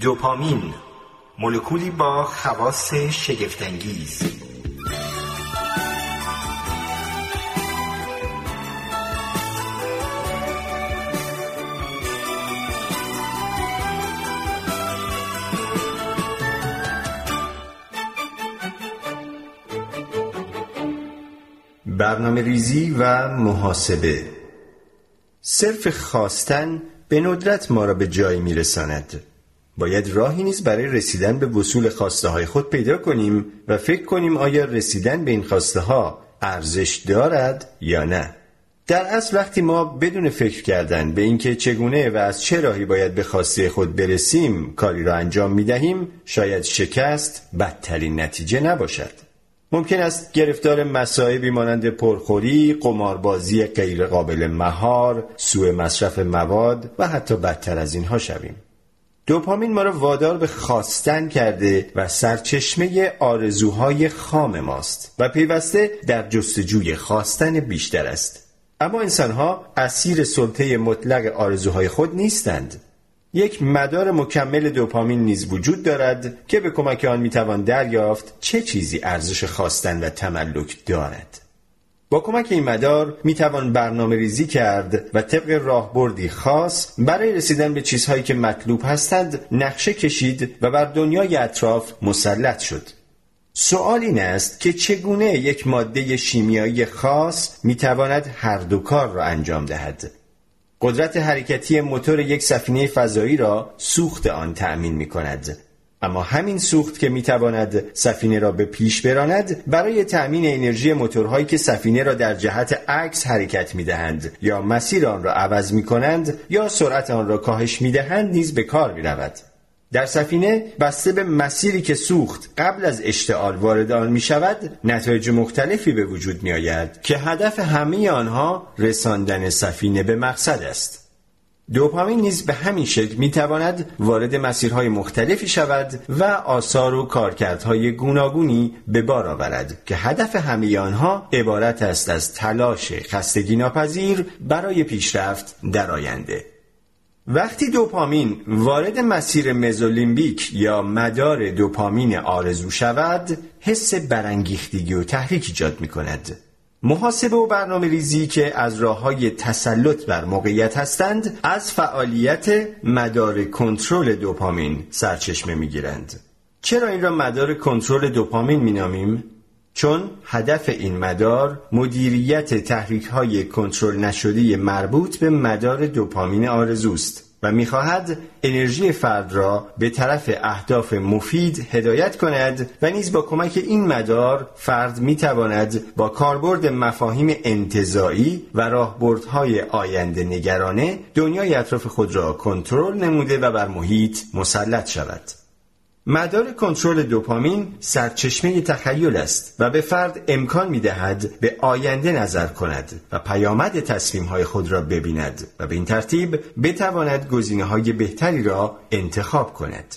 دوپامین، مولکولی با خواص شگفت‌انگیز. برنامه ریزی و محاسبه. صرف خواستن به ندرت ما را به جایی می رساند. باید راهی نیز برای رسیدن به وصول خواسته های خود پیدا کنیم و فکر کنیم آیا رسیدن به این خواسته ها ارزش دارد یا نه. در اصل وقتی ما بدون فکر کردن به اینکه چگونه و از چه راهی باید به خواسته خود برسیم کاری را انجام می دهیم، شاید شکست بدترین نتیجه نباشد. ممکن است گرفتار مصائبی مانند پرخوری، قماربازی غیرقابل مهار، سوء مصرف مواد و حتی بدتر از اینها شویم. دوپامین ما را وادار به خواستن کرده و سرچشمه آرزوهای خام ماست و پیوسته در جستجوی خواستن بیشتر است. اما انسانها اسیر سلطه مطلق آرزوهای خود نیستند. یک مدار مکمل دوپامین نیز وجود دارد که به کمک آن میتوان دریافت چه چیزی ارزش خواستن و تملک دارد. با کمک این مدار میتوان برنامه ریزی کرد و طبق راهبردی خاص برای رسیدن به چیزهایی که مطلوب هستند نقشه کشید و بر دنیای اطراف مسلط شد. سوال این است که چگونه یک ماده شیمیایی خاص میتواند هر دو کار را انجام دهد؟ قدرت حرکتی موتور یک سفینه فضایی را سوخت آن تأمین می کند. اما همین سوخت که می تواند سفینه را به پیش براند برای تأمین انرژی موتورهایی که سفینه را در جهت عکس حرکت می دهند یا مسیر آن را عوض می کنند یا سرعت آن را کاهش می دهند نیز به کار می رود. در سفینه بسته به مسیری که سوخت قبل از اشتعال وارد آن می شود نتایج مختلفی به وجود می آید که هدف همه آنها رساندن سفینه به مقصد است. دوپامین نیز به همین شکل می تواند وارد مسیرهای مختلفی شود و آثار و کارکردهای گوناگونی به بار آورد که هدف همه آنها عبارت است از تلاش خستگی ناپذیر برای پیشرفت در آینده. وقتی دوپامین وارد مسیر مزولیمبیک یا مدار دوپامین آرزو شود، حس برانگیختگی و تحریک ایجاد می کند. محاسبه و برنامه ریزی که از راه‌های تسلط بر موقعیت هستند، از فعالیت مدار کنترل دوپامین سرچشمه می گیرند. چرا این را مدار کنترل دوپامین می نامیم؟ چون هدف این مدار مدیریت تحریک‌های کنترل نشده مربوط به مدار دوپامین آرزوست و می‌خواهد انرژی فرد را به طرف اهداف مفید هدایت کند و نیز با کمک این مدار فرد می‌تواند با کاربرد مفاهیم انتزاعی و راهبردهای آینده نگرانه دنیای اطراف خود را کنترل نموده و بر محیط مسلط شود. مدار کنترل دوپامین سرچشمه تخیل است و به فرد امکان می‌دهد به آینده نظر کند و پیامد تصمیم‌های خود را ببیند و به این ترتیب بتواند گزینه‌های بهتری را انتخاب کند.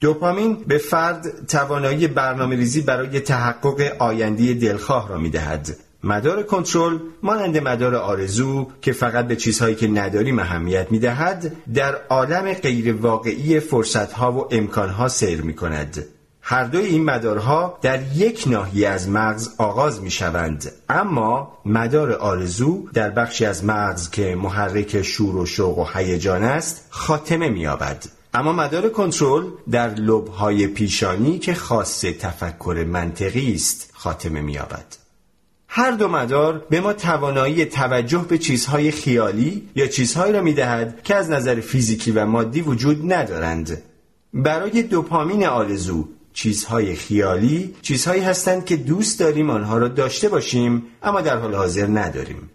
دوپامین به فرد توانایی برنامه‌ریزی برای تحقق آینده دلخواه را می‌دهد. مدار کنترل مانند مدار آرزو که فقط به چیزهایی که نداریم اهمیت می‌دهد، در عالم غیرواقعی فرصت‌ها و امکان‌ها سیر می‌کند. هر دوی این مدارها در یک ناحیه از مغز آغاز می‌شوند، اما مدار آرزو در بخشی از مغز که محرک شور و شوق و هیجان است خاتمه می‌یابد. اما مدار کنترل در لب‌های پیشانی که خاص تفکر منطقی است خاتمه می‌یابد. هر دو مدار به ما توانایی توجه به چیزهای خیالی یا چیزهایی را می‌دهد که از نظر فیزیکی و مادی وجود ندارند. برای دوپامین آرزو، چیزهای خیالی چیزهایی هستند که دوست داریم آنها را داشته باشیم اما در حال حاضر نداریم.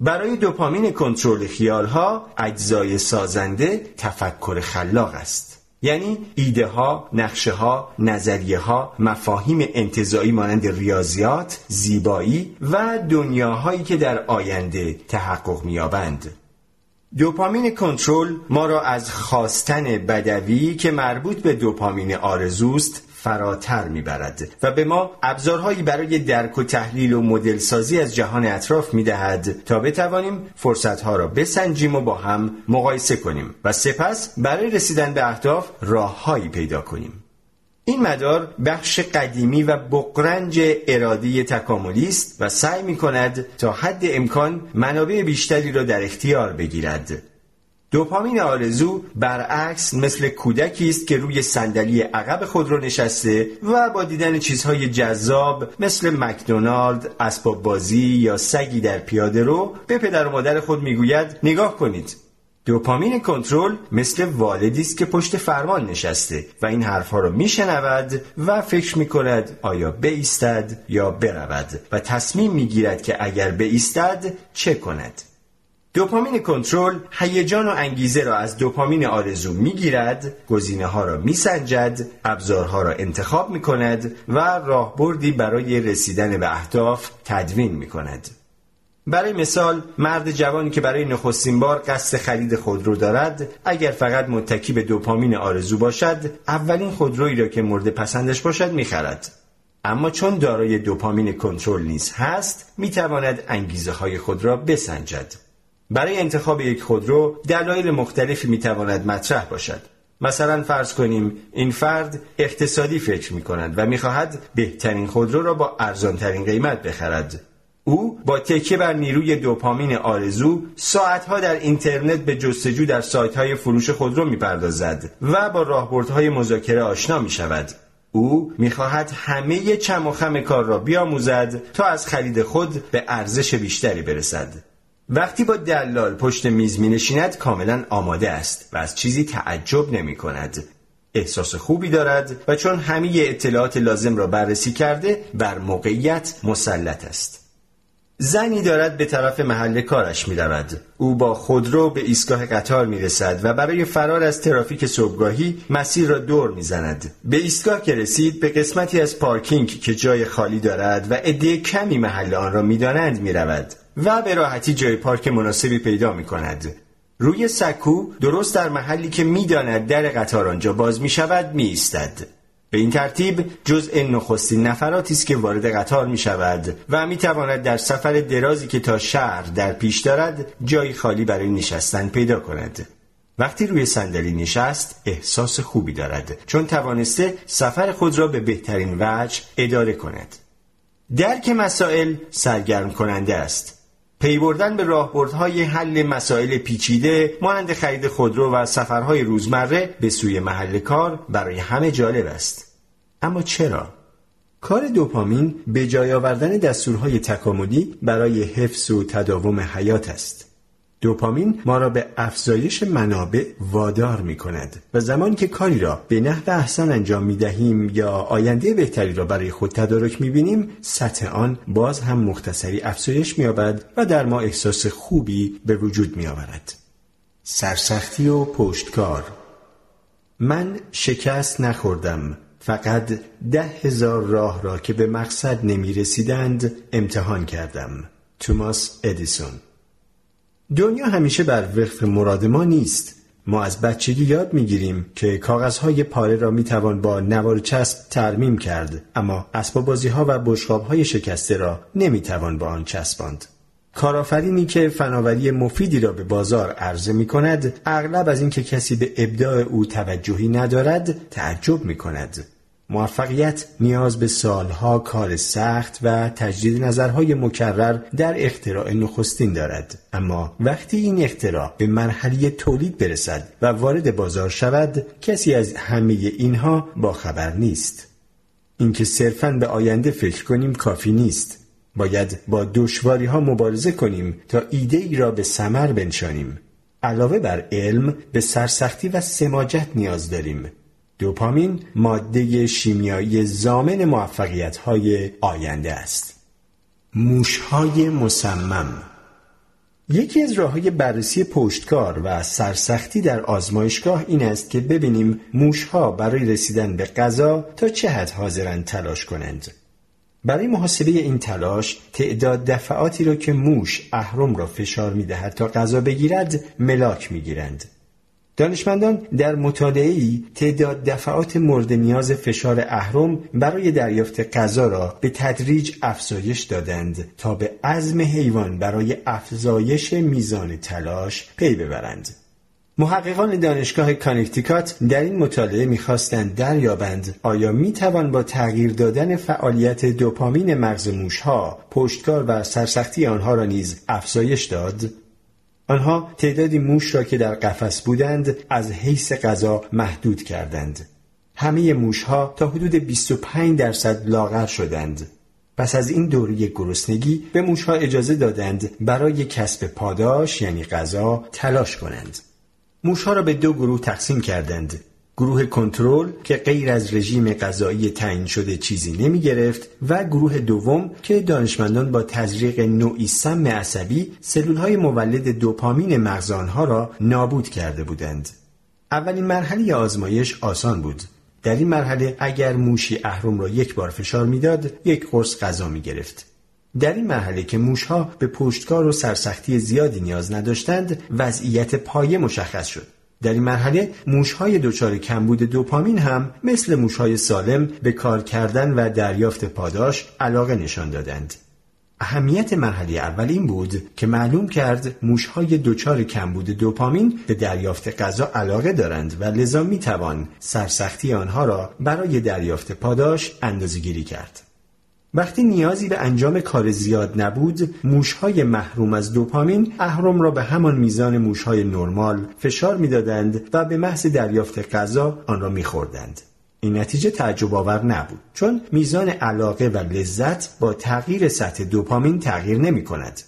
برای دوپامین کنترل خیالها، اجزای سازنده تفکر خلاق است. یعنی ایده ها، نقشه ها، نظریه ها، مفاهیم انتزاعی مانند ریاضیات، زیبایی و دنیاهایی که در آینده تحقق می‌یابند. دوپامین کنترل ما را از خواستن بدوی که مربوط به دوپامین آرزوست فراتر میبرد و به ما ابزارهایی برای درک و تحلیل و مدل سازی از جهان اطراف میدهد تا بتوانیم فرصتها را بسنجیم و با هم مقایسه کنیم و سپس برای رسیدن به اهداف راههایی پیدا کنیم. این مدار بخش قدیمی و بغرنج اراده تکاملی است و سعی می‌کند تا حد امکان منابع بیشتری را در اختیار بگیرد. دوپامین آرزو برعکس مثل کودکی است که روی صندلی عقب خود را نشسته و با دیدن چیزهای جذاب مثل مکدونالد، اسباب بازی یا سگی در پیاده رو به پدر و مادر خود میگوید نگاه کنید. دوپامین کنترل مثل والدی است که پشت فرمان نشسته و این حرفها را میشنود و فکر میکند آیا بایستد یا برود و تصمیم میگیرد که اگر بایستد چه کند. دوپامین کنترل هیجان و انگیزه را از دوپامین آرزو میگیرد، گزینه ها را میسنجد، ابزارها را انتخاب میکند و راهبردی برای رسیدن به اهداف تدوین میکند. برای مثال مرد جوانی که برای نخستین بار قصد خرید خودرو دارد، اگر فقط متکی به دوپامین آرزو باشد، اولین خودرویی را که مورد پسندش باشد میخرد. اما چون دارای دوپامین کنترل نیز هست، میتواند انگیزه های خود را بسنجد. برای انتخاب یک خودرو دلایل مختلفی میتواند مطرح باشد. مثلا فرض کنیم این فرد اقتصادی فکر میکند و میخواهد بهترین خودرو را با ارزانترین قیمت بخرد. او با تکیه بر نیروی دوپامین آرزو ساعتها در اینترنت به جستجو در سایت‌های فروش خودرو می‌پردازد و با راهبردهای مذاکره آشنا می‌شود. او می‌خواهد همه چم و خم کار را بیاموزد تا از خرید خود به ارزش بیشتری برسد. وقتی با دلال پشت میز می‌نشیند کاملاً آماده است و از چیزی تعجب نمی‌کند. احساس خوبی دارد و چون همه اطلاعات لازم را بررسی کرده بر موقعیت مسلط است. زنی دارد به طرف محل کارش می رود. او با خودرو به ایستگاه قطار می رسد و برای فرار از ترافیک صبحگاهی مسیر را دور می زند. به ایستگاه که رسید به قسمتی از پارکینگ که جای خالی دارد و عده کمی محل آن را می دانند می رود و به راحتی جای پارک مناسبی پیدا می کند. روی سکو درست در محلی که می داند در قطار آنجا باز می شود می ایستد. به این ترتیب جزء نخستین نفراتی است که وارد قطار می شود و می تواند در سفر درازی که تا شهر در پیش دارد جایی خالی برای نشستن پیدا کند. وقتی روی صندلی نشست احساس خوبی دارد چون توانسته سفر خود را به بهترین وجه اداره کند. درک مسائل سرگرم کننده است. پی بردن به راهبردهای حل مسائل پیچیده مانند خرید خودرو و سفرهای روزمره به سوی محل کار برای همه جالب است. اما چرا؟ کار دوپامین به جای آوردن دستورهای تکاملی برای حفظ و تداوم حیات است. دوپامین ما را به افزایش منابع وادار می کند و زمانی که کاری را به نحو احسن انجام می دهیم یا آینده بهتری را برای خود تدارک می بینیم، سطح آن باز هم مختصری افزایش می یابد و در ما احساس خوبی به وجود می آورد. سرسختی و پشتکار. من شکست نخوردم، فقط 10,000 راه را که به مقصد نمی رسیدند امتحان کردم. توماس ادیسون. دنیا همیشه بر وفق مراد ما نیست. ما از بچگی یاد میگیریم که کاغذهای پاره را میتوان با نوار چسب ترمیم کرد، اما اسباب بازیها و بشقابهای شکسته را نمیتوان با آن چسباند. کارآفرینی که فناوری مفیدی را به بازار عرضه میکند، اغلب از اینکه کسی به ابداع او توجهی ندارد تعجب میکند. موفقیت نیاز به سالها کار سخت و تجدید نظرهای مکرر در اختراع نخستین دارد، اما وقتی این اختراع به مرحله تولید برسد و وارد بازار شود، کسی از همه اینها باخبر نیست. اینکه صرفاً به آینده فکر کنیم کافی نیست. باید با دشواری‌ها مبارزه کنیم تا ایده‌ای را به ثمر بنشانیم. علاوه بر علم، به سرسختی و سماجت نیاز داریم. دوپامین ماده شیمیایی ضامن موفقیت‌های آینده است. موش‌های مصمم. یکی از راه‌های بررسی پشتکار و سرسختی در آزمایشگاه این است که ببینیم موش‌ها برای رسیدن به غذا تا چه حد حاضرند تلاش کنند. برای محاسبه این تلاش، تعداد دفعاتی را که موش اهرم را فشار می‌دهد تا غذا بگیرد، ملاک می‌گیرند. دانشمندان در مطالعه‌ای تعداد دفعات مورد نیاز فشار اهرم برای دریافت غذا را به تدریج افزایش دادند تا به عزم حیوان برای افزایش میزان تلاش پی ببرند. محققان دانشگاه کانکتیکات در این مطالعه می‌خواستند دریابند آیا می‌توان با تغییر دادن فعالیت دوپامین مغز موش‌ها پشتکار و سرسختی آنها را نیز افزایش داد؟ آنها تعدادی موش را که در قفس بودند از حیث غذا محدود کردند. همه موش‌ها تا حدود 25% لاغر شدند. پس از این دوره گرسنگی به موش‌ها اجازه دادند برای کسب پاداش یعنی غذا تلاش کنند. موش‌ها را به دو گروه تقسیم کردند. گروه کنترل که غیر از رژیم غذایی تعیین شده چیزی نمی گرفت و گروه دوم که دانشمندان با تزریق نوعی سم عصبی سلولهای مولد دوپامین مغز آنها را نابود کرده بودند. اولین مرحله آزمایش آسان بود. در این مرحله اگر موشی اهرم را یک بار فشار میداد یک قرص غذا می گرفت. در این مرحله که موش‌ها به پشتکار و سرسختی زیادی نیاز نداشتند وضعیت پایه مشخص شد. در این مرحله موش‌های دچار کمبود دوپامین هم مثل موش‌های سالم به کار کردن و دریافت پاداش علاقه نشان دادند. اهمیت مرحله اول این بود که معلوم کرد موش‌های دچار کمبود دوپامین به دریافت غذا علاقه دارند و لذا می‌توان سرسختی آنها را برای دریافت پاداش اندازه‌گیری کرد. وقتی نیازی به انجام کار زیاد نبود، موش‌های محروم از دوپامین اهرم را به همان میزان موش‌های نرمال فشار می‌دادند و به محض دریافت غذا آن را می‌خوردند. این نتیجه تعجب‌آور نبود، چون میزان علاقه و لذت با تغییر سطح دوپامین تغییر نمی‌کند.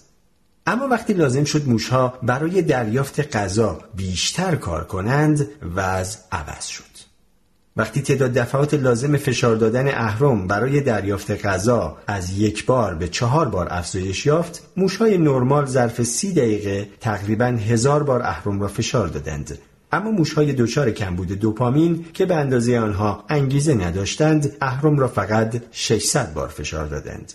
اما وقتی لازم شد موش‌ها برای دریافت غذا بیشتر کار کنند، وضع عوض شد. وقتی تعداد دفعات لازم فشار دادن اهرم برای دریافت غذا از 1 بار به 4 بار افزایش یافت، موش‌های نرمال ظرف 30 دقیقه تقریباً 1000 بار اهرم را فشار دادند. اما موش‌های دچار کمبود دوپامین که به اندازه آنها انگیزه نداشتند، اهرم را فقط 600 بار فشار دادند.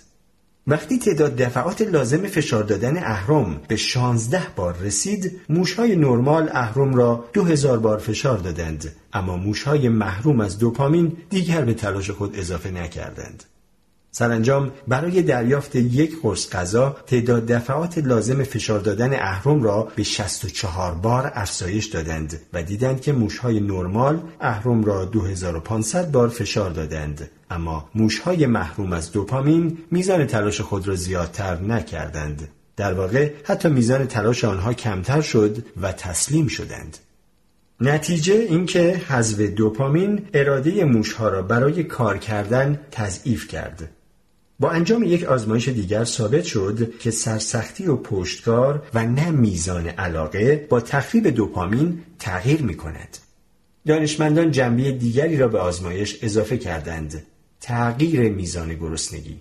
وقتی تعداد دفعات لازم فشار دادن اهرم به 16 بار رسید، موش‌های نرمال اهرم را 2000 بار فشار دادند، اما موش‌های محروم از دوپامین دیگر به تلاش خود اضافه نکردند. سرانجام برای دریافت یک قرص غذا تعداد دفعات لازم فشار دادن اهرم را به 64 بار افزایش دادند و دیدند که موش‌های نرمال اهرم را 2500 بار فشار دادند، اما موش‌های محروم از دوپامین میزان تلاش خود را زیادتر نکردند. در واقع حتی میزان تلاش آنها کمتر شد و تسلیم شدند. نتیجه اینکه حذف دوپامین اراده موش‌ها را برای کار کردن تضعیف کرد. با انجام یک آزمایش دیگر ثابت شد که سرسختی و پشتکار و نه میزان علاقه با تخریب دوپامین تغییر می‌کند. دانشمندان جنبه دیگری را به آزمایش اضافه کردند: تغییر میزان گرسنگی.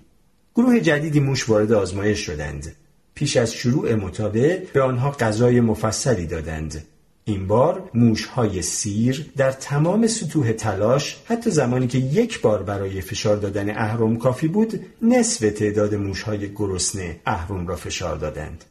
گروه جدیدی موش وارد آزمایش شدند. پیش از شروع مطالعه به آنها غذای مفصلی دادند. این بار موش‌های سیر در تمام سطوح تلاش، حتی زمانی که 1 بار برای فشار دادن اهرم کافی بود، نصف تعداد موش‌های گرسنه اهرم را فشار دادند.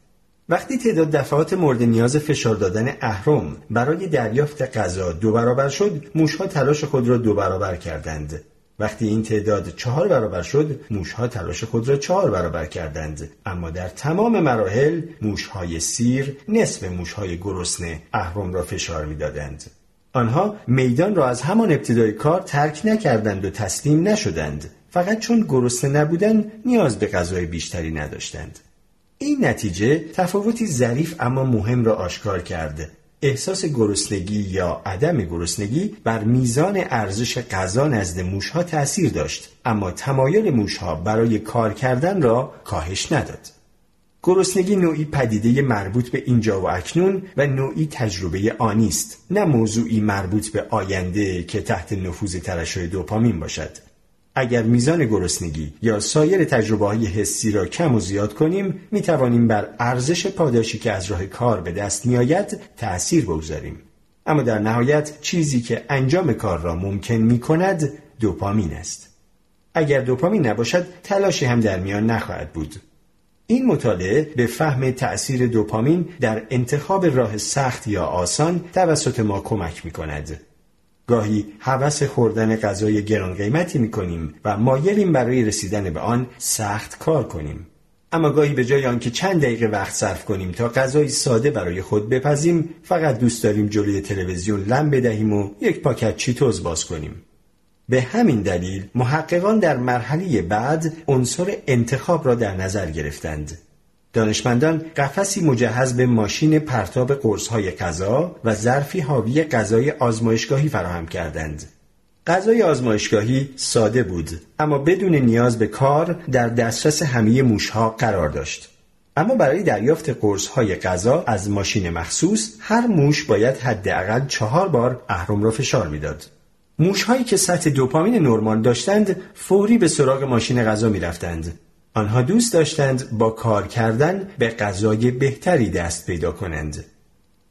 وقتی تعداد دفعات مورد نیاز فشار دادن اهرم برای دریافت غذا 2 برابر شد، موش‌ها تلاش خود را 2 برابر کردند. وقتی این تعداد 4 برابر شد، موش‌ها تلاش خود را 4 برابر کردند، اما در تمام مراحل موش‌های سیر نصف موش‌های گرسنه اهرم را فشار می‌دادند. آنها میدان را از همان ابتدای کار ترک نکردند و تسلیم نشدند، فقط چون گرسنه نبودند نیاز به غذای بیشتری نداشتند. این نتیجه تفاوتی ظریف اما مهم را آشکار کرد. احساس گرسنگی یا عدم گرسنگی بر میزان ارزش غذا نزد موش‌ها تأثیر داشت، اما تمایل موش‌ها برای کار کردن را کاهش نداد. گرسنگی نوعی پدیده مربوط به اینجا و اکنون و نوعی تجربه آنی است، نه موضوعی مربوط به آینده که تحت نفوذ ترشح دوپامین باشد. اگر میزان گرسنگی یا سایر تجربه‌های حسی را کم و زیاد کنیم، می‌توانیم بر ارزش پاداشی که از راه کار به دست می‌آید تأثیر بگذاریم. اما در نهایت چیزی که انجام کار را ممکن می‌کند دوپامین است. اگر دوپامین نباشد، تلاشی هم در میان نخواهد بود. این مطالعه به فهم تأثیر دوپامین در انتخاب راه سخت یا آسان توسط ما کمک می‌کند. گاهی هوس خوردن غذای گران قیمتی می‌کنیم و مایلیم برای رسیدن به آن سخت کار کنیم. اما گاهی به جای آنکه چند دقیقه وقت صرف کنیم تا غذای ساده برای خود بپزیم، فقط دوست داریم جلوی تلویزیون لم بدهیم و یک پاکت چیتوز باز کنیم. به همین دلیل محققان در مرحله بعد عنصر انتخاب را در نظر گرفتند. دانشمندان قفسی مجهز به ماشین پرتاب قرص‌های غذا و ظرفی حاوی غذای آزمایشگاهی فراهم کردند. غذای آزمایشگاهی ساده بود، اما بدون نیاز به کار در دسترس همه موش‌ها قرار داشت. اما برای دریافت قرص‌های غذا از ماشین مخصوص، هر موش باید حداقل 4 بار اهرم را فشار می‌داد. موش‌هایی که سطح دوپامین نورمال داشتند، فوری به سراغ ماشین غذا می‌رفتند. آنها دوست داشتند با کار کردن به غذای بهتری دست پیدا کنند.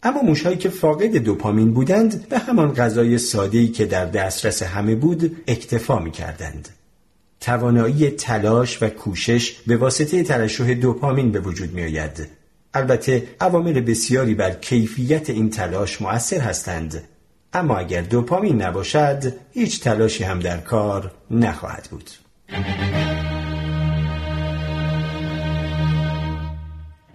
اما موش‌هایی که فاقد دوپامین بودند به همان غذای ساده‌ای که در دسترس همه بود اکتفا می‌کردند. توانایی تلاش و کوشش به واسطه ترشح دوپامین به وجود می‌آید. البته عوامل بسیاری بر کیفیت این تلاش مؤثر هستند، اما اگر دوپامین نباشد هیچ تلاشی هم در کار نخواهد بود.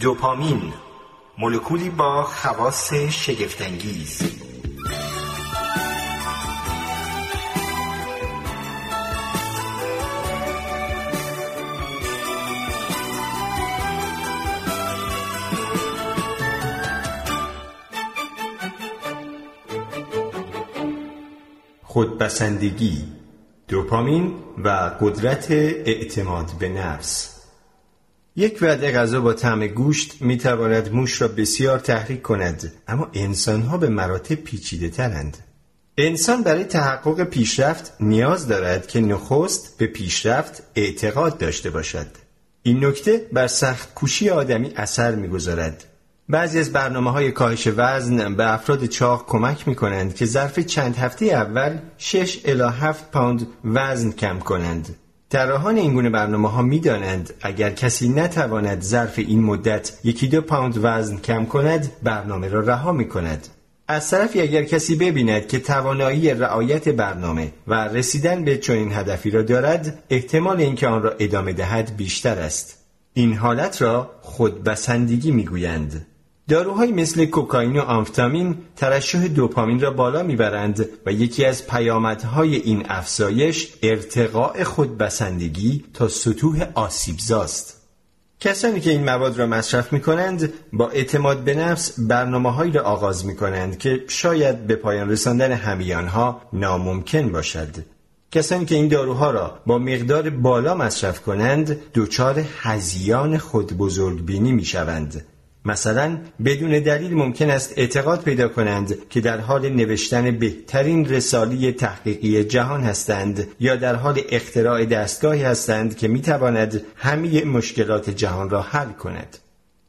دوپامین، مولکولی با خواص شگفت‌انگیز. خودبسندگی، دوپامین و قدرت اعتماد به نفس. یک وعده غذا با طعم گوشت میتواند موش را بسیار تحریک کند، اما انسان‌ها به مراتب پیچیده‌ترند. انسان برای تحقق پیشرفت نیاز دارد که نخست به پیشرفت اعتقاد داشته باشد. این نکته بر سخت کوشی آدمی اثر می‌گذارد. بعضی از برنامه‌های کاهش وزن به افراد چاق کمک می‌کنند که ظرف چند هفته اول 6 الی 7 پوند وزن کم کنند. طراحان این گونه برنامه‌ها می‌دانند اگر کسی نتواند ظرف این مدت 1 تا 2 پوند وزن کم کند، برنامه را رها می‌کند. از طرفی اگر کسی ببیند که توانایی رعایت برنامه و رسیدن به چنین هدفی را دارد، احتمال اینکه آن را ادامه دهد بیشتر است. این حالت را خودبسندگی می‌گویند. داروهایی مثل کوکائین و آمفتامین ترشح دوپامین را بالا میبرند و یکی از پیامدهای این افزایش ارتقاء خودبسندگی تا سطوح آسیبزاست. کسانی که این مواد را مصرف می‌کنند با اعتماد به نفس برنامه‌هایی را آغاز می‌کنند که شاید به پایان رساندن همه آنها ناممکن باشد. کسانی که این داروها را با مقدار بالا مصرف کنند دچار هذیان خودبزرگبینی می‌شوند. مثلا بدون دلیل ممکن است اعتقاد پیدا کنند که در حال نوشتن بهترین رساله تحقیقی جهان هستند یا در حال اختراع دستگاهی هستند که میتواند همه مشکلات جهان را حل کند.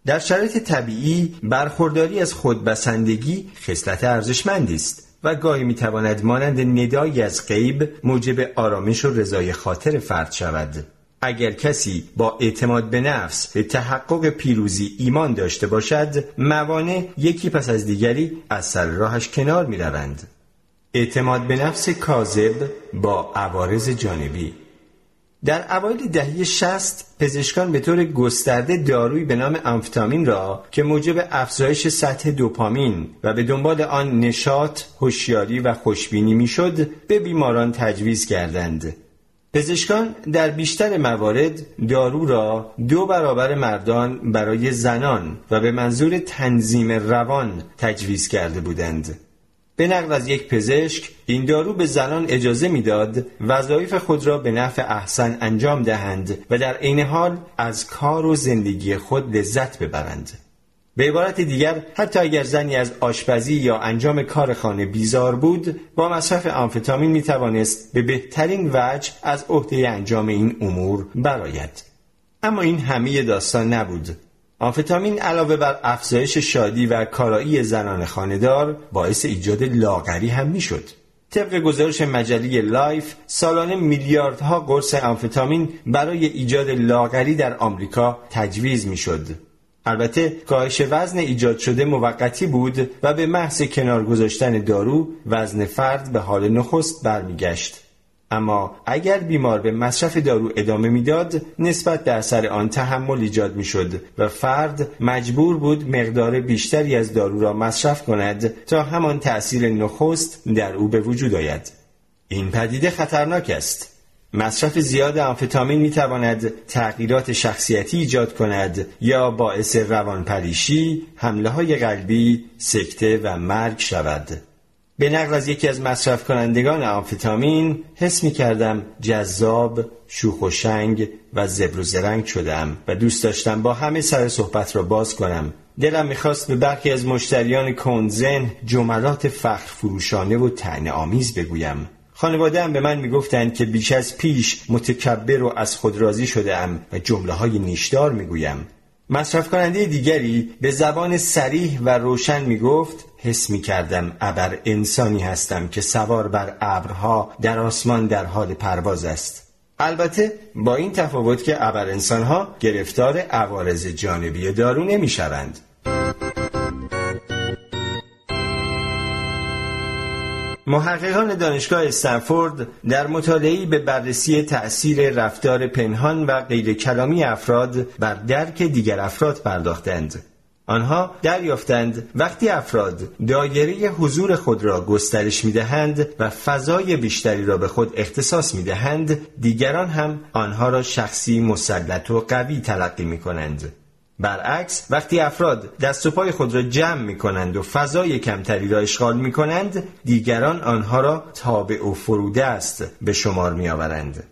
در شرایط طبیعی برخورداری از خودبسندگی خصلت ارزشمندی است و گاهی میتواند مانند ندایی از غیب موجب آرامش و رضای خاطر فرد شود. اگر کسی با اعتماد به نفس به تحقق پیروزی ایمان داشته باشد، موانع یکی پس از دیگری از سر راهش کنار می روند. اعتماد به نفس کاذب با عوارض جانبی. در اوایل دهه 60 پزشکان به طور گسترده دارویی به نام آمفتامین را که موجب افزایش سطح دوپامین و به دنبال آن نشاط، هوشیاری و خوشبینی میشد، به بیماران تجویز کردند. پزشکان در بیشتر موارد دارو را 2 برابر مردان برای زنان و به منظور تنظیم روان تجویز کرده بودند. به نقل از یک پزشک، این دارو به زنان اجازه میداد وظایف خود را به نفع احسن انجام دهند و در عین حال از کار و زندگی خود لذت ببرند. به عبارت دیگر، حتی اگر زنی از آشپزی یا انجام کار خانه بیزار بود، با مصرف آمفتامین میتوانست به بهترین وجه از عهده انجام این امور برآید. اما این همه داستان نبود. آمفتامین علاوه بر افزایش شادی و کارایی زنان خانه‌دار، باعث ایجاد لاغری هم میشد. طبق گزارش مجله لایف، سالانه میلیاردها قرص آمفتامین برای ایجاد لاغری در آمریکا تجویز میشد. البته کاهش وزن ایجاد شده موقتی بود و به محض کنار گذاشتن دارو وزن فرد به حال نخست برمیگشت. اما اگر بیمار به مصرف دارو ادامه میداد، نسبت به اثر آن تحمل ایجاد میشد و فرد مجبور بود مقدار بیشتری از دارو را مصرف کند تا همان تأثیر نخست در او به وجود آید. این پدیده خطرناک است. مصرف زیاد آمفتامین میتواند تغییرات شخصیتی ایجاد کند یا باعث روانپریشی، حمله‌های قلبی، سکته و مرگ شود. به نقل از یکی از مصرف کنندگان آمفتامین، حس می‌کردم جذاب، شوخ و شنگ و زبر و زرنگ شدم و دوست داشتم با همه سر صحبت را باز کنم. دلم می‌خواست به برخی از مشتریان کنزن جملات فخرفروشانه و طعنه‌آمیز بگویم. خانواده‌ام به من میگفتند که بیش از پیش متکبر و از خود راضی شده‌ام و جمله‌های نیشدار میگویم. مصرف کننده دیگری به زبان صریح و روشن میگفت: حس میکردم ابر انسانی هستم که سوار بر ابرها در آسمان در حال پرواز است. البته با این تفاوت که ابر انسان‌ها گرفتار عوارض جانبی دارو نمیشوند. محققان دانشگاه استنفورد در مطالعه‌ای به بررسی تأثیر رفتار پنهان و غیر کلامی افراد بر درک دیگر افراد پرداختند. آنها دریافتند وقتی افراد دایره حضور خود را گسترش می‌دهند و فضای بیشتری را به خود اختصاص می‌دهند، دیگران هم آنها را شخصی مسلط و قوی تلقی می‌کنند. برعکس، وقتی افراد دست و پای خود را جمع می کنند و فضای کمتری را اشغال می کنند، دیگران آنها را تابع و فرودست به شمار می آورند.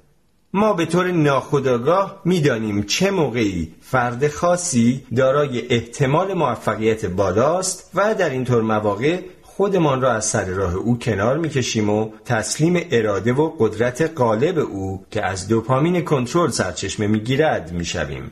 ما به طور ناخودآگاه میدانیم چه موقعی فرد خاصی دارای احتمال موفقیت بالاست و در این طور مواقع خودمان را از سر راه او کنار میکشیم و تسلیم اراده و قدرت غالب او که از دوپامین کنترل سرچشمه میگیرد میشویم.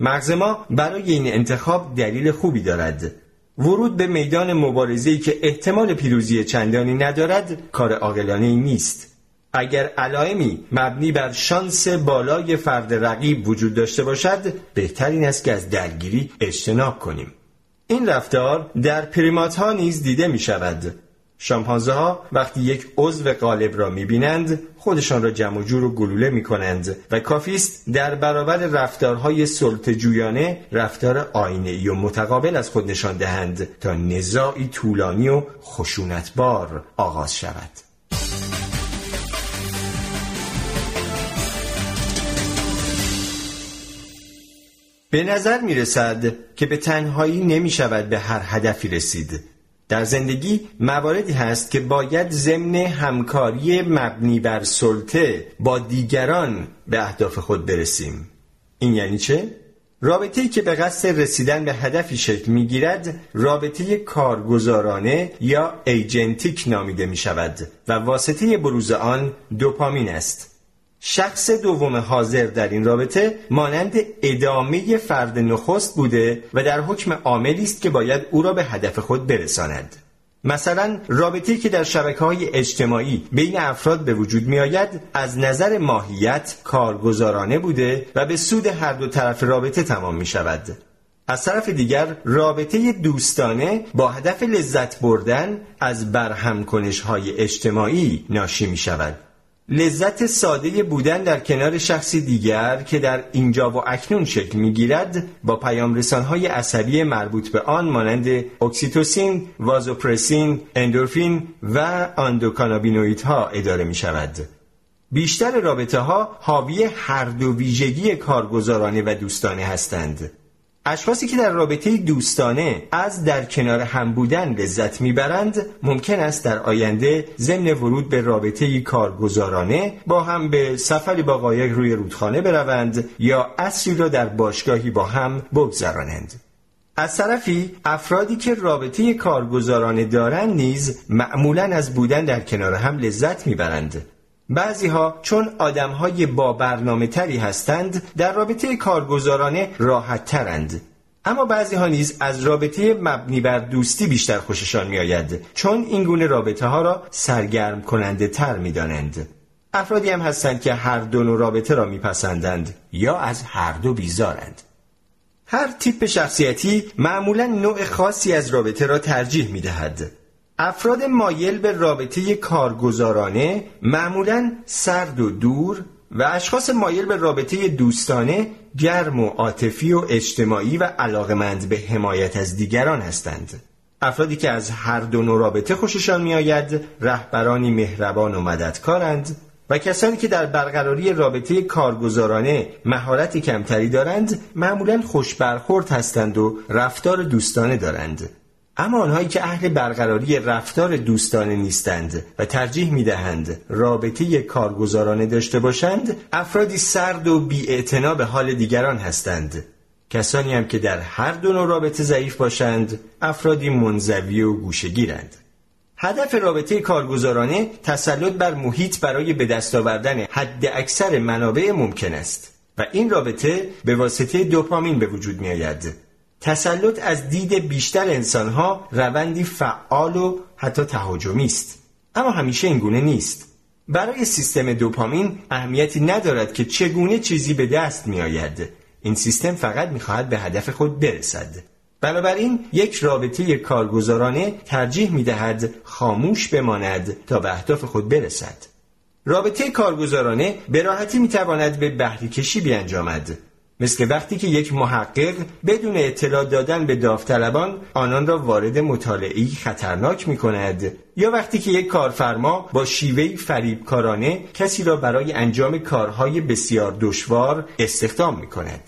مغز ما برای این انتخاب دلیل خوبی دارد. ورود به میدان مبارزه‌ای که احتمال پیروزی چندانی ندارد کار عاقلانه‌ای نیست. اگر علائمی مبنی بر شانس بالای فرد رقیب وجود داشته باشد، بهترین است که از درگیری اجتناب کنیم. این رفتار در پریمات‌ها نیز دیده می شود. شامپانزه‌ها وقتی یک عضو غالب را می‌بینند، خودشان را جمع و جور و گلوله می‌کنند و کافی است در برابر رفتارهای سلطه‌جویانه رفتار آینه‌ای و متقابل از خود نشان دهند تا نزاعی طولانی و خشونتبار آغاز شود. به نظر می‌رسد که به تنهایی نمی‌شود به هر هدفی رسید. در زندگی مواردی هست که باید ضمن همکاری مبنی بر سلطه با دیگران به اهداف خود برسیم. این یعنی چه؟ رابطه‌ای که به قصد رسیدن به هدفی شکل می‌گیرد، رابطه کارگزارانه یا ایجنتیک نامیده می‌شود و واسطه بروز آن دوپامین است. شخص دوم حاضر در این رابطه مانند ادامه فرد نخست بوده و در حکم عاملی است که باید او را به هدف خود برساند. مثلا رابطه‌ای که در شبکه‌های اجتماعی بین افراد به وجود می‌آید از نظر ماهیت کارگزارانه بوده و به سود هر دو طرف رابطه تمام می‌شود. از طرف دیگر رابطه دوستانه با هدف لذت بردن از برهمکنش‌های اجتماعی ناشی می‌شود. لذت ساده بودن در کنار شخصی دیگر که در اینجا و اکنون شکل می‌گیرد با پیام‌رسان‌های عصبی مربوط به آن مانند اکسیتوسین، وازوپرسین، اندورفین و آندوکانابینوئیدها اداره می‌شود. بیشتر رابطه‌ها حاوی هر دو ویژگی کارگزارانه و دوستانه هستند. اشخاصی که در رابطه دوستانه از در کنار هم بودن لذت میبرند ممکن است در آینده ضمن ورود به رابطه کارگزارانه با هم به سفری با قایق روی رودخانه بروند یا عصری را در باشگاهی با هم بگذرانند. از طرفی افرادی که رابطه کارگزارانه دارند نیز معمولاً از بودن در کنار هم لذت میبرند. بعضیها چون آدمهای با برنامه تری هستند در رابطه کارگزارانه راحت ترند، اما بعضیها نیز از رابطه مبنی بر دوستی بیشتر خوششان می آید چون این گونه رابطه ها را سرگرم کننده تر می دانند. افرادی هم هستند که هر دو نوع رابطه را می پسندند یا از هر دو بیزارند. هر تیپ شخصیتی معمولا نوع خاصی از رابطه را ترجیح می دهد. افراد مایل به رابطه کارگزارانه معمولاً سرد و دور و اشخاص مایل به رابطه دوستانه گرم و عاطفی و اجتماعی و علاقمند به حمایت از دیگران هستند. افرادی که از هر دو نوع رابطه خوششان می‌آید رهبرانی مهربان و مددکارند و کسانی که در برقراری رابطه کارگزارانه مهارت کمتری دارند معمولاً خوشبرخورد هستند و رفتار دوستانه دارند. اما آنهایی که اهل برقراری رفتار دوستانه نیستند و ترجیح می‌دهند رابطه کارگزارانه داشته باشند، افرادی سرد و بی‌اعتنا به حال دیگران هستند. کسانی هم که در هر دو نوع رابطه ضعیف باشند، افرادی منزوی و گوشه‌گیرند. هدف رابطه کارگزارانه تسلط بر محیط برای به دست آوردن حد اکثر منابع ممکن است و این رابطه به واسطه دوپامین به وجود می‌آید. تسلط از دید بیشتر انسان‌ها روندی فعال و حتی تهاجمی است، اما همیشه اینگونه نیست. برای سیستم دوپامین اهمیتی ندارد که چگونه چیزی به دست می‌آید. این سیستم فقط می‌خواهد به هدف خود برسد. بنابراین یک رابطه کارگزارانه ترجیح می‌دهد خاموش بماند تا به اهداف خود برسد. رابطه کارگزارانه به راحتی می‌تواند به بهره‌کشی بیانجامد، مثل وقتی که یک محقق بدون اطلاع دادن به داوطلبان آنان را وارد مطالعه‌ای خطرناک می‌کند یا وقتی که یک کارفرما با شیوهی فریبکارانه کسی را برای انجام کارهای بسیار دشوار استخدام می‌کند.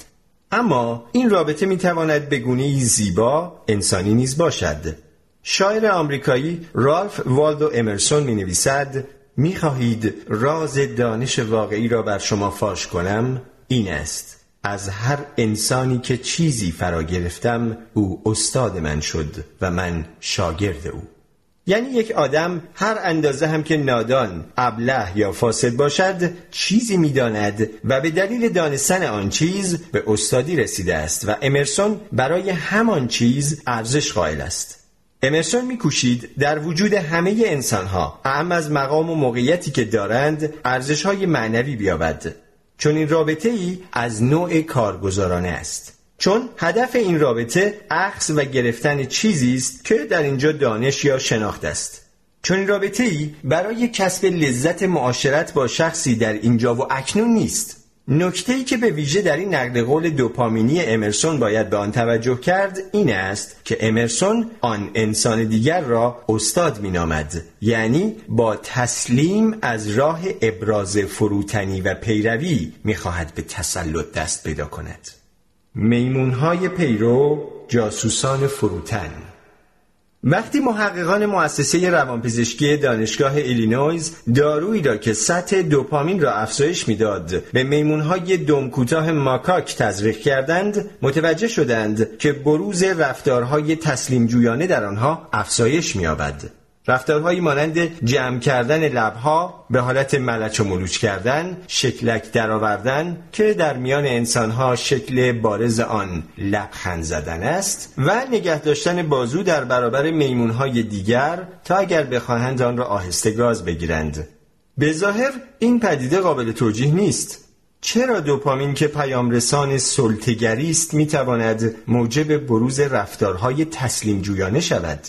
اما این رابطه می‌تواند به گونه‌ای زیبا انسانی نیز باشد. شاعر آمریکایی رالف والدو امرسون می‌نویسد: میخواهید راز دانش واقعی را بر شما فاش کنم؟ این است: از هر انسانی که چیزی فرا گرفتم او استاد من شد و من شاگرد او. یعنی یک آدم هر اندازه هم که نادان، ابله یا فاسد باشد چیزی میداند و به دلیل دانستن آن چیز به استادی رسیده است و امرسون برای همان چیز ارزش قائل است. امرسون میکوشید در وجود همه انسانها، اعم از مقام و موقعیتی که دارند، ارزش‌های معنوی بیابد. چون این رابطه‌ای از نوع کارگزارانه است. چون هدف این رابطه اخذ و گرفتن چیزی است که در اینجا دانش یا شناخت است. چون این رابطه‌ای برای کسب لذت معاشرت با شخصی در اینجا و اکنون نیست. نکته‌ای که به ویژه در این نقل قول دوپامینی امرسون باید به آن توجه کرد این است که امرسون آن انسان دیگر را استاد مینامد، یعنی با تسلیم از راه ابراز فروتنی و پیروی می‌خواهد به تسلط دست پیدا کند. میمون‌های پیرو، جاسوسان فروتن. وقتی محققان مؤسسه روانپزشکی دانشگاه ایلینویز دارویی را که سطح دوپامین را افزایش میداد به میمون‌های دمکوتاه ماکاک تزریق کردند، متوجه شدند که بروز رفتارهای تسلیم‌جویانه در آنها افزایش می‌یابد. رفتارهایی مانند جمع کردن لبها، به حالت ملچ و ملوچ کردن، شکلک درآوردن که در میان انسانها شکل بارز آن لبخند زدن است، و نگه داشتن بازو در برابر میمونهای دیگر تا اگر بخواهند آن را آهسته گاز بگیرند. به ظاهر این پدیده قابل توجیه نیست. چرا دوپامین که پیامرسان سلطه‌گری است میتواند موجب بروز رفتارهای تسلیم جویانه شود؟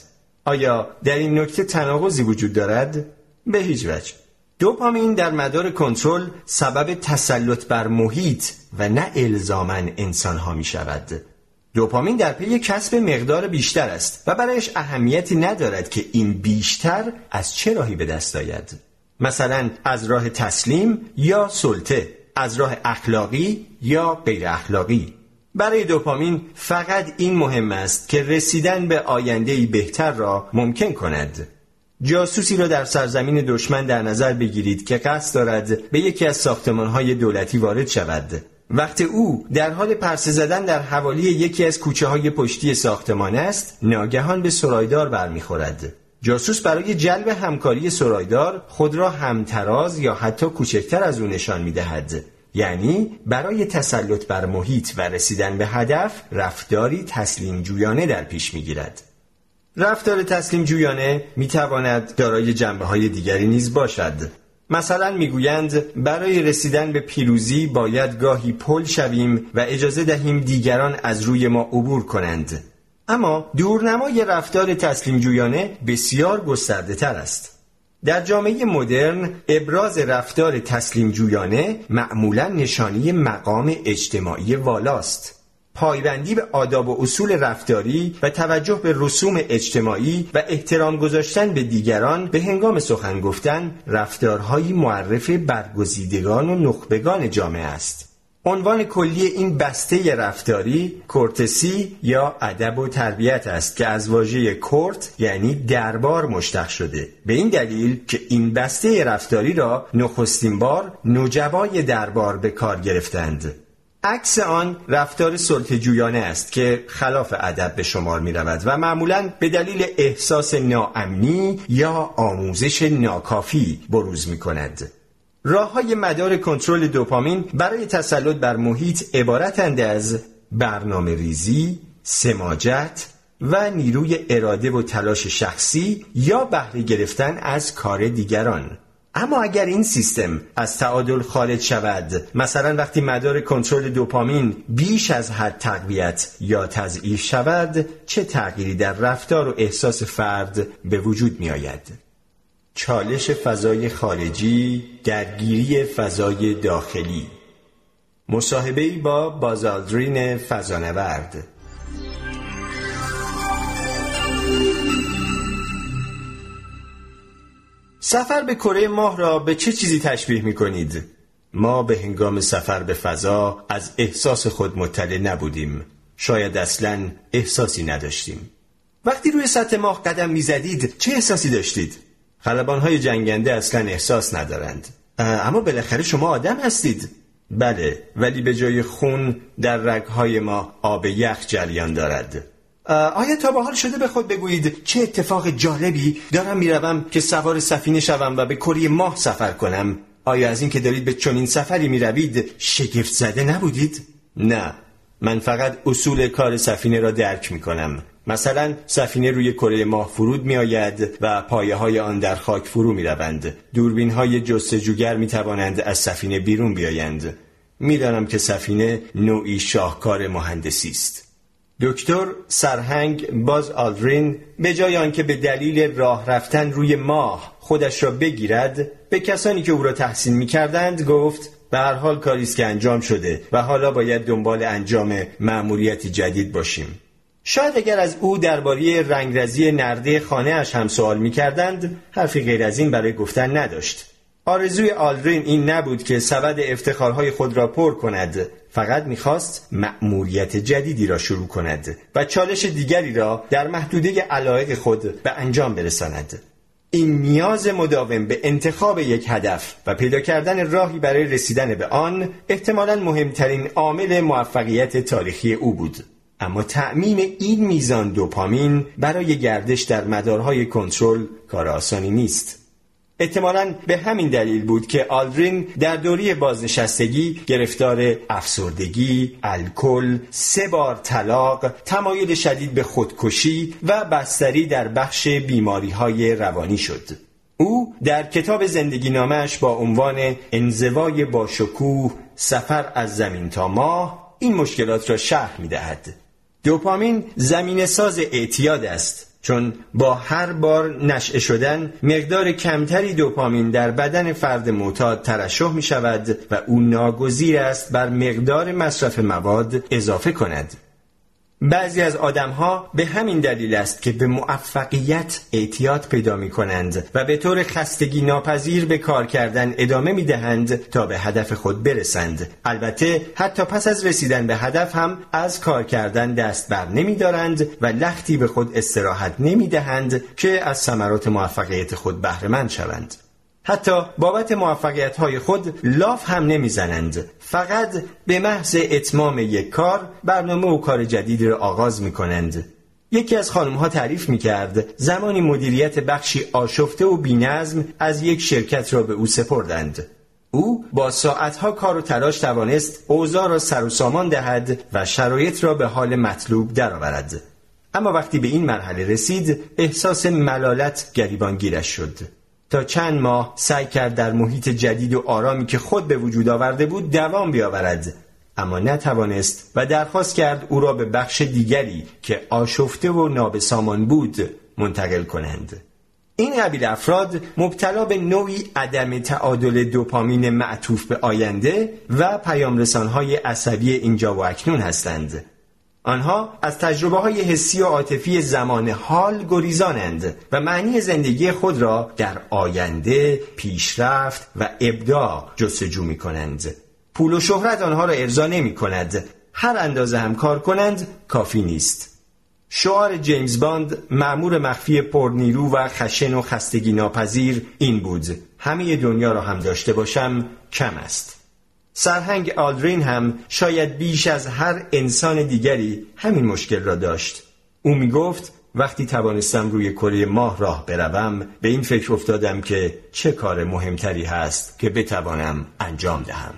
آیا در این نکته تناقضی وجود دارد؟ به هیچ وجه. دوپامین در مدار کنترل سبب تسلط بر محیط و نه الزاماً انسانها می شود. دوپامین در پی کسب مقدار بیشتر است و برایش اهمیتی ندارد که این بیشتر از چه راهی به دست آید. مثلا از راه تسلیم یا سلطه، از راه اخلاقی یا غیر اخلاقی. برای دوپامین فقط این مهم است که رسیدن به آینده‌ای بهتر را ممکن کند. جاسوسی را در سرزمین دشمن در نظر بگیرید که قصد دارد به یکی از ساختمان‌های دولتی وارد شود. وقتی او در حال پرسه زدن در حوالی یکی از کوچه‌های پشتی ساختمان است، ناگهان به سرایدار برمیخورد. جاسوس برای جلب همکاری سرایدار خود را همتراز یا حتی کوچکتر از او نشان می‌دهد. یعنی برای تسلط بر محیط و رسیدن به هدف رفتاری تسلیم جویانه در پیش می گیرد. رفتار تسلیم جویانه می تواند دارای جنبه های دیگری نیز باشد. مثلا می گویند برای رسیدن به پیروزی باید گاهی پل شویم و اجازه دهیم دیگران از روی ما عبور کنند. اما دورنمای رفتار تسلیم جویانه بسیار گسترده تر است. در جامعه مدرن ابراز رفتار تسلیم جویانه معمولا نشانی مقام اجتماعی والاست. پایبندی به آداب و اصول رفتاری و توجه به رسوم اجتماعی و احترام گذاشتن به دیگران به هنگام سخن گفتن رفتارهایی معرف برگزیدگان و نخبگان جامعه است. عنوان کلی این بسته رفتاری کورتسی یا ادب و تربیت است که از واژه کورت یعنی دربار مشتق شده، به این دلیل که این بسته رفتاری را نخستین بار نوجوای دربار به کار گرفتند. عکس آن رفتار سلطه‌جویانه است که خلاف ادب به شمار می رود و معمولاً به دلیل احساس ناامنی یا آموزش ناکافی بروز می کند. راه‌های مدار کنترل دوپامین برای تسلط بر محیط عبارتند از برنامه‌ریزی، سماجت و نیروی اراده و تلاش شخصی یا بهره گرفتن از کار دیگران. اما اگر این سیستم از تعادل خارج شود، مثلا وقتی مدار کنترل دوپامین بیش از حد تقویت یا تضعیف شود، چه تغییری در رفتار و احساس فرد به وجود می‌آید؟ چالش فضای خارجی، درگیری فضای داخلی. مصاحبه‌ای با بازالدرین فضانورد. سفر به کره ماه را به چه چیزی تشبیه می‌کنید؟ ما به هنگام سفر به فضا از احساس خود مطلع نبودیم. شاید اصلاً احساسی نداشتیم. وقتی روی سطح ماه قدم می‌زدید چه احساسی داشتید؟ خلبان‌های جنگنده اصلا احساس ندارند. اما بالاخره شما آدم هستید. بله، ولی به جای خون در رگ‌های ما آب یخ جریان دارد. آیا تا به حال شده به خود بگویید چه اتفاق جالبی دارم میروم که سوار سفینه شوم و به کره ماه سفر کنم؟ آیا از این که دارید به چنین سفری میروید شگفت زده نبودید؟ نه، من فقط اصول کار سفینه را درک میکنم. مثلا سفینه روی کره ماه فرود می آید و پایه های آن در خاک فرو می روند. دوربین های جستجوگر می توانند از سفینه بیرون بیایند. می دانم که سفینه نوعی شاهکار مهندسی است. دکتر سرهنگ باز آلدرین به جای آنکه به دلیل راه رفتن روی ماه خودش را بگیرد، به کسانی که او را تحسین می کردند گفت به هر حال کاری است که انجام شده و حالا باید دنبال انجام مأموریتی جدید باشیم. شاید اگر از او درباره رنگرزی نرده خانه اش هم سوال می‌کردند، حرفی غیر از این برای گفتن نداشت. آرزوی آلدرین این نبود که سبد افتخارهای خود را پر کند، فقط می‌خواست مأموریت جدیدی را شروع کند و چالش دیگری را در محدوده علایق خود به انجام برساند. این نیاز مداوم به انتخاب یک هدف و پیدا کردن راهی برای رسیدن به آن احتمالاً مهمترین عامل موفقیت تاریخی او بود. اما تأمین این میزان دوپامین برای گردش در مدارهای کنترل کار آسانی نیست. احتمالاً به همین دلیل بود که آلدرین در دوره بازنشستگی گرفتار افسردگی، الکل، 3 بار طلاق، تمایل شدید به خودکشی و بستری در بخش بیماری‌های روانی شد. او در کتاب زندگی نامش با عنوان انزوای باشکوه، سفر از زمین تا ماه این مشکلات را شرح می‌دهد. دوپامین زمینه ساز اعتیاد است، چون با هر بار نشئه شدن مقدار کمتری دوپامین در بدن فرد معتاد ترشح می شود و او ناگزیر است بر مقدار مصرف مواد اضافه کند. بعضی از آدم‌ها به همین دلیل است که به موفقیت اعتیاد پیدا می کنند و به طور خستگی ناپذیر به کار کردن ادامه می دهند تا به هدف خود برسند. البته حتی پس از رسیدن به هدف هم از کار کردن دست بر نمی دارند و لختی به خود استراحت نمی دهند که از ثمرات موفقیت خود بهره مند شوند. حتی بابت موفقیت‌های خود لاف هم نمی‌زنند، فقط به محض اتمام یک کار برنامه و کار جدیدی را آغاز می‌کنند. یکی از خانم‌ها تعریف می‌کرد زمانی مدیریت بخشی آشفته و بی‌نظم از یک شرکت را به او سپردند. او با ساعت‌ها کار و تلاش توانست اوضاع را سر و سامان دهد و شرایط را به حال مطلوب درآورد. اما وقتی به این مرحله رسید، احساس ملالت گریبانگیرش شد. تا چند ماه سعی کرد در محیط جدید و آرامی که خود به وجود آورده بود دوام بیاورد، اما نتوانست و درخواست کرد او را به بخش دیگری که آشفته و نابسامان بود منتقل کنند. این قبیل افراد مبتلا به نوعی عدم تعادل دوپامین معطوف به آینده و پیامرسان‌های عصبی اینجا و اکنون هستند. آنها از تجربه‌های حسی و عاطفی زمان حال گریزانند و معنی زندگی خود را در آینده، پیشرفت و ابداع جستجو می‌کنند. پول و شهرت آنها را ارضا نمی‌کند. هر اندازه هم کار کنند کافی نیست. شعار جیمز باند، مأمور مخفی پرنیرو و خشن و خستگی ناپذیر، این بود: همه دنیا را هم داشته باشم کم است. سرهنگ آلدرین هم شاید بیش از هر انسان دیگری همین مشکل را داشت. او می گفت وقتی توانستم روی کره ماه راه بروم به این فکر افتادم که چه کار مهمتری هست که بتوانم انجام دهم.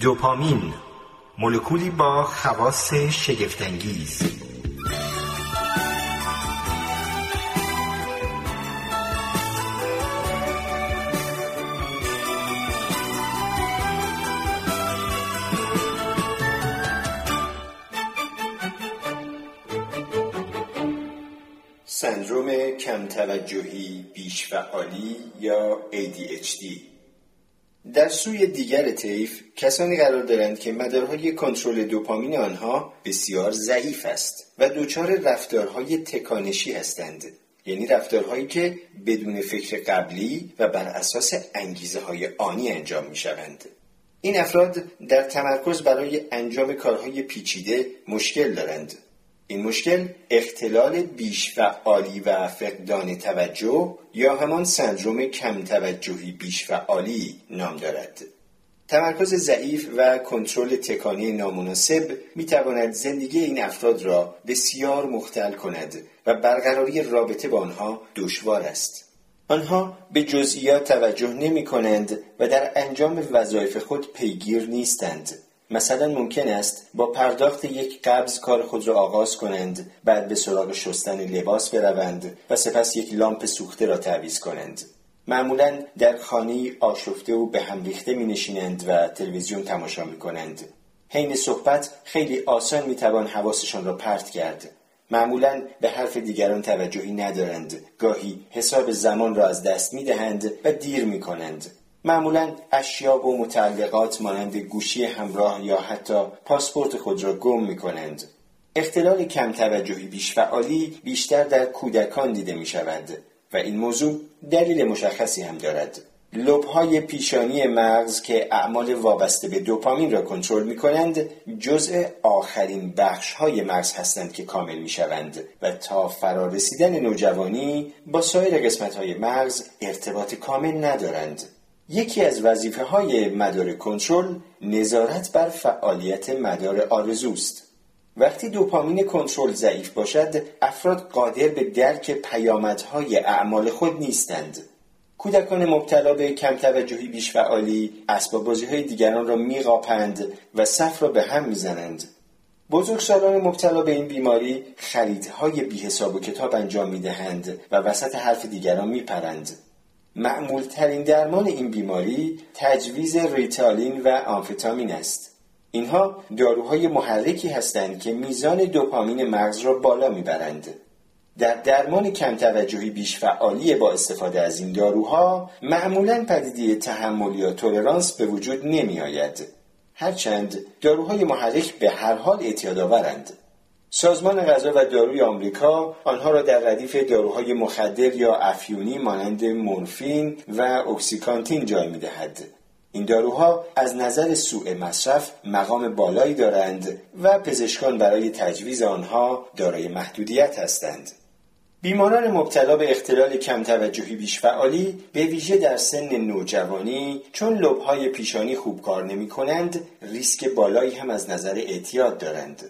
دوپامین، مولکولی با خواص شگفت‌انگیز. سندروم کم توجهی بیش فعالی یا ADHD. در سوی دیگر طیف کسانی قرار دارند که مدارهای کنترل دوپامین آنها بسیار ضعیف است و دچار رفتارهای تکانشی هستند، یعنی رفتارهایی که بدون فکر قبلی و بر اساس انگیزه‌های آنی انجام می‌شوند. این افراد در تمرکز برای انجام کارهای پیچیده مشکل دارند. این مشکل اختلال بیش فعالی و فقدان توجه یا همان سندروم کم توجهی بیش فعالی نام دارد. تمرکز ضعیف و کنترل تکانی نامناسب می تواند زندگی این افراد را بسیار مختل کند و برقراری رابطه با آنها دشوار است. آنها به جزئیات توجه نمی کنند و در انجام وظایف خود پیگیر نیستند. مثلا ممکن است با پرداخت یک قبض کار خود را آغاز کنند، بعد به سراغ شستن لباس بروند و سپس یک لامپ سوخته را تعویض کنند. معمولا در خانه آشفته و به هم ریخته می‌نشینند و تلویزیون تماشا می‌کنند. حین صحبت خیلی آسان می‌توان حواسشان را پرت کرد. معمولا به حرف دیگران توجهی ندارند، گاهی حساب زمان را از دست می‌دهند و دیر می‌کنند. معمولاً اشیا و متعلقات مانند گوشی همراه یا حتی پاسپورت خود را گم می‌کنند. اختلال کم توجهی بیش فعالی بیشتر در کودکان دیده می‌شود و این موضوع دلیل مشخصی هم دارد. لوب‌های پیشانی مغز که اعمال وابسته به دوپامین را کنترل می‌کنند، جزء آخرین بخش‌های مغز هستند که کامل می‌شوند و تا فرارسیدن نوجوانی با سایر قسمت‌های مغز ارتباط کامل ندارند. یکی از وظیفه‌های مدار کنترل نظارت بر فعالیت مدار آرزوست. وقتی دوپامین کنترل ضعیف باشد، افراد قادر به درک پیامدهای اعمال خود نیستند. کودکان مبتلا به کم توجهی بیش فعالی اسباب بازی‌های دیگران را می‌قاپند و صف را به هم می‌زنند. بزرگسالان مبتلا به این بیماری خریدهای بی‌حساب و کتاب انجام می‌دهند و وسط حرف دیگران می‌پرند. معمول ترین درمان این بیماری تجویز ریتالین و آمفتامین است. اینها داروهای محرکی هستند که میزان دوپامین مغز را بالا میبرند. در درمان کم توجهی بیش فعالی با استفاده از این داروها معمولاً پدیده تحمل یا تولرانس به وجود نمی آید. هرچند داروهای محرک به هر حال اعتیادآورند. سازمان غذا و داروی آمریکا آنها را در ردیف داروهای مخدر یا افیونی مانند مورفین و اکسیکانتین جای می‌دهد. این داروها از نظر سوء مصرف مقام بالایی دارند و پزشکان برای تجویز آنها دارای محدودیت هستند. بیماران مبتلا به اختلال کم توجهی بیش فعالی به ویژه در سن نوجوانی چون لوب‌های پیشانی خوب کار نمی‌کنند، ریسک بالایی هم از نظر اعتیاد دارند.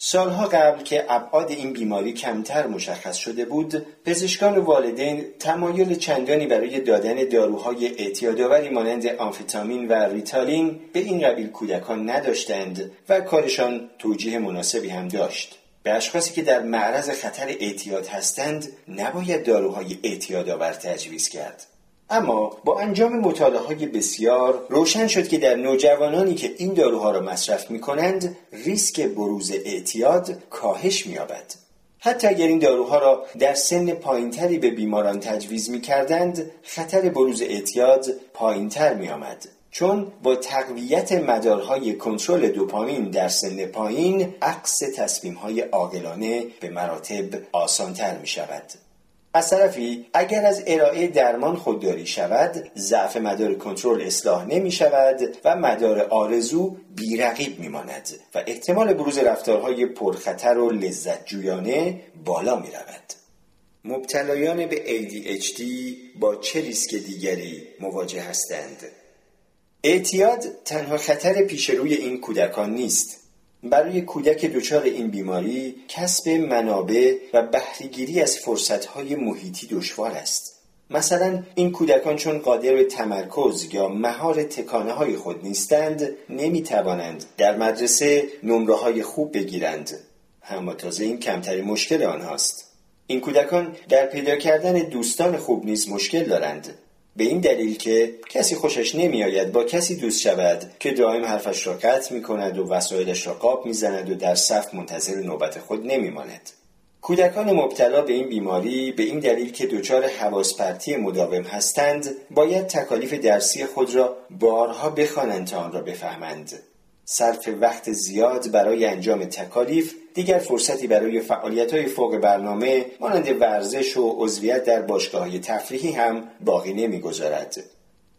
سالها قبل که ابعاد این بیماری کمتر مشخص شده بود، پزشکان و والدین تمایل چندانی برای دادن داروهای اعتیادآوری مانند آمفتامین و ریتالین به این قبیل کودکان نداشتند و کارشان توجیه مناسبی هم داشت. به اشخاصی که در معرض خطر اعتیاد هستند، نباید داروهای اعتیادآور تجویز کرد. اما با انجام مطالعه‌های بسیار روشن شد که در نوجوانانی که این داروها را مصرف می‌کنند، ریسک بروز اعتیاد کاهش می‌یابد. حتی اگر این داروها را در سن پایین‌تری به بیماران تجویز می‌کردند، خطر بروز اعتیاد پایین‌تر می‌آمد. چون با تقویت مدارهای کنترل دوپامین در سن پایین، عکس تصمیم‌های عاقلانه به مراتب آسان‌تر می‌شود. از طرفی اگر از ارائه درمان خودداری شود، ضعف مدار کنترل اصلاح نمی شود و مدار آرزو بی‌رقیب می ماند و احتمال بروز رفتارهای پرخطر و لذت جویانه بالا می رود. مبتلایان به ADHD با چه ریسک دیگری مواجه هستند؟ اعتیاد تنها خطر پیش روی این کودکان نیست. برای کودک دچار این بیماری کسب منابع و بهره‌گیری از فرصت‌های محیطی دشوار است. مثلا این کودکان چون قادر به تمرکز یا مهار تکانه‌های خود نیستند، نمی‌توانند در مدرسه نمره‌های خوب بگیرند. اما تازه این کمترین مشکل آنهاست. این کودکان در پیدا کردن دوستان خوب نیز مشکل دارند، به این دلیل که کسی خوشش نمیآید با کسی دوست شود که دائم حرفش را قطع می‌کند و وسایلش را قاپ می‌زند و در صف منتظر نوبت خود نمی‌ماند. کودکان مبتلا به این بیماری به این دلیل که دچار حواس پرتی مداوم هستند، باید تکالیف درسی خود را بارها بخوانند تا آن را بفهمند. صرف وقت زیاد برای انجام تکالیف دیگر فرصتی برای فعالیت‌های فوق برنامه مانند ورزش و عضویت در باشگاه‌های تفریحی هم باقی نمی‌گذارد.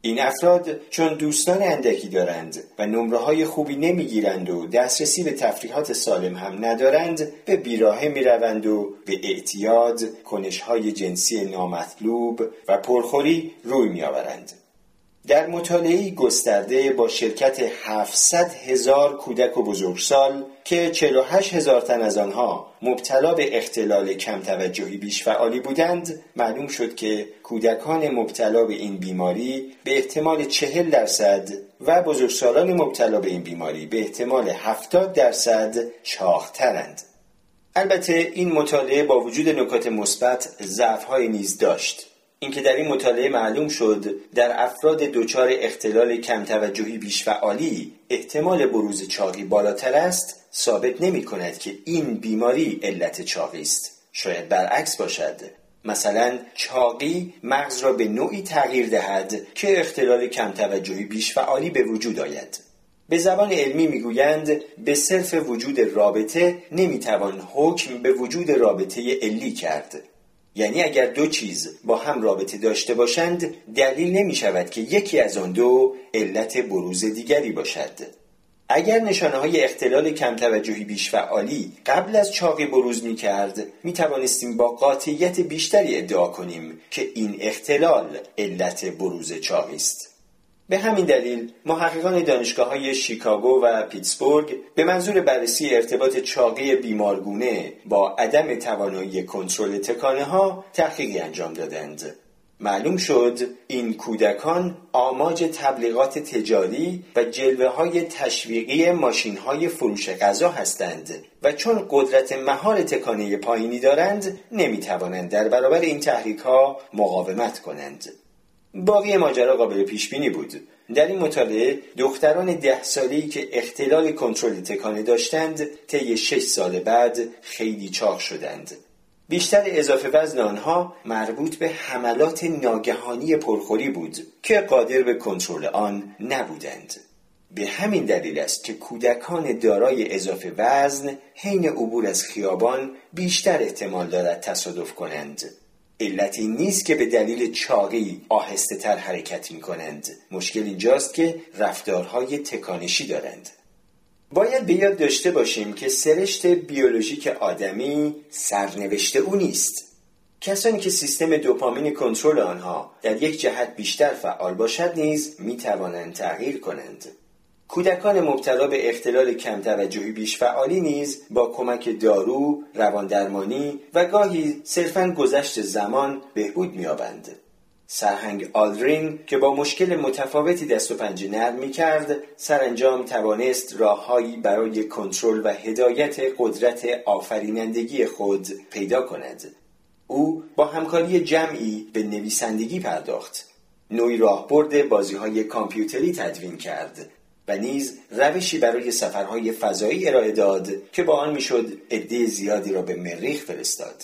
این افراد چون دوستان اندکی دارند و نمره‌های خوبی نمی‌گیرند و دسترسی به تفریحات سالم هم ندارند، به بیراهه می‌روند و به اعتیاد، کنش‌های جنسی نامطلوب و پرخوری روی می‌آورند. در مطالعه‌ای گسترده با شرکت 700,000 کودک و بزرگسال که 48,000 تن از آنها مبتلا به اختلال کم توجهی بیش فعالی بودند، معلوم شد که کودکان مبتلا به این بیماری به احتمال 40% و بزرگسالان مبتلا به این بیماری به احتمال 70% چاق‌ترند. البته این مطالعه با وجود نکات مثبت ضعف‌های نیز داشت. اینکه در این مطالعه معلوم شد در افراد دچار اختلال کم توجهی بیش فعالی احتمال بروز چاقی بالاتر است، ثابت نمی کند که این بیماری علت چاقی است. شاید برعکس باشد. مثلا چاقی مغز را به نوعی تغییر دهد که اختلال کم توجهی بیش فعالی به وجود آید. به زبان علمی میگویند به صرف وجود رابطه نمیتوان حکم به وجود رابطه علی کرد. یعنی اگر دو چیز با هم رابطه داشته باشند، دلیل نمی شود که یکی از آن دو علت بروز دیگری باشد. اگر نشانه های اختلال کم توجهی بیش فعالی قبل از چاقی بروز می کرد، می توانستیم با قاطعیت بیشتری ادعا کنیم که این اختلال علت بروز چاقی است. به همین دلیل محققان دانشگاه‌های شیکاگو و پیتسبورگ به منظور بررسی ارتباط چاقی بیمارگونه با عدم توانایی کنترل تکانه‌ها تحقیقی انجام دادند. معلوم شد این کودکان آماج تبلیغات تجاری و جلوه‌های تشویقی ماشین‌های فروش غذا هستند و چون قدرت مهار تکانه پایینی دارند، نمی‌توانند در برابر این تحریک‌ها مقاومت کنند. باقی ماجرا قابل پیش بینی بود. در این مطالعه دختران 10 ساله‌ای که اختلال کنترل تکانه داشتند، طی 6 سال بعد خیلی چاق شدند. بیشتر اضافه وزن آنها مربوط به حملات ناگهانی پرخوری بود که قادر به کنترل آن نبودند. به همین دلیل است که کودکان دارای اضافه وزن حین عبور از خیابان بیشتر احتمال دارد تصادف کنند. علت این نیست که به دلیل چاقی آهسته تر حرکت می کنند. مشکل اینجاست که رفتارهای تکانشی دارند. باید به یاد داشته باشیم که سرشت بیولوژیک آدمی سرنوشت او نیست. کسانی که سیستم دوپامین کنترل آنها در یک جهت بیشتر فعال باشد نیز می توانند تغییر کنند. کودکان مبتلا به اختلال کم توجهی بیش فعالی نیز با کمک دارو، رواندرمانی و گاهی صرفاً گذشت زمان بهبود می‌یابند. سرهنگ آلدرین که با مشکل متفاوتی دست و پنجه نرم می‌کرد، سرانجام توانست راه‌هایی برای کنترل و هدایت قدرت آفرینندگی خود پیدا کند. او با همکاری جمعی به نویسندگی پرداخت، نوعی راهبرد بازی‌های کامپیوتری تدوین کرد و نیز روشی برای سفرهای فضایی ارائه داد که با آن میشد عده زیادی را به مریخ فرستاد.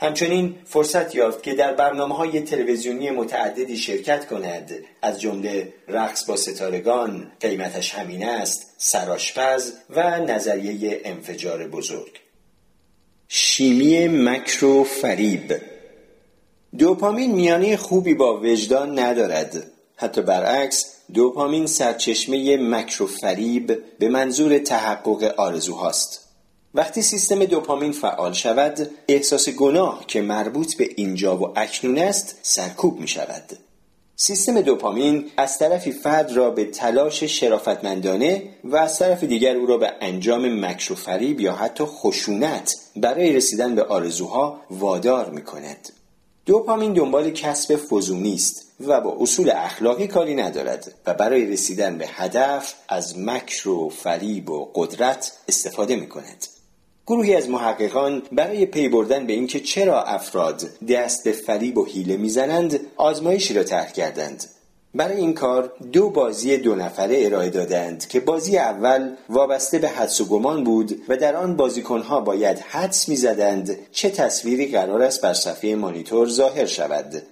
همچنین فرصت یافت که در برنامه‌های تلویزیونی متعددی شرکت کند، از جمله رقص با ستارگان، قیمتش همین است، سرآشپز و نظریه انفجار بزرگ. شیمی مکر و فریب. دوپامین میانه خوبی با وجدان ندارد. حتی برعکس، دوپامین سرچشمه مکر و فریب به منظور تحقق آرزوهاست. وقتی سیستم دوپامین فعال شود، احساس گناه که مربوط به اینجا و اکنون است سرکوب می شود. سیستم دوپامین از طرفی فرد را به تلاش شرافتمندانه و از طرف دیگر او را به انجام مکر و فریب یا حتی خشونت برای رسیدن به آرزوها وادار می کند. دوپامین دنبال کسب فزونی است و با اصول اخلاقی کاری ندارد و برای رسیدن به هدف از مکر و فریب و قدرت استفاده می کند. گروهی از محققان برای پی بردن به اینکه چرا افراد دست به فریب و حیله میزنند، آزمایشی را طرح کردند. برای این کار دو بازی دو نفره ارائه دادند که بازی اول وابسته به حدس و گمان بود و در آن بازیکنها باید حدس میزدند چه تصویری قرار است بر صفحه مانیتور ظاهر شود.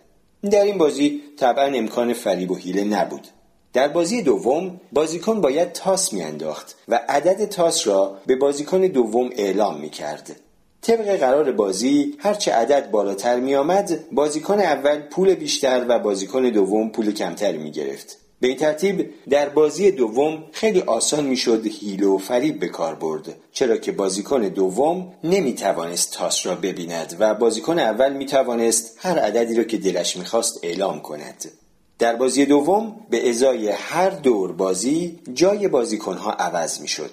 در این بازی طبعا امکان فریب و حیله نبود. در بازی دوم بازیکن باید تاس میانداخت و عدد تاس را به بازیکن دوم اعلام میکرد. طبق قرار بازی هرچه عدد بالاتر میآمد بازیکن اول پول بیشتر و بازیکن دوم پول کمتر میگرفت. به این ترتیب در بازی دوم خیلی آسان میشد حیله و فریب به کار برد، چرا که بازیکن دوم نمیتوانست تاس را ببیند و بازیکن اول میتوانست هر عددی را که دلش میخواست اعلام کند. در بازی دوم به ازای هر دور بازی جای بازیکنها عوض میشد.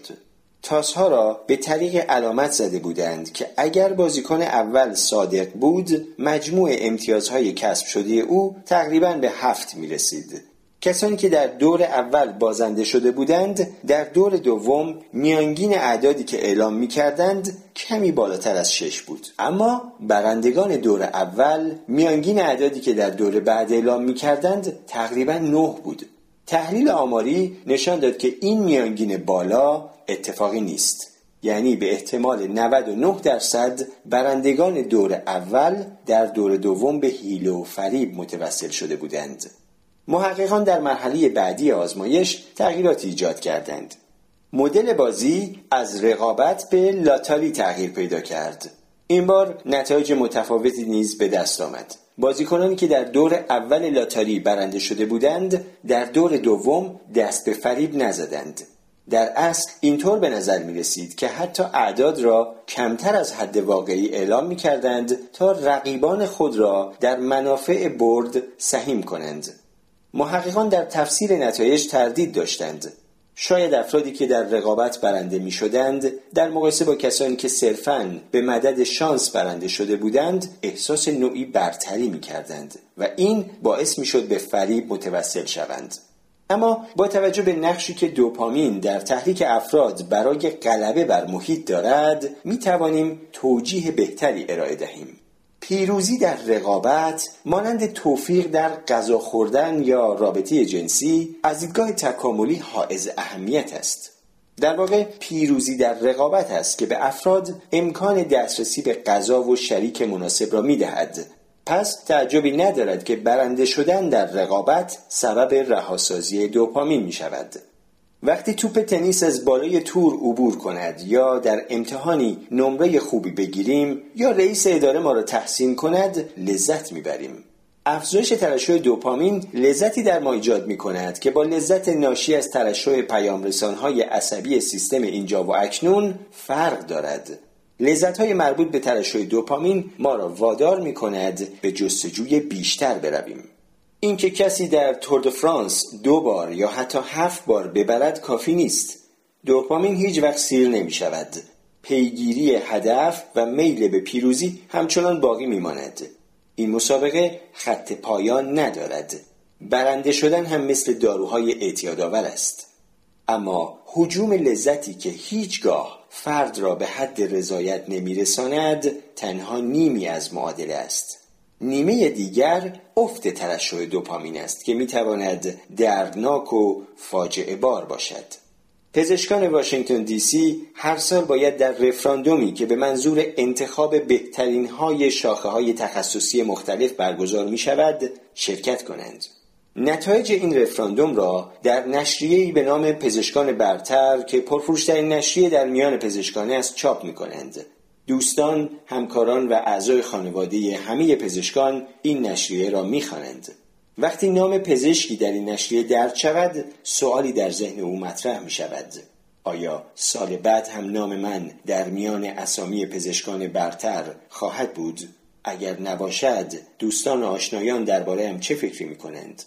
تاس‌ها را به طریق علامت زده بودند که اگر بازیکن اول صادق بود مجموع امتیازهای کسب شده او تقریباً به 7 می رسید. کسانی که در دور اول بازنده شده بودند در دور دوم میانگین اعدادی که اعلام می کردند کمی بالاتر از 6 بود، اما برندگان دور اول میانگین اعدادی که در دور بعد اعلام می کردند تقریباً 9 بود. تحلیل آماری نشان داد که این میانگین بالا اتفاقی نیست، یعنی به احتمال 99% برندگان دور اول در دور دوم به حیله و فریب متوسل شده بودند. محققان در مرحله بعدی آزمایش تغییراتی ایجاد کردند. مدل بازی از رقابت به لاتاری تغییر پیدا کرد. این بار نتایج متفاوتی نیز به دست آمد. بازیکنانی که در دور اول لاتاری برنده شده بودند در دور دوم دست به فریب نزدند. در اصل اینطور به نظر می رسید که حتی اعداد را کمتر از حد واقعی اعلام می کردند تا رقیبان خود را در منافع برد سهیم کنند. محققان در تفسیر نتایج تردید داشتند. شاید افرادی که در رقابت برنده می شدند در مقایسه با کسانی که صرفاً به مدد شانس برنده شده بودند احساس نوعی برتری می کردند و این باعث می شد به فریب متوسل شوند. اما با توجه به نقشی که دوپامین در تحریک افراد برای غلبه بر محیط دارد می توانیم توجیه بهتری ارائه دهیم. پیروزی در رقابت مانند توفیق در غذا خوردن یا رابطه جنسی از دیدگاه تکاملی حائز اهمیت است. در واقع پیروزی در رقابت است که به افراد امکان دسترسی به غذا و شریک مناسب را می دهد. پس تعجبی ندارد که برنده شدن در رقابت سبب رهاسازی دوپامین می شود. وقتی توپ تنیس از بالای تور عبور کند یا در امتحانی نمره خوبی بگیریم یا رئیس اداره ما را تحسین کند لذت میبریم. افزایش ترشح دوپامین لذتی در ما ایجاد میکند که با لذت ناشی از ترشح پیامرسانهای عصبی سیستم اینجا و اکنون فرق دارد. لذت‌های مربوط به ترشح دوپامین ما را وادار میکند به جستجوی بیشتر برویم. اینکه کسی در تور دو فرانس 2 بار یا حتی 7 بار ببرد کافی نیست. دوپامین هیچ وقت سیر نمی شود. پیگیری هدف و میل به پیروزی همچنان باقی می ماند. این مسابقه خط پایان ندارد. برنده شدن هم مثل داروهای اعتیادآور است. اما هجوم لذتی که هیچگاه فرد را به حد رضایت نمی رساند تنها نیمی از معادله است. نیمه دیگر افت ترشح دوپامین است که میتواند دردناک و فاجعه بار باشد. پزشکان واشنگتن دی سی هر سال باید در رفراندومی که به منظور انتخاب بهترین های شاخه های تخصصی مختلف برگزار می شود شرکت کنند. نتایج این رفراندوم را در نشریه‌ای به نام پزشکان برتر که پرفروش‌ترین نشریه در میان پزشکان است چاپ می کنند. دوستان، همکاران و اعضای خانواده همه پزشکان این نشریه را می‌خوانند. وقتی نام پزشکی در این نشریه درج شود، سوالی در ذهن او مطرح می‌شود. آیا سال بعد هم نام من در میان اسامی پزشکان برتر خواهد بود؟ اگر نباشد، دوستان و آشنایان درباره‌ام چه فکری می‌کنند؟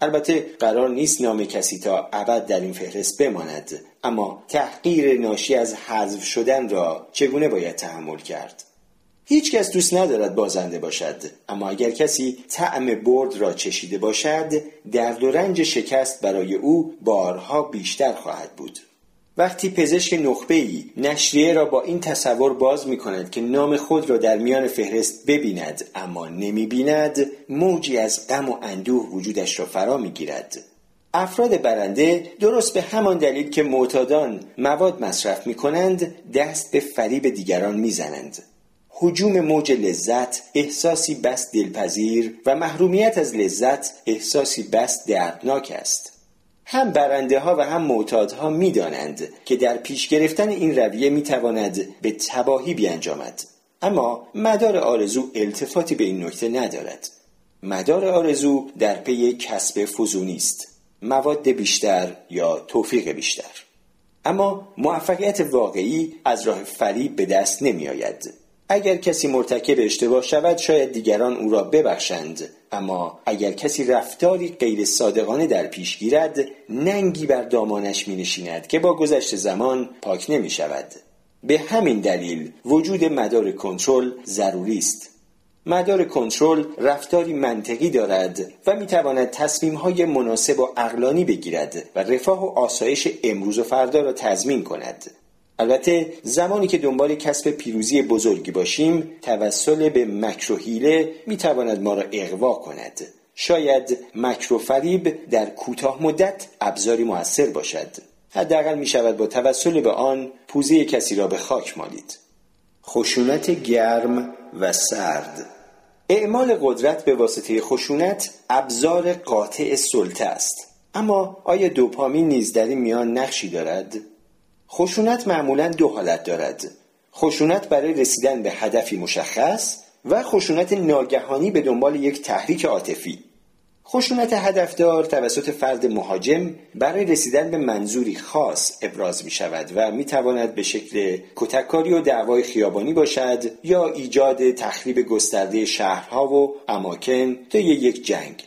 البته قرار نیست نام کسی تا ابد در این فهرست بماند، اما تحقیر ناشی از حذف شدن را چگونه باید تحمل کرد؟ هیچ کس دوست ندارد بازنده باشد، اما اگر کسی طعم برد را چشیده باشد، درد و رنج شکست برای او بارها بیشتر خواهد بود. وقتی پزشک نخبه‌ای نشریه را با این تصور باز می‌کند که نام خود را در میان فهرست ببیند اما نمی‌بیند، موجی از غم و اندوه وجودش را فرا می‌گیرد. افراد برنده درست به همان دلیل که معتادان مواد مصرف می‌کنند، دست به فریب دیگران می‌زنند. هجوم موج لذت احساسی بس دلپذیر و محرومیت از لذت احساسی بس دردناک است. هم برنده ها و هم معتادها می دانند که در پیش گرفتن این رویه می تواند به تباهی بیانجامد، اما مدار آرزو التفاتی به این نکته ندارد. مدار آرزو در پی کسب فزونی است، مواد بیشتر یا توفیق بیشتر. اما موفقیت واقعی از راه فریب به دست نمی آید. اگر کسی مرتکب اشتباه شود، شاید دیگران او را ببخشند، اما اگر کسی رفتاری غیر صادقانه در پیش گیرد، ننگی بر دامانش می نشیند که با گذشت زمان پاک نمی شود. به همین دلیل وجود مدار کنترل ضروری است. مدار کنترل رفتاری منطقی دارد و می تواند تصمیم‌های مناسب و عقلانی بگیرد و رفاه و آسایش امروز و فردا را تضمین کند. البته زمانی که دنبال کسب پیروزی بزرگی باشیم، توسل به مکر و حیله میتواند ما را اغوا کند. شاید مکر و فریب در کوتاه مدت ابزاری مؤثر باشد. حداقل میشود با توسل به آن پوزه کسی را به خاک مالید. خشونت گرم و سرد. اعمال قدرت به واسطه خشونت ابزار قاطع سلطه است. اما آیا دوپامین نیز در این میان نقشی دارد؟ خشونت معمولاً دو حالت دارد: خشونت برای رسیدن به هدفی مشخص و خشونت ناگهانی به دنبال یک تحریک عاطفی. خشونت هدفدار توسط فرد مهاجم برای رسیدن به منظوری خاص ابراز می شود و می تواند به شکل کتککاری و دعوای خیابانی باشد یا ایجاد تخریب گسترده شهرها و اماکن طی یک جنگ.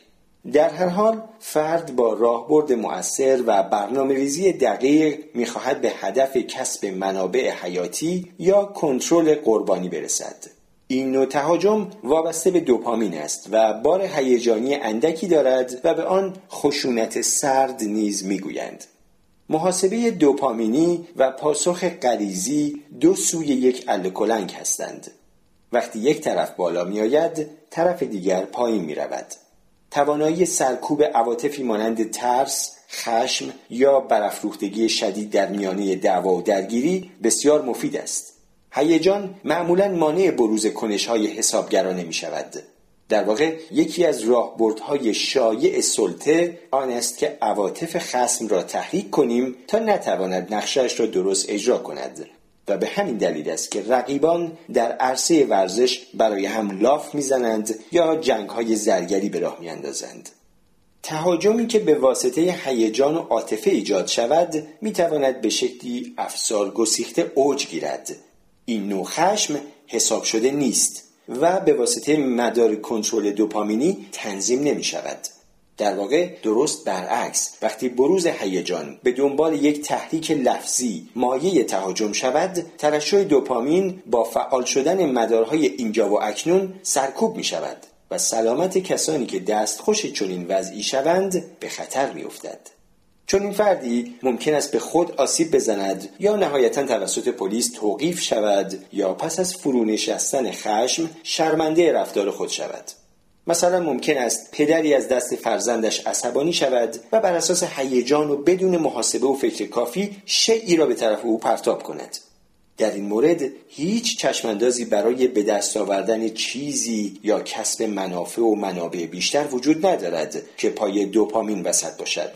در هر حال فرد با راهبرد مؤثر و برنامه‌ریزی دقیق می‌خواهد به هدف کسب منابع حیاتی یا کنترل قربانی برسد. این نوع تهاجم وابسته به دوپامین است و بار هیجانی اندکی دارد و به آن خشونت سرد نیز می‌گویند. محاسبه دوپامینی و پاسخ غریزی دو سوی یک الکلنگ هستند. وقتی یک طرف بالا می‌آید، طرف دیگر پایین می‌رود. توانایی سرکوب عواطفی مانند ترس، خشم یا برافروختگی شدید در میانه دعوا و درگیری بسیار مفید است. هیجان معمولاً مانع بروز کنش‌های حسابگرانه می‌شود. در واقع یکی از راهبردهای شایع سلطه آن است که عواطف خصم را تحریک کنیم تا نتواند نقشه‌اش را درست اجرا کند و به همین دلیل است که رقیبان در عرصه ورزش برای هم لاف میزنند یا جنگ‌های زرگری به راه میاندازند. تهاجمی که به واسطه هیجان و عاطفه ایجاد شود میتواند به شکلی افسار گسیخته اوج گیرد. این نوع خشم حساب شده نیست و به واسطه مدار کنترل دوپامینی تنظیم نمیشود. در واقع درست برعکس، وقتی بروز هیجان به دنبال یک تحریک لفظی مایه تهاجم شود، ترشح دوپامین با فعال شدن مدارهای اینجا و اکنون سرکوب می شود و سلامت کسانی که دستخوش چنین وضعی شوند به خطر می افتد. چنین فردی ممکن است به خود آسیب بزند یا نهایتاً توسط پلیس توقیف شود یا پس از فرونشستن خشم شرمنده رفتار خود شود. مثلا ممکن است پدری از دست فرزندش عصبانی شود و بر اساس هیجان و بدون محاسبه و فکر کافی شیئی را به طرف او پرتاب کند. در این مورد هیچ چشماندازی برای به دست آوردن چیزی یا کسب منافع و منابع بیشتر وجود ندارد که پای دوپامین وسط باشد.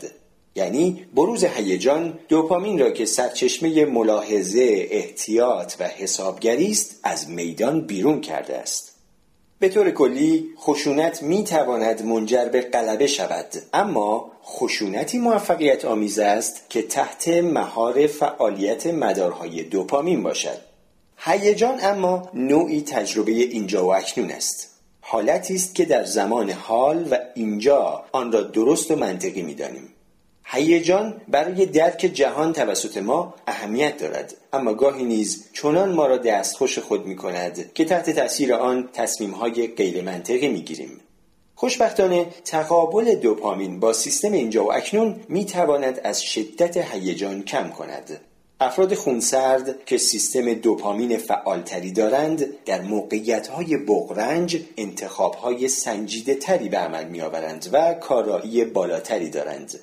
یعنی بروز هیجان دوپامین را که سرچشمه ملاحظه، احتیاط و حسابگری است از میدان بیرون کرده است. به طور کلی خشونت می تواند منجر به غلبه شود، اما خشونتی موفقیت آمیز است که تحت مهار فعالیت مدارهای دوپامین باشد. هیجان اما نوعی تجربه اینجا و اکنون است. حالتی است که در زمان حال و اینجا آن را درست و منطقی می دانیم. هیجان برای درک جهان توسط ما اهمیت دارد، اما گاهی نیز چنان ما را دستخوش خود می‌کند که تحت تأثیر آن تصمیم‌های غیر منطقی می‌گیریم. خوشبختانه تقابل دوپامین با سیستم اینجا و اکنون می‌تواند از شدت هیجان کم کند. افراد خونسرد که سیستم دوپامین فعالتری دارند در موقعیت‌های بغرنج انتخاب‌های سنجیده‌تری به عمل می‌آورند و کارایی بالاتری دارند.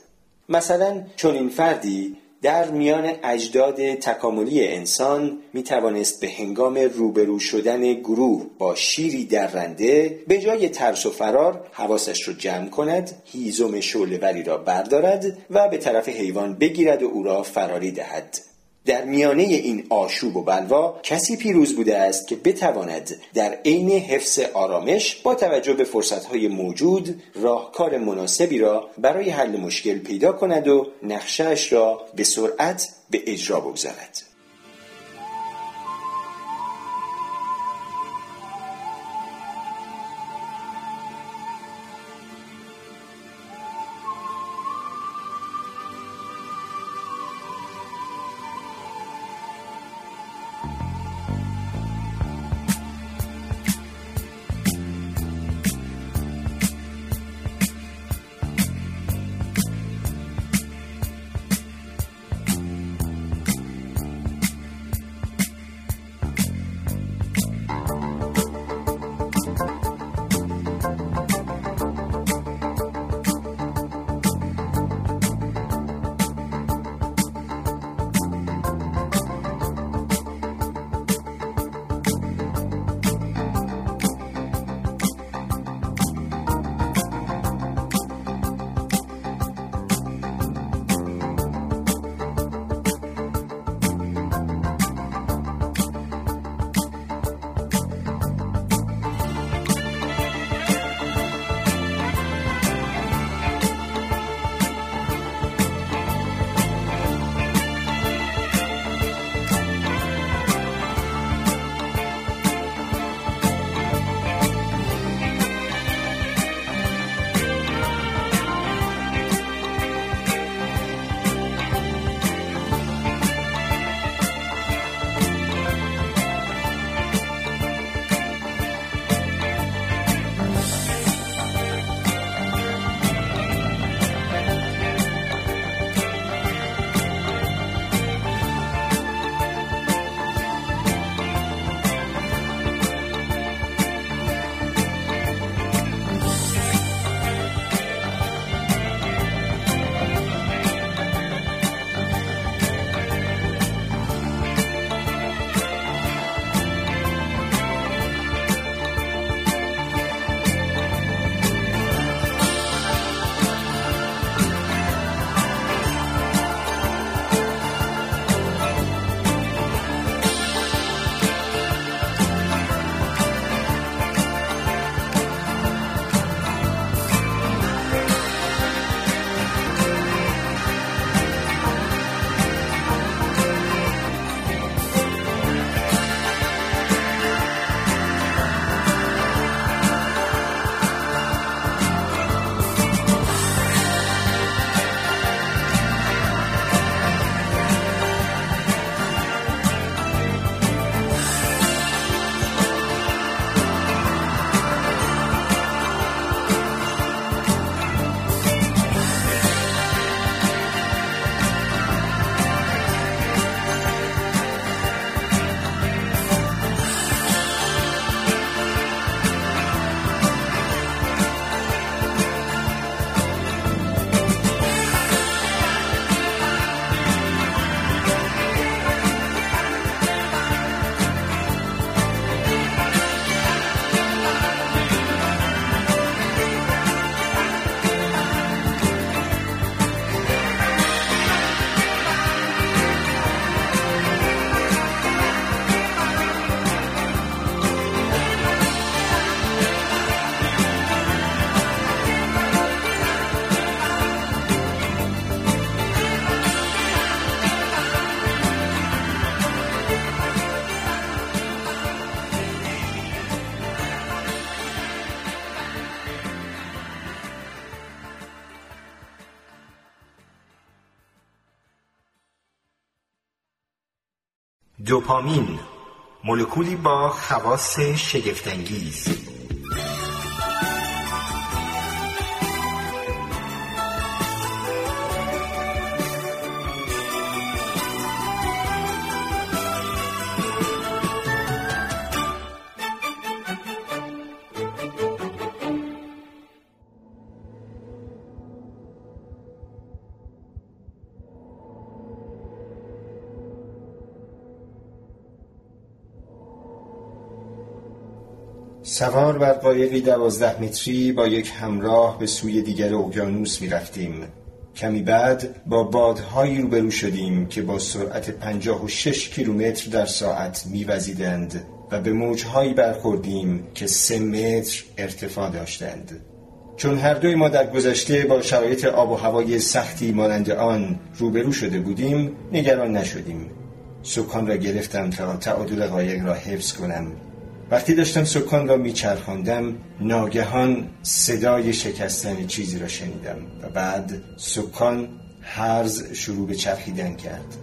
مثلا چنین فردی در میان اجداد تکاملی انسان می توانست به هنگام روبرو شدن گروه با شیری درنده به جای ترس و فرار حواسش را جمع کند، هیزم شعله‌وری را بردارد و به طرف حیوان بگیرد و او را فراری دهد. در میانه این آشوب و بلوا کسی پیروز بوده است که بتواند در عین حفظ آرامش با توجه به فرصت‌های موجود راهکار مناسبی را برای حل مشکل پیدا کند و نقشه‌اش را به سرعت به اجرا بگذارد. دوپامین، مولکولی با خواص شگفت‌انگیز. سوار بر قایقی 12 متری با یک همراه به سوی دیگر اقیانوس می رفتیم. کمی بعد با بادهایی روبرو شدیم که با سرعت 56 کیلومتر در ساعت می وزیدند و به موجهایی برخوردیم که 3 متر ارتفاع داشتند. چون هر دوی ما در گذشته با شرایط آب و هوای سختی مانند آن روبرو شده بودیم، نگران نشدیم. سکان را گرفتم تا تعادل قایق را حفظ کنم. وقتی داشتم سکان را میچرخاندم، ناگهان صدای شکستن چیزی را شنیدم و بعد سکان هرز شروع به چرخیدن کرد.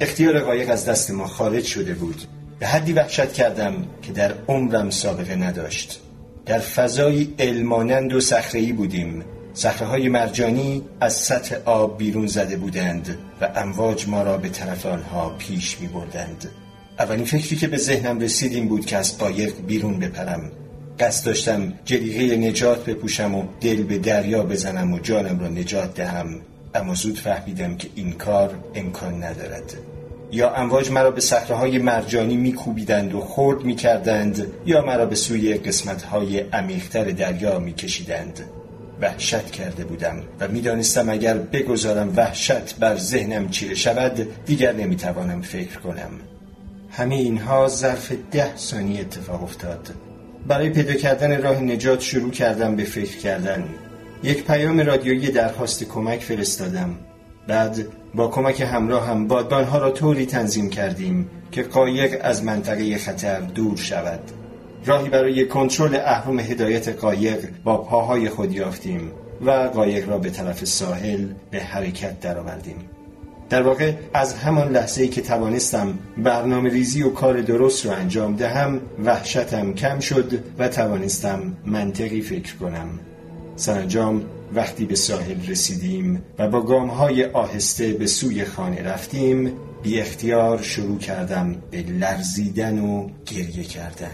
اختیار قایق از دست ما خارج شده بود. به حدی وحشت کردم که در عمرم سابقه نداشت. در فضایی المانند و صخره‌ای بودیم. صخره‌های مرجانی از سطح آب بیرون زده بودند و امواج ما را به طرف آنها پیش می‌بردند. اولین فکری که به ذهنم رسید این بود که از قایق بیرون بپرم. قصد داشتم جلیقه نجات بپوشم و دل به دریا بزنم و جانم را نجات دهم، اما زود فهمیدم که این کار امکان ندارد. یا امواج مرا به صخره‌های مرجانی می‌کوبیدند و خرد می‌کردند، یا مرا به سوی قسمت‌های عمیق‌تر دریا می‌کشیدند. وحشت کرده بودم و می‌دانستم اگر بگذارم وحشت بر ذهنم چیره شود، دیگر نمی‌توانم فکر کنم. همه اینها ظرف 10 ثانیه اتفاق افتاد. برای پیدا کردن راه نجات شروع کردم به فکر کردن. یک پیام رادیویی درخواست کمک فرستادم. بعد با کمک همراهم بادبانها را طوری تنظیم کردیم که قایق از منطقه خطر دور شود. راهی برای کنترل اهرم هدایت قایق با پاهای خود یافتیم و قایق را به طرف ساحل به حرکت درآوردیم. در واقع از همان لحظه‌ای که توانستم برنامه‌ریزی و کار درست را انجام دهم، وحشتم کم شد و توانستم منطقی فکر کنم. سرانجام وقتی به ساحل رسیدیم و با گام‌های آهسته به سوی خانه رفتیم، بی اختیار شروع کردم به لرزیدن و گریه کردن.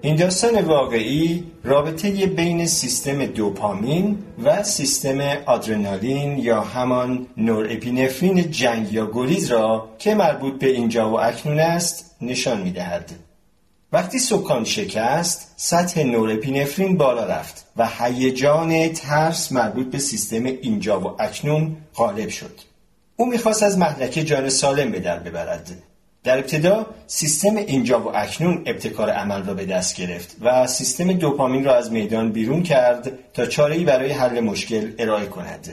این داستان واقعی رابطه بین سیستم دوپامین و سیستم آدرنالین یا همان نوراپینفرین جنگ یا گریز را که مربوط به اینجا و اکنون است نشان می‌دهد. وقتی سکان شکست، سطح نوراپینفرین بالا رفت و هیجان ترس مربوط به سیستم اینجا و اکنون غالب شد. او می‌خواست از مهلکه جان سالم به در ببرد. در ابتدا سیستم اینجا و اکنون ابتکار عمل را به دست گرفت و سیستم دوپامین را از میدان بیرون کرد تا چاره‌ای برای حل مشکل ارائه کند.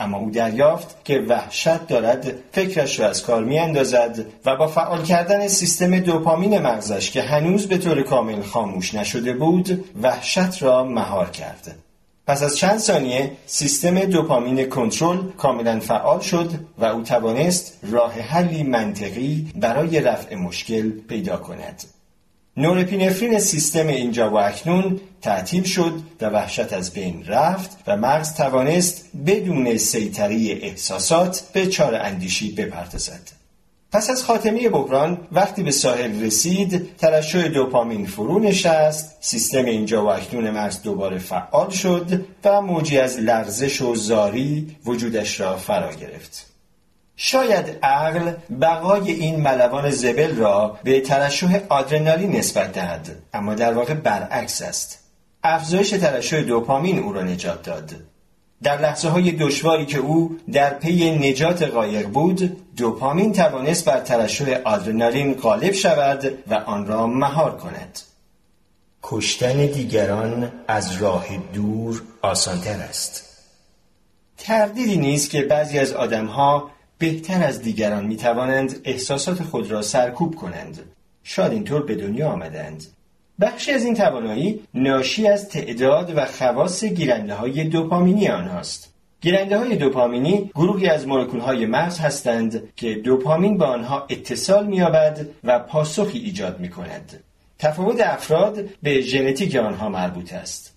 اما او دریافت که وحشت دارد فکرش را از کار می‌اندازد و با فعال کردن سیستم دوپامین مغزش که هنوز به طور کامل خاموش نشده بود، وحشت را مهار کرد. پس از چند ثانیه سیستم دوپامین کنترل کاملا فعال شد و او توانست راه حلی منطقی برای رفع مشکل پیدا کند. نوراپینفرین سیستم اینجا و اکنون تعطیل شد و وحشت از بین رفت و مغز توانست بدون سیطره احساسات به چاره‌اندیشی بپردازد. پس از خاتمه بحران وقتی به ساحل رسید، ترشح دوپامین فرو نشست، سیستم اینجا و اکنون مغز دوباره فعال شد و موجی از لرزش و زاری وجودش را فرا گرفت. شاید عقل بقای این ملوان زبل را به ترشح آدرنالین نسبت دهد، اما در واقع برعکس است. افزایش ترشح دوپامین او را نجات داد. در لحظه‌های دشواری که او در پی نجات قایق بود، دوپامین توانست بر ترشح آدرنالین غالب شود و آن را مهار کند. کشتن دیگران از راه دور آسان‌تر است. تردیدی نیست که بعضی از آدم‌ها بهتر از دیگران می‌توانند احساسات خود را سرکوب کنند. شاید اینطور به دنیا آمدند. بخشی از این توانایی ناشی از تعداد و خواص گیرنده‌های دوپامینی آنهاست. گیرنده‌های دوپامینی گروهی از مولکول‌های مغز هستند که دوپامین با آنها اتصال می‌یابد و پاسخی ایجاد می‌کند. تفاوت افراد به ژنتیک آنها مربوط است.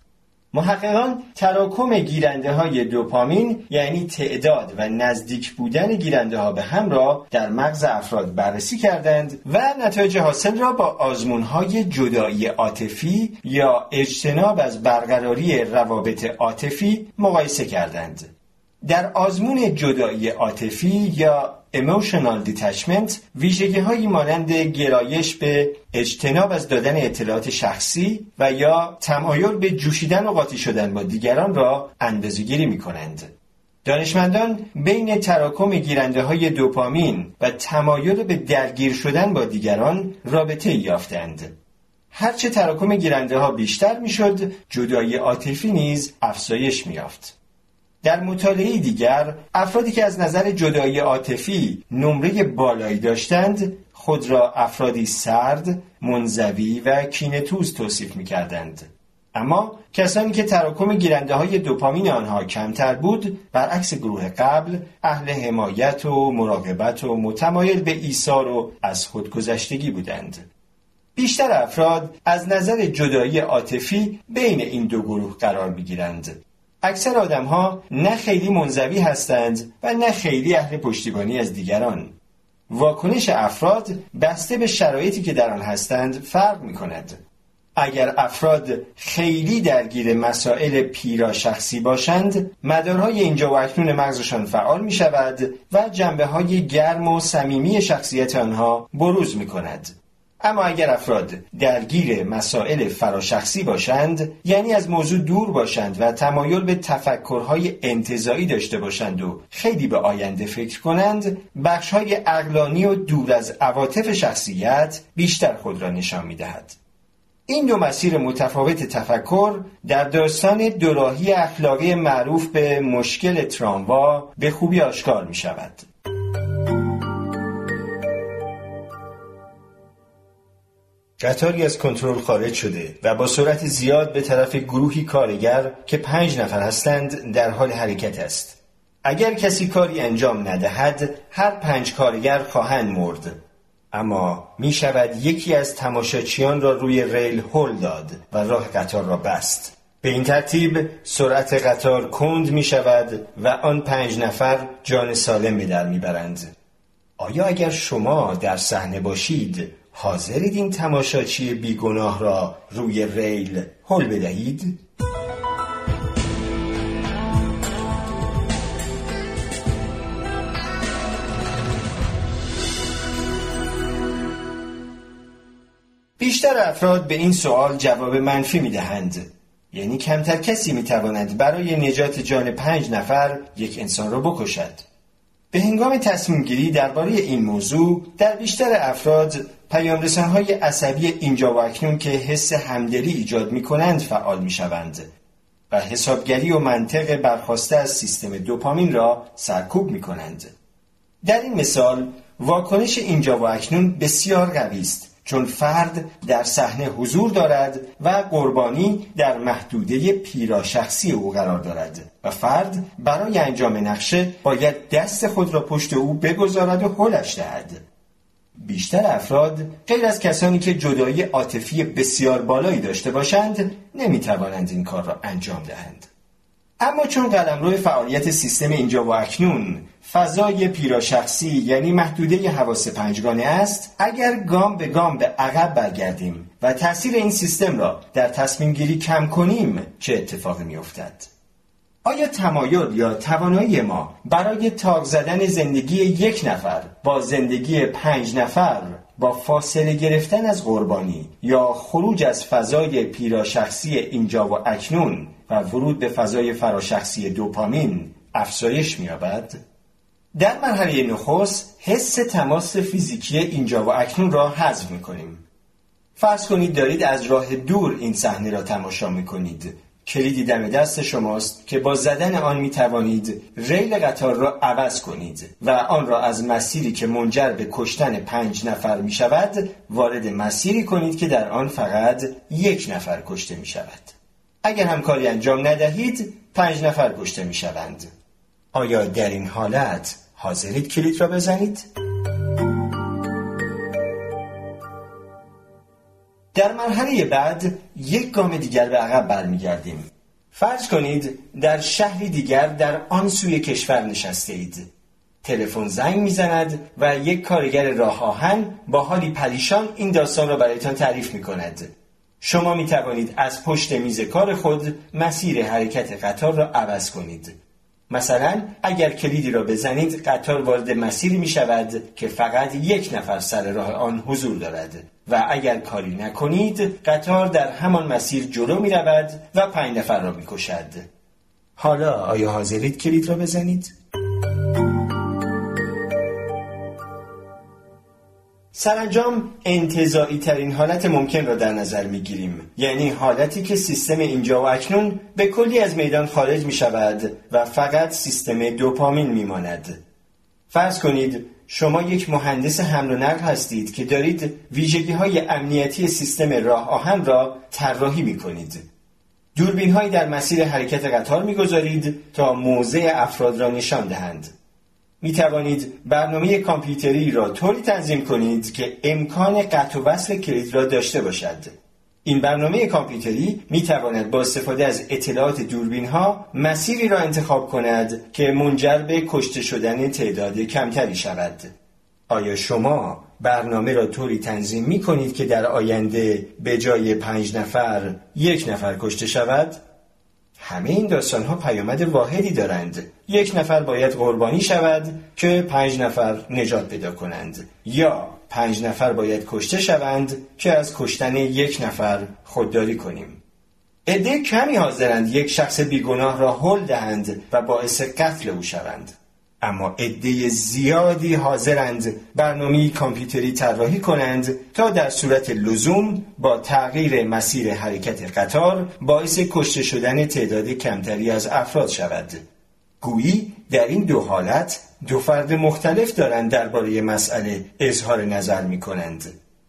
محققان تراکم گیرنده‌های دوپامین، یعنی تعداد و نزدیک بودن گیرنده‌ها به هم، را در مغز افراد بررسی کردند و نتایج حاصل را با آزمون‌های جدایی عاطفی یا اجتناب از برقراری روابط عاطفی مقایسه کردند. در آزمون جدایی عاطفی یا Emotional Detachment ویژگی‌هایی مانند گرایش به اجتناب از دادن اطلاعات شخصی و یا تمایل به جوشیدن و قاطی شدن با دیگران را اندازه‌گیری می‌کنند. دانشمندان بین تراکم گیرنده‌های دوپامین و تمایل به درگیر شدن با دیگران رابطه یافتند. هرچه تراکم گیرنده‌ها بیشتر می‌شد، جدایی عاطفی نیز افزایش می‌یافت. در مطالعه دیگر، افرادی که از نظر جدایی عاطفی نمره بالایی داشتند، خود را افرادی سرد، منزوی و کینه‌توز توصیف می‌کردند. اما کسانی که تراکم گیرنده‌های دوپامین آنها کمتر بود، برعکس گروه قبل، اهل حمایت و مراقبت و متمایل به ایثار و از خودگذشتگی بودند. بیشتر افراد از نظر جدایی عاطفی بین این دو گروه قرار می‌گیرند. اکثر آدم‌ها نه خیلی منزوی هستند و نه خیلی اهل پشتیبانی از دیگران. واکنش افراد بسته به شرایطی که در آن هستند فرق می‌کند. اگر افراد خیلی درگیر مسائل پیرا شخصی باشند، مدارهای اینجا و اکنون مغزشان فعال می‌شود و جنبه‌های گرم و صمیمی شخصیت آنها بروز می‌کند. اما اگر افراد درگیر مسائل فراشخصی باشند، یعنی از موضوع دور باشند و تمایل به تفکرهای انتزاعی داشته باشند و خیلی به آینده فکر کنند، بخش‌های عقلانی و دور از عواطف شخصیت بیشتر خود را نشان می‌دهد. این دو مسیر متفاوت تفکر در داستان دوراهی اخلاقی معروف به مشکل تراموا به خوبی آشکار می‌شود. قطاری از کنترل خارج شده و با سرعت زیاد به طرف گروهی کارگر که 5 نفر هستند در حال حرکت است. اگر کسی کاری انجام ندهد، هر 5 کارگر خواهند مرد. اما می شود یکی از تماشاچیان را روی ریل هل داد و راه قطار را بست. به این ترتیب سرعت قطار کند می شود و آن 5 نفر جان سالم به در می برند. آیا اگر شما در صحنه باشید، حاضرید این تماشاچی بیگناه را روی ریل هل بدهید؟ بیشتر افراد به این سوال جواب منفی می‌دهند. یعنی کمتر کسی می‌تواند برای نجات جان 5 نفر یک انسان را بکشد. به هنگام تصمیم گیری درباره این موضوع، در بیشتر افراد پیام‌رسان‌های عصبی اینجا و اکنون که حس همدلی ایجاد می‌کنند فعال می‌شوند و حسابگری و منطق برخواسته از سیستم دوپامین را سرکوب می‌کنند. در این مثال، واکنش اینجا و اکنون بسیار قوی است، چون فرد در صحنه حضور دارد و قربانی در محدوده پیرا شخصی او قرار دارد و فرد برای انجام نقشه باید دست خود را پشت او بگذارد و هلش دهد. بیشتر افراد غیر از کسانی که جدایی عاطفی بسیار بالایی داشته باشند نمیتوانند این کار را انجام دهند. اما چون قلمرو فعالیت سیستم اینجا و اکنون فضای پیراشخصی، یعنی محدوده حواس 5 گانه است، اگر گام به گام به عقب برگردیم و تأثیر این سیستم را در تصمیم گیری کم کنیم، چه اتفاقی می‌افتد؟ آیا تمایل یا توانایی ما برای تاق زدن زندگی 1 نفر با زندگی 5 نفر، با فاصله گرفتن از قربانی یا خروج از فضای پیراشخصی اینجا و اکنون و ورود به فضای فراشخصی دوپامین افزایش می‌یابد؟ در مرحله نخست حس تماس فیزیکی اینجا و اکنون را حذف می‌کنیم. فرض کنید دارید از راه دور این صحنه را تماشا می‌کنید کلیدی دم دست شماست که با زدن آن می توانید ریل قطار را عوض کنید و آن را از مسیری که منجر به کشتن 5 نفر می شود وارد مسیری کنید که در آن فقط 1 نفر کشته می شود. اگر همکاری انجام ندهید 5 نفر کشته می شوند. آیا در این حالت حاضرید کلید را بزنید؟ در مرحله بعد 1 گام دیگر به عقب برمیگردیم. فرض کنید در شهری دیگر در آن سوی کشور نشسته اید. تلفن زنگ میزند و یک کارگر راه آهن با حالی پریشان این داستان را برایتان تعریف میکند. شما میتوانید از پشت میز کار خود مسیر حرکت قطار را عوض کنید. مثلا اگر کلیدی را بزنید قطار وارد مسیری می شود که فقط 1 نفر سر راه آن حضور دارد و اگر کاری نکنید قطار در همان مسیر جلو می رود و 5 نفر را می کشد. حالا آیا حاضرید کلید را بزنید؟ سرانجام انتزاعی ترین حالت ممکن را در نظر می گیریم، یعنی حالتی که سیستم اینجا و اکنون به کلی از میدان خارج می شود و فقط سیستم دوپامین می ماند. فرض کنید شما یک مهندس حمل و نقل هستید که دارید ویژگی های امنیتی سیستم راه آهن را طراحی می کنید. دوربین های در مسیر حرکت قطار می گذارید تا موضع افراد را نشان دهند. می توانید برنامه کامپیوتری را طوری تنظیم کنید که امکان قطع و وصل کلید را داشته باشد. این برنامه کامپیوتری می تواند با استفاده از اطلاعات دوربین ها مسیری را انتخاب کند که منجر به کشته شدن تعداد کمتری شود. آیا شما برنامه را طوری تنظیم می کنید که در آینده به جای 5 نفر 1 نفر کشته شود؟ همه این داستان ها پیامد واحدی دارند. 1 نفر باید قربانی شود که 5 نفر نجات پیدا کنند، یا 5 نفر باید کشته شوند که از کشتن 1 نفر خودداری کنیم. عده کمی حاضرند 1 شخص بیگناه را هل دهند و باعث قتل او شوند، اما عده زیادی حاضرند برنامه‌ای کامپیوتری طراحی کنند تا در صورت لزوم با تغییر مسیر حرکت قطار باعث کشته شدن تعداد کمتری از افراد شود. گویی در این 2 حالت 2 فرد مختلف دارند درباره مسئله اظهار نظر می کنند.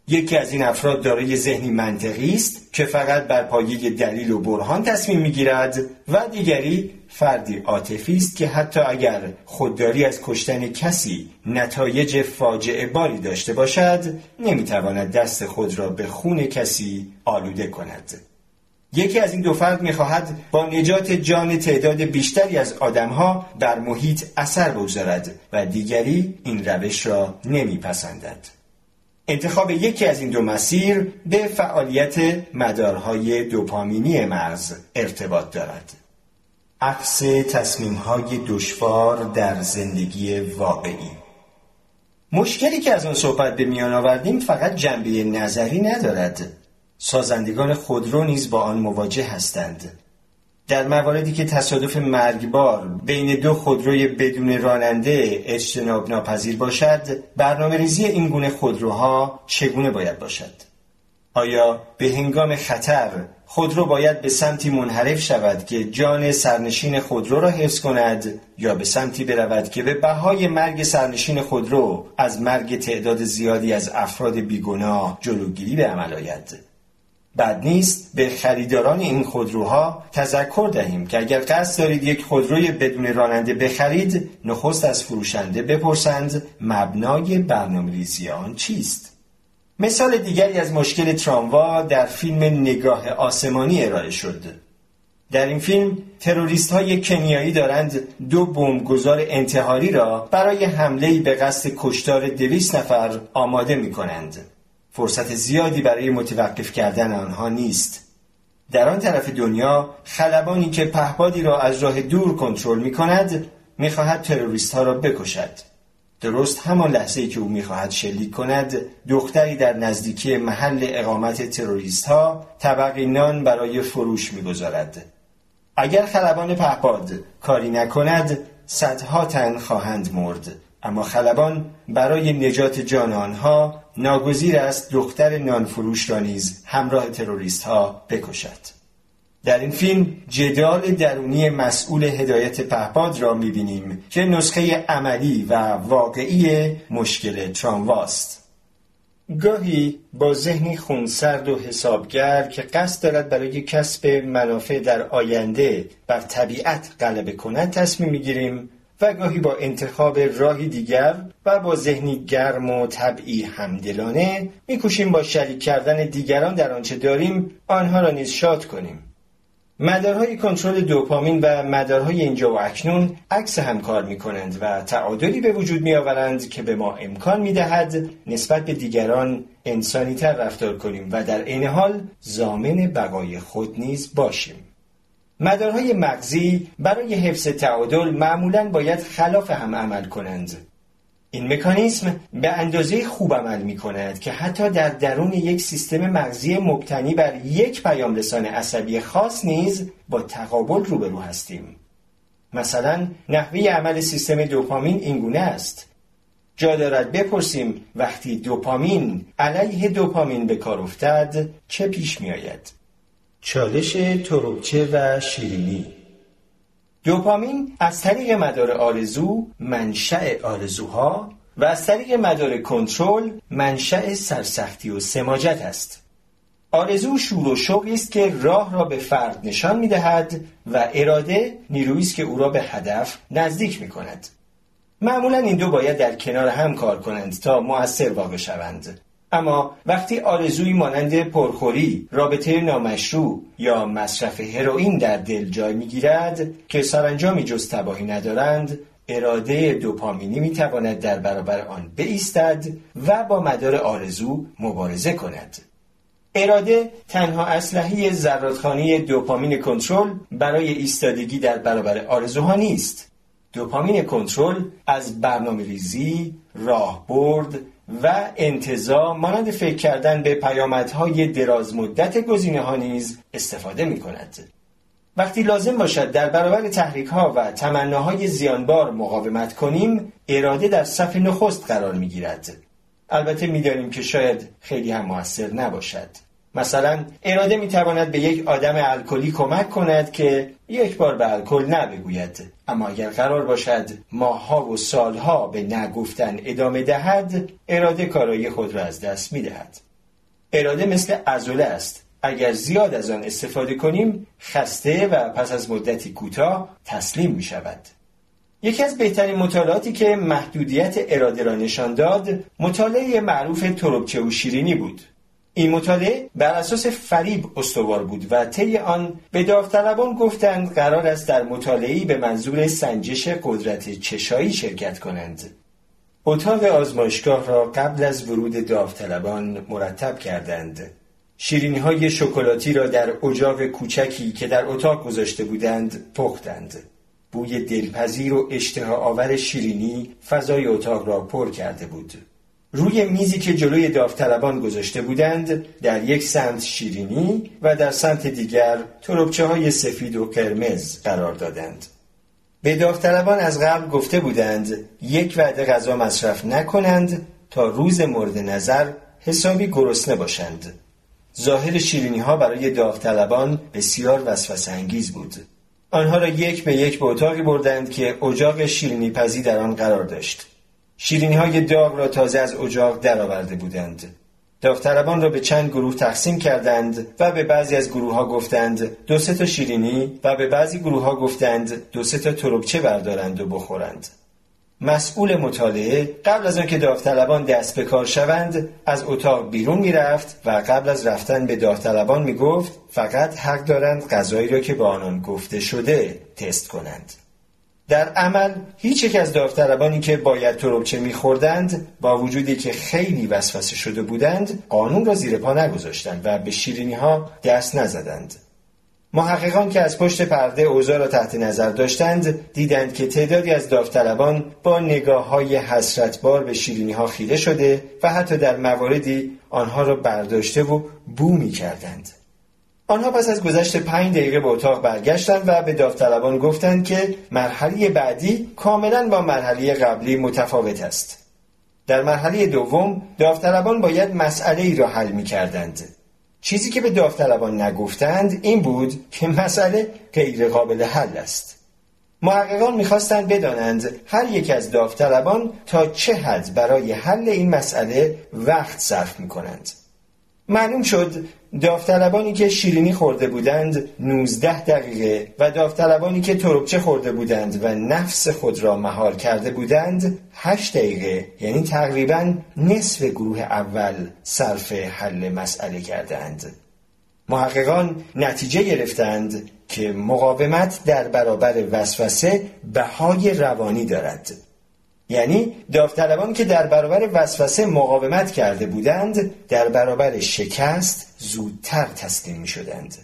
یکی از این افراد دارای ذهنی منطقی است که فقط بر پایه دلیل و برهان تصمیم می‌گیرد و دیگری فردی عاطفی است که حتی اگر خودداری از کشتن کسی نتایج فاجعه باری داشته باشد نمی‌تواند دست خود را به خون کسی آلوده کند. یکی از این 2 فرد می‌خواهد با نجات جان تعداد بیشتری از آدم‌ها در محیط اثر بگذارد و دیگری این روش را نمی‌پسندد. انتخاب یکی از این 2 مسیر به فعالیت مدارهای دوپامینی مغز ارتباط دارد. عکس تصمیم‌های دشوار در زندگی واقعی. مشکلی که از آن صحبت به میان آوردیم فقط جنبه نظری ندارد. سازندگان خودرو نیز با آن مواجه هستند. در مواردی که تصادف مرگبار بین 2 خودروی بدون راننده اجتناب ناپذیر باشد، برنامه‌ریزی این گونه خودروها چگونه باید باشد؟ آیا به هنگام خطر خودرو باید به سمتی منحرف شود که جان سرنشین خودرو را حفظ کند، یا به سمتی برود که به بهای مرگ سرنشین خودرو از مرگ تعداد زیادی از افراد بیگناه جلوگیری به عمل آید؟ بد نیست به خریداران این خودروها تذکر دهیم که اگر قصد دارید یک خودروی بدون راننده بخرید، نخست از فروشنده بپرسند مبنای برنامه‌ریزی آن چیست. مثال دیگری از مشکل تراموا در فیلم نگاه آسمانی ارائه شد. در این فیلم تروریست‌های کنیایی دارند 2 بمبگذار انتحاری را برای حمله‌ای به قصد کشتار 200 نفر آماده می‌کنند. فرصت زیادی برای متوقف کردن آنها نیست. در آن طرف دنیا خلبانی که پهپادی را از راه دور کنترل می کند می خواهد تروریست ها را بکشد. درست همان لحظه ای که او می خواهد شلیک کند، دختری در نزدیکی محل اقامت تروریست ها طبقی نان برای فروش می گذارد. اگر خلبان پهپاد کاری نکند صدها تن خواهند مرد، اما خلبان برای نجات جان آنها ناگزیر است دختر نانفروش را نیز همراه تروریست ها بکشد. در این فیلم جدال درونی مسئول هدایت پهپاد را می‌بینیم که نسخه عملی و واقعی مشکل ترامواست. گاهی با ذهنی خونسرد و حسابگر که قصد دارد برای کسب منافع در آینده بر طبیعت غلبه کند تصمیم می‌گیریم و گاهی با انتخاب راهی دیگر و با ذهنی گرم و طبعی همدلانه می‌کوشیم با شریک کردن دیگران در آنچه داریم آنها را نیز شاد کنیم. مدارهای کنترل دوپامین و مدارهای اینجا و اکنون عکس هم کار می‌کنند و تعادلی به وجود می‌آورند که به ما امکان می‌دهد نسبت به دیگران انسانی‌تر رفتار کنیم و در عین حال ضامن بقای خود نیز باشیم. مدارهای مغزی برای حفظ تعادل معمولاً باید خلاف هم عمل کنند. این مکانیسم به اندازه خوب عمل می کند که حتی در درون یک سیستم مغزی مبتنی بر یک پیام رسان عصبی خاص نیز با تقابل روبرو هستیم. مثلا نحوه عمل سیستم دوپامین اینگونه است. جا دارد بپرسیم وقتی دوپامین علیه دوپامین به کار افتد چه پیش می آید؟ چالش تربچه و شیرینی. دوپامین از طریق مدار آرزو منشأ آرزوها و از طریق مدار کنترل منشأ سرسختی و سماجت است. آرزو شور و شوقی است که راه را به فرد نشان می‌دهد و اراده نیرویی است که او را به هدف نزدیک می‌کند. معمولاً این دو باید در کنار هم کار کنند تا مؤثر واقع شوند. اما وقتی آرزویی مانند پرخوری، رابطه نامشروع یا مصرف هروئین در دل جای می‌گیرد که سرانجامی جز تباهی ندارند، اراده دوپامینی می‌تواند در برابر آن بایستد و با مدار آرزو مبارزه کند. اراده تنها اسلحه زرادخانه دوپامین کنترل برای ایستادگی در برابر آرزوها نیست. دوپامین کنترل از برنامه‌ریزی، راهبرد و انتظار مانند فکر کردن به پیامدهای دراز مدت گزینه‌ها نیز استفاده می‌کند. وقتی لازم باشد در برابر تحریک‌ها و تمناهای زیانبار مقاومت کنیم، اراده در صف نخست قرار می‌گیرد. البته می‌دانیم که شاید خیلی هم مؤثر نباشد. مثلا اراده می‌تواند به یک آدم الکلی کمک کند که یک بار به الکل نه بگوید، اما اگر قرار باشد ماه‌ها و سال‌ها به نه گفتن ادامه دهد، اراده کارایی خود را از دست می‌دهد. اراده مثل عضله است، اگر زیاد از آن استفاده کنیم خسته و پس از مدتی کوتاه تسلیم می‌شود. یکی از بهترین مطالعاتی که محدودیت اراده را نشان داد، مطالعه معروف تربچه و شیرینی بود. این مطالعه بر اساس فریب استوار بود و طی آن به داوطلبان گفتند قرار است در مطالعه‌ای به منظور سنجش قدرت چشایی شرکت کنند. اتاق آزمایشگاه را قبل از ورود داوطلبان مرتب کردند. شیرینی‌های شکلاتی را در اجاق کوچکی که در اتاق گذاشته بودند پختند. بوی دلپذیر و اشتهاآور شیرینی فضای اتاق را پر کرده بود. روی میزی که جلوی داوطلبان گذاشته بودند در یک سمت شیرینی و در سمت دیگر تربچه‌های سفید و قرمز قرار دادند. به داوطلبان از قبل گفته بودند یک وعده غذا مصرف نکنند تا روز مورد نظر حسابی گرسنه باشند. ظاهر شیرینی‌ها برای داوطلبان بسیار وسوسه‌انگیز بود. آنها را یک به یک به اتاقی بردند که اجاق شیرینی‌پزی در آن قرار داشت. شیرینی‌های داغ را تازه از اجاق درآورده بودند. داوطلبان را به چند گروه تقسیم کردند و به بعضی از گروه‌ها گفتند دو سه تا شیرینی و به بعضی گروه‌ها گفتند دو سه تا تربچه بردارند و بخورند. مسئول مطالعه قبل از آنکه داوطلبان دست به کار شوند از اتاق بیرون می‌رفت و قبل از رفتن به داوطلبان می‌گفت فقط حق دارند غذایی را که به آنان گفته شده تست کنند. در عمل هیچ یک از داوطلبانی که باید تربچه می‌خوردند با وجودی که خیلی وسوسه شده بودند قانون را زیر پا نگذاشتند و به شیرینی‌ها دست نزدند. محققان که از پشت پرده اوضاع را تحت نظر داشتند دیدند که تعدادی از داوطلبان با نگاه‌های حسرتبار به شیرینی‌ها خیره شده و حتی در مواردی آنها را برداشته و بو می‌کردند. آنها پس از گذشت 5 دقیقه به اتاق برگشتند و به داوطلبان گفتند که مرحله بعدی کاملاً با مرحله قبلی متفاوت است. در مرحله دوم داوطلبان باید مسئله ای را حل می کردند. چیزی که به داوطلبان نگفتند این بود که مسئله غیر قابل حل است. محققان می‌خواستند بدانند هر یک از داوطلبان تا چه حد برای حل این مسئله وقت صرف می‌کنند. معلوم شد داوطلبانی که شیرینی خورده بودند 19 دقیقه و داوطلبانی که تربچه خورده بودند و نفس خود را مهار کرده بودند 8 دقیقه، یعنی تقریباً نصف گروه اول، صرف حل مسئله کردند. محققان نتیجه گرفتند که مقاومت در برابر وسوسه بهای روانی دارد. یعنی داوطلبان که در برابر وسوسه مقاومت کرده بودند در برابر شکست زودتر تسلیم می شدند.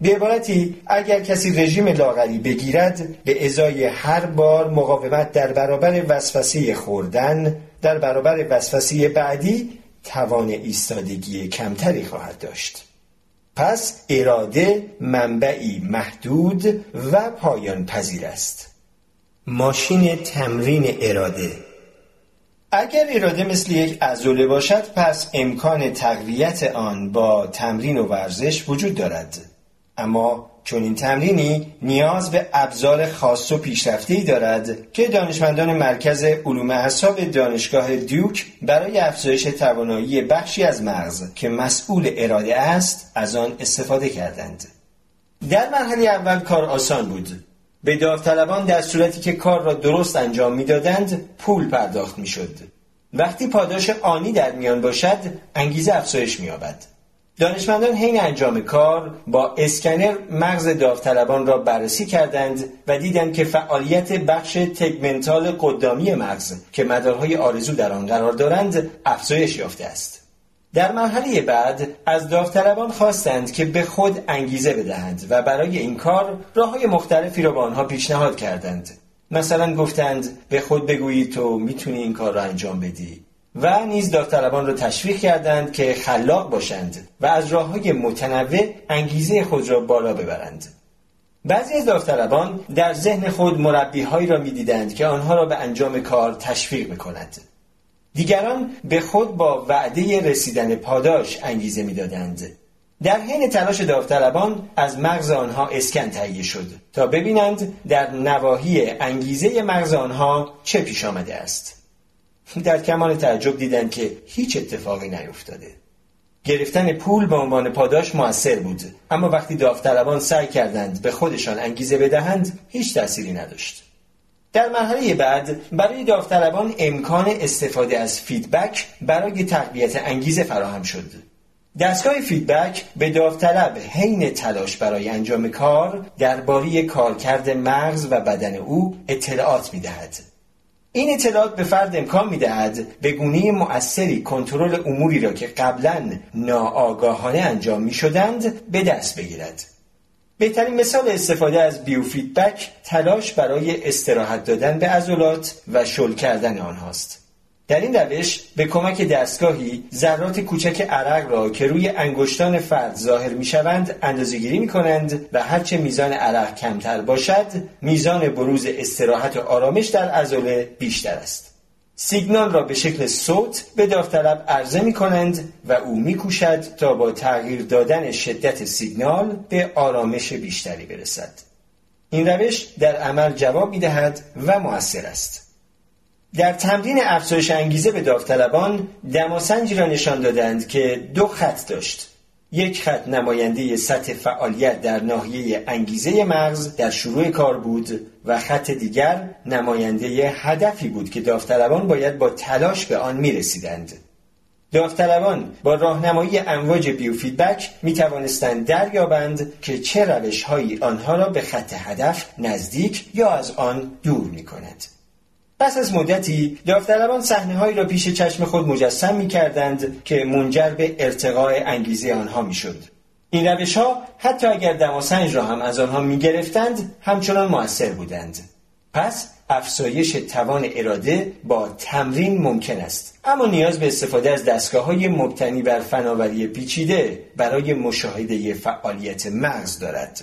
به عبارتی اگر کسی رژیم لاغری بگیرد به ازای هر بار مقاومت در برابر وسوسه خوردن در برابر وسوسه بعدی توان ایستادگی کمتری خواهد داشت. پس اراده منبعی محدود و پایان پذیر است. ماشین تمرین اراده. اگر اراده مثل یک عضله باشد پس امکان تقویت آن با تمرین و ورزش وجود دارد، اما چون این تمرینی نیاز به ابزار خاص و پیشرفته‌ای دارد که دانشمندان مرکز علوم اعصاب دانشگاه دیوک برای افزایش توانایی بخشی از مغز که مسئول اراده است از آن استفاده کردند. در مرحله اول کار آسان بود. به داوطلبان در صورتی که کار را درست انجام می‌دادند پول پرداخت می‌شد. وقتی پاداش آنی در میان باشد انگیزه افزایش می‌یابد. دانشمندان حین انجام کار با اسکنر مغز داوطلبان را بررسی کردند و دیدند که فعالیت بخش تگمنتال قدامی مغز که مدارهای آرزو در آن قرار دارند افزایش یافته است. در مرحله بعد از داوطلبان خواستند که به خود انگیزه بدهند و برای این کار راه‌های مختلفی را به آنها پیشنهاد کردند. مثلا گفتند به خود بگویی تو میتونی این کار را انجام بدی، و نیز داوطلبان را تشویق کردند که خلاق باشند و از راه‌های متنوع انگیزه خود را بالا ببرند. بعضی از داوطلبان در ذهن خود مربی‌هایی را می‌دیدند که آنها را به انجام کار تشویق می‌کنند. دیگران به خود با وعده رسیدن پاداش انگیزه می‌دادند. در حین تلاش داوطلبان از مغز آنها اسکن تهیه شد تا ببینند در نواحی انگیزه مغز آنها چه پیش آمده است. در کمال تعجب دیدند که هیچ اتفاقی نیفتاده. گرفتن پول به عنوان پاداش مؤثر بود، اما وقتی داوطلبان سعی کردند به خودشان انگیزه بدهند هیچ تأثیری نداشت. در مرحله بعد برای داوطلبان امکان استفاده از فیدبک برای تقویت انگیزه فراهم شد. دستگاه فیدبک به داوطلب حین تلاش برای انجام کار درباره کارکرد مغز و بدن او اطلاعات می‌دهد. این اطلاعات به فرد امکان می‌دهد به گونه مؤثری کنترل اموری را که قبلاً ناآگاهانه انجام می‌شدند به دست بگیرد. بهترین مثال استفاده از بیوفیدبک تلاش برای استراحت دادن به عضلات و شل کردن آنهاست. در این روش به کمک دستگاهی ذرات کوچک عرق را که روی انگشتان فرد ظاهر می‌شوند اندازه‌گیری می‌کنند و هرچه میزان عرق کمتر باشد میزان بروز استراحت و آرامش در عضله بیشتر است. سیگنال را به شکل صوت به داوطلب عرضه می‌کنند و او می‌کوشد تا با تغییر دادن شدت سیگنال به آرامش بیشتری برسد. این روش در عمل جواب می‌دهد و مؤثر است. در تمرین افزایش انگیزه به داوطلبان دماسنجی را نشان دادند که 2 خط داشت. یک خط نماینده سطح فعالیت در ناحیه انگیزه مغز در شروع کار بود و خط دیگر نماینده هدفی بود که داوطلبان باید با تلاش به آن می‌رسیدند. داوطلبان با راهنمایی امواج بیوفیدبک می‌توانستند دریابند که چه روش‌هایی آنها را به خط هدف نزدیک یا از آن دور می‌کند. پس از مدتی داوطلبان صحنه‌هایی را پیش چشم خود مجسم می‌کردند که منجر به ارتقاء انگیزه آنها می‌شد. این روش‌ها حتی اگر دماسنج را هم از آنها می‌گرفتند همچنان مؤثر بودند. پس افزایش توان اراده با تمرین ممکن است، اما نیاز به استفاده از دستگاه‌های مبتنی بر فناوری پیچیده برای مشاهده فعالیت مغز دارد.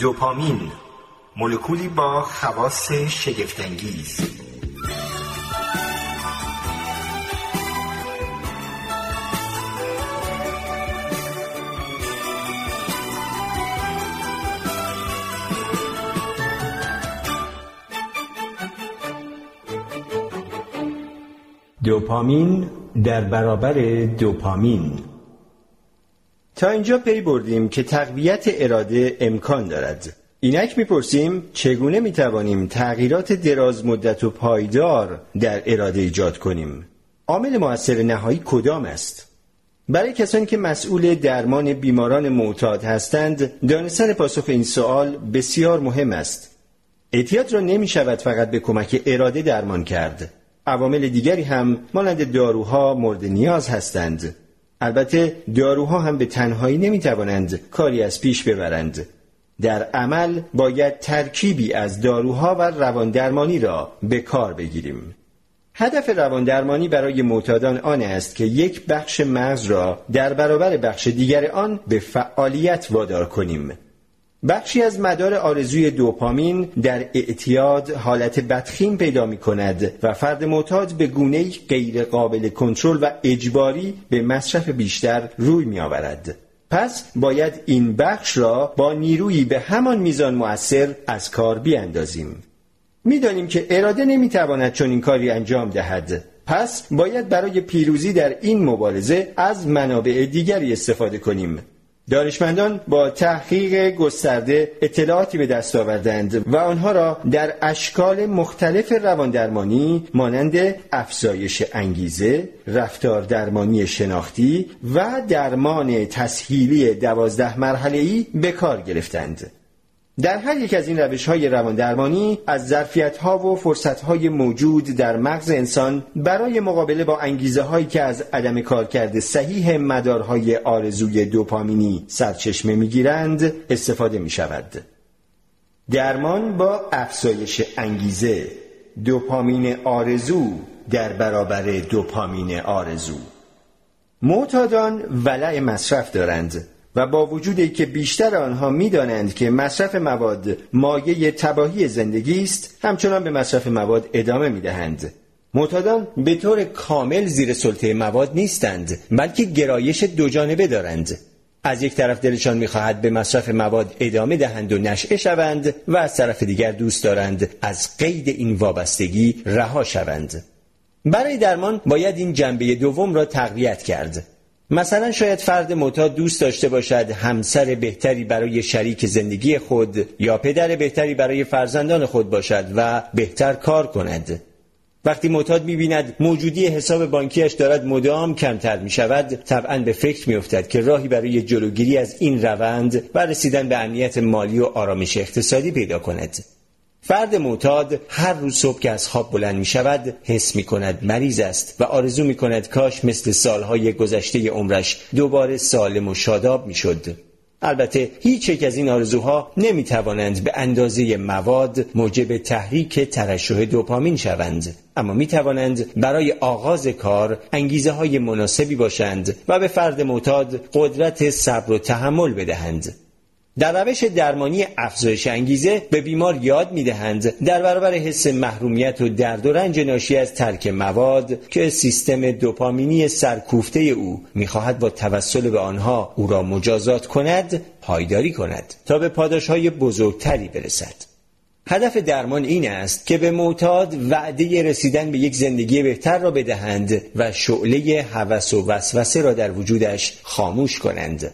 دوپامین، مولکولی با خواص شگفت‌انگیز. دوپامین در برابر دوپامین. تا اینجا پی بردیم که تقویت اراده امکان دارد. اینک می‌پرسیم چگونه می‌توانیم تغییرات دراز مدت و پایدار در اراده ایجاد کنیم؟ عامل مؤثر نهایی کدام است؟ برای کسانی که مسئول درمان بیماران معتاد هستند، دانستن پاسخ این سوال بسیار مهم است. اعتیاد را نمی‌شود فقط به کمک اراده درمان کرد. عوامل دیگری هم مانند داروها مورد نیاز هستند. البته داروها هم به تنهایی نمی‌توانند کاری از پیش ببرند. در عمل باید ترکیبی از داروها و رواندرمانی را به کار بگیریم. هدف رواندرمانی برای معتادان آن است که یک بخش مغز را در برابر بخش دیگر آن به فعالیت وادار کنیم. بخشی از مدار آرزوی دوپامین در اعتیاد حالت بدخیم پیدا می کند و فرد معتاد به گونه‌ای غیر قابل کنترل و اجباری به مصرف بیشتر روی می آورد. پس باید این بخش را با نیرویی به همان میزان مؤثر از کار بیاندازیم. می‌دانیم که اراده نمی‌تواند چنین کاری انجام دهد. پس باید برای پیروزی در این مبارزه از منابع دیگری استفاده کنیم. دانشمندان با تحقیق گسترده اطلاعاتی به دست آوردند و آنها را در اشکال مختلف رواندرمانی مانند افزایش انگیزه، رفتار درمانی شناختی و درمان تسهیلی 12 مرحله‌ای به کار گرفتند. در هر یک از این روش‌های رواندرمانی از ظرفیت‌ها و فرصت‌های موجود در مغز انسان برای مقابله با انگیزه‌هایی که از عدم کارکرد صحیح مدارهای آرزوی دوپامینی سرچشمه می‌گیرند استفاده می‌شود. درمان با افزایش انگیزه، دوپامین آرزو در برابر دوپامین آرزو. معتادان ولع مصرف دارند و با وجودی که بیشتر آنها می‌دانند که مصرف مواد مایه تباهی زندگی است، همچنان به مصرف مواد ادامه می‌دهند. معتادان به طور کامل زیر سلطه مواد نیستند، بلکه گرایش دو جانبه دارند. از یک طرف دلشان می‌خواهد به مصرف مواد ادامه دهند و نشئه شوند و از طرف دیگر دوست دارند از قید این وابستگی رها شوند. برای درمان باید این جنبه دوم را تقویت کرد. مثلا شاید فرد معتاد دوست داشته باشد همسر بهتری برای شریک زندگی خود یا پدر بهتری برای فرزندان خود باشد و بهتر کار کند. وقتی معتاد می‌بیند موجودی حساب بانکیش دارد مدام کمتر می‌شود، طبعاً به فکر می‌افتد که راهی برای جلوگیری از این روند و رسیدن به امنیت مالی و آرامش اقتصادی پیدا کند. فرد معتاد هر روز صبح که از خواب بلند می شود حس می کند مریض است و آرزو می کند کاش مثل سالهای گذشته عمرش دوباره سالم و شاداب می شد. البته هیچ یک از این آرزوها نمی توانند به اندازه مواد موجب تحریک ترشح دوپامین شوند، اما می توانند برای آغاز کار انگیزه های مناسبی باشند و به فرد معتاد قدرت صبر و تحمل بدهند. در روش درمانی افزایش انگیزه به بیمار یاد می‌دهند در برابر حس محرومیت و درد و رنج ناشی از ترک مواد که سیستم دوپامینی سرکوفته او می‌خواهد با توسل به آنها او را مجازات کند، پایداری کند تا به پاداش‌های بزرگتری برسد. هدف درمان این است که به معتاد وعده رسیدن به یک زندگی بهتر را بدهند و شعله هوس و وسوسه را در وجودش خاموش کنند.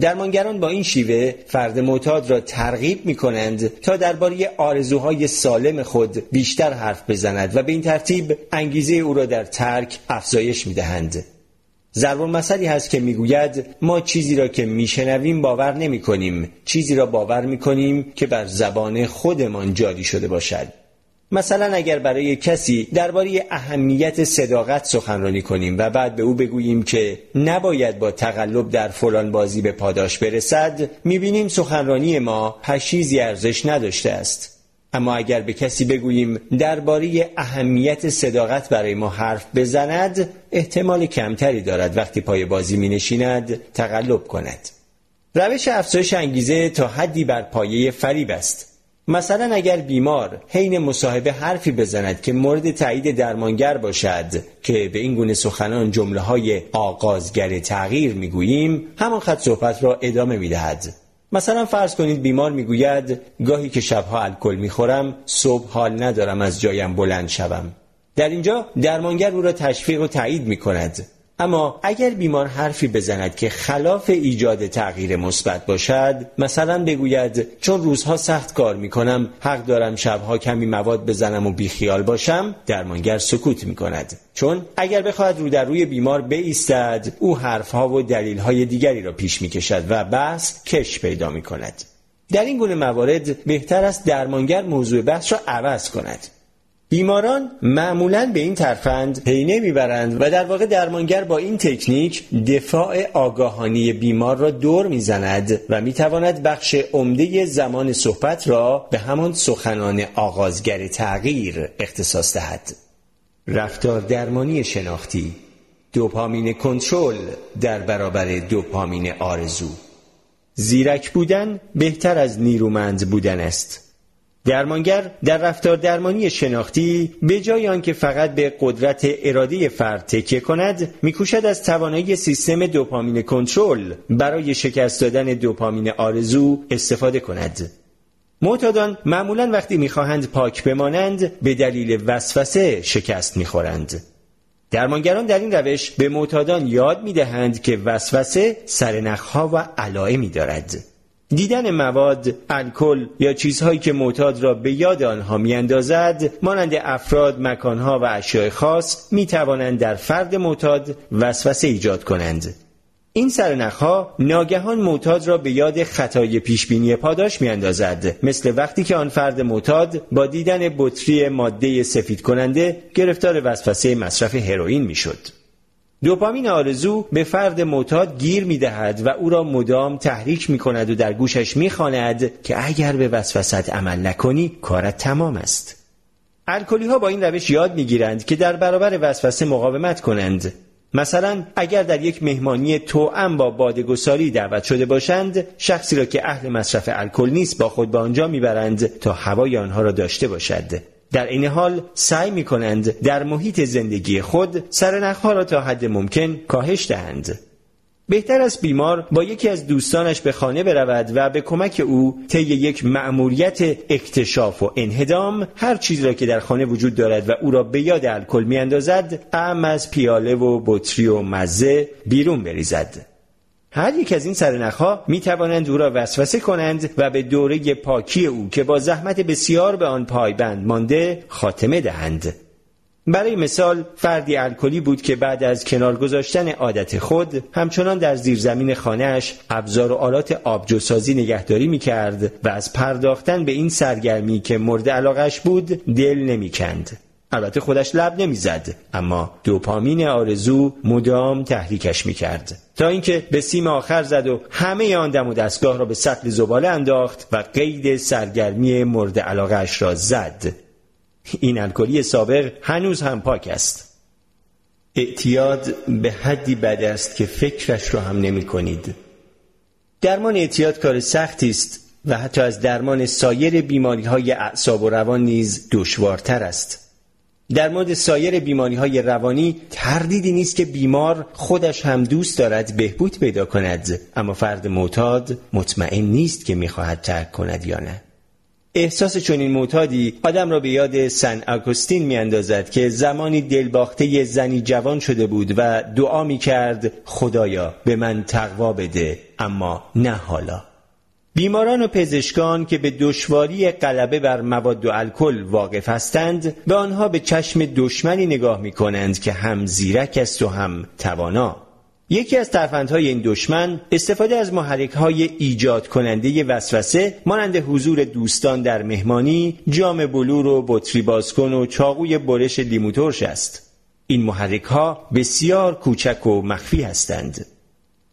درمانگران با این شیوه فرد معتاد را ترغیب می کنند تا درباره آرزوهای سالم خود بیشتر حرف بزند و به این ترتیب انگیزه او را در ترک افزایش می دهند. ضرب المثلی هست که می گوید ما چیزی را که می شنویم باور نمی کنیم، چیزی را باور می کنیم که بر زبان خودمان جاری شده باشد. مثلا اگر برای کسی درباره اهمیت صداقت سخنرانی کنیم و بعد به او بگوییم که نباید با تقلب در فلان بازی به پاداش برسد، می‌بینیم سخنرانی ما هیچ ارزش نداشته است. اما اگر به کسی بگوییم درباره اهمیت صداقت برای ما حرف بزند، احتمال کمتری دارد وقتی پای بازی می‌نشیند تقلب کند. روش افزایش انگیزه تا حدی بر پایه فریب است. مثلا اگر بیمار حین مصاحبه حرفی بزند که مورد تایید درمانگر باشد که به این گونه سخنان جمله‌های آغازگر تغییر می‌گوییم، همان خط صحبت را ادامه می‌دهد. مثلا فرض کنید بیمار می‌گوید گاهی که شب‌ها الکل می‌خورم، صبح حال ندارم از جایم بلند شوم. در اینجا درمانگر او را تشویق و تایید می‌کند. اما اگر بیمار حرفی بزند که خلاف ایجاد تغییر مثبت باشد، مثلا بگوید چون روزها سخت کار میکنم حق دارم شبها کمی مواد بزنم و بیخیال باشم، درمانگر سکوت میکند، چون اگر بخواهد رو در روی بیمار بایستد او حرفها و دلیلهای دیگری را پیش میکشد و بحث کش پیدا میکند. در این گونه موارد بهتر است درمانگر موضوع بحث را عوض کند. بیماران معمولاً به این ترفند پی نمیبرند و در واقع درمانگر با این تکنیک دفاع آگاهانه بیمار را دور میزند و میتواند بخش عمده زمان صحبت را به همان سخنان آغازگر تغییر اختصاص دهد. رفتار درمانی شناختی، دوپامین کنترل در برابر دوپامین آرزو. زیرک بودن بهتر از نیرومند بودن است. درمانگر در رفتار درمانی شناختی به جای آنکه فقط به قدرت اراده فرد تکیه کند، میکوشد از توانایی سیستم دوپامین کنترل برای شکست دادن دوپامین آرزو استفاده کند. معتادان معمولاً وقتی میخواهند پاک بمانند به دلیل وسوسه شکست میخورند. درمانگران در این روش به معتادان یاد میدهند که وسوسه سرنخها و علائمی دارد. دیدن مواد، الکل یا چیزهایی که معتاد را به یاد آنها میاندازد، مانند افراد، مکانها و اشیاء خاص، میتوانند در فرد معتاد وسوسه ایجاد کنند. این سرنخها ناگهان معتاد را به یاد خطای پیشبینی پاداش میاندازد، مثل وقتی که آن فرد معتاد با دیدن بطری ماده سفید کننده گرفتار وسوسه مصرف هروئین میشد. دوپامین آرزو به فرد معتاد گیر می‌دهد و او را مدام تحریک می‌کند و در گوشش می‌خواند که اگر به وسوسه‌ات عمل نکنی کارت تمام است. الکلی‌ها با این روش یاد می‌گیرند که در برابر وسوسه مقاومت کنند. مثلا اگر در یک مهمانی توأم با باده‌گساری دعوت شده باشند، شخصی را که اهل مصرف الکل نیست با خود به آنجا می‌برند تا هوای آنها را داشته باشد. در این حال سعی می کنند در محیط زندگی خود سرنخها را تا حد ممکن کاهش دهند. بهتر است بیمار با یکی از دوستانش به خانه برود و به کمک او طی یک مأموریت اکتشاف و انهدام هر چیز را که در خانه وجود دارد و او را به یاد الکل می اندازد، اعم از پیاله و بطری و مزه بیرون بریزد. هر یک از این سرنخها می توانند او را وسوسه کنند و به دوره پاکی او که با زحمت بسیار به آن پایبند مانده خاتمه دهند. برای مثال فردی الکلی بود که بعد از کنار گذاشتن عادت خود همچنان در زیرزمین خانه‌اش ابزار و آلات آبجوسازی نگهداری می کرد و از پرداختن به این سرگرمی که مورد علاقش بود دل نمی کند. البته خودش لب نمیزد، اما دوپامین آرزو مدام تحریکش میکرد تا اینکه به سیم آخر زد و همه آن دم و دستگاه را به سطل زباله انداخت و قید سرگرمی مورد علاقه‌اش را زد. این الکلی سابق هنوز هم پاک است. اعتیاد به حدی بد است که فکرش را هم نمی کنید. درمان اعتیاد کار سختی است و حتی از درمان سایر بیماری‌های اعصاب و روان نیز دشوارتر است. در مورد سایر بیماری‌های روانی تردیدی نیست که بیمار خودش هم دوست دارد بهبود پیدا کند، اما فرد معتاد مطمئن نیست که می‌خواهد ترک کند یا نه. احساس چنین معتادی آدم را به یاد سن آگوستین می‌اندازد که زمانی دلباخته زنی جوان شده بود و دعا می‌کرد خدایا به من تقوا بده، اما نه حالا. بیماران و پزشکان که به دشواری غلبه بر مواد و الکل واقف هستند، به آنها به چشم دشمنی نگاه می‌کنند که هم زیرک است و هم توانا. یکی از ترفندهای این دشمن استفاده از محرک‌های ایجاد کننده وسوسه مانند حضور دوستان در مهمانی، جام بلور و بطری بازکن و چاقوی برش لیموترش است. این محرک‌ها بسیار کوچک و مخفی هستند.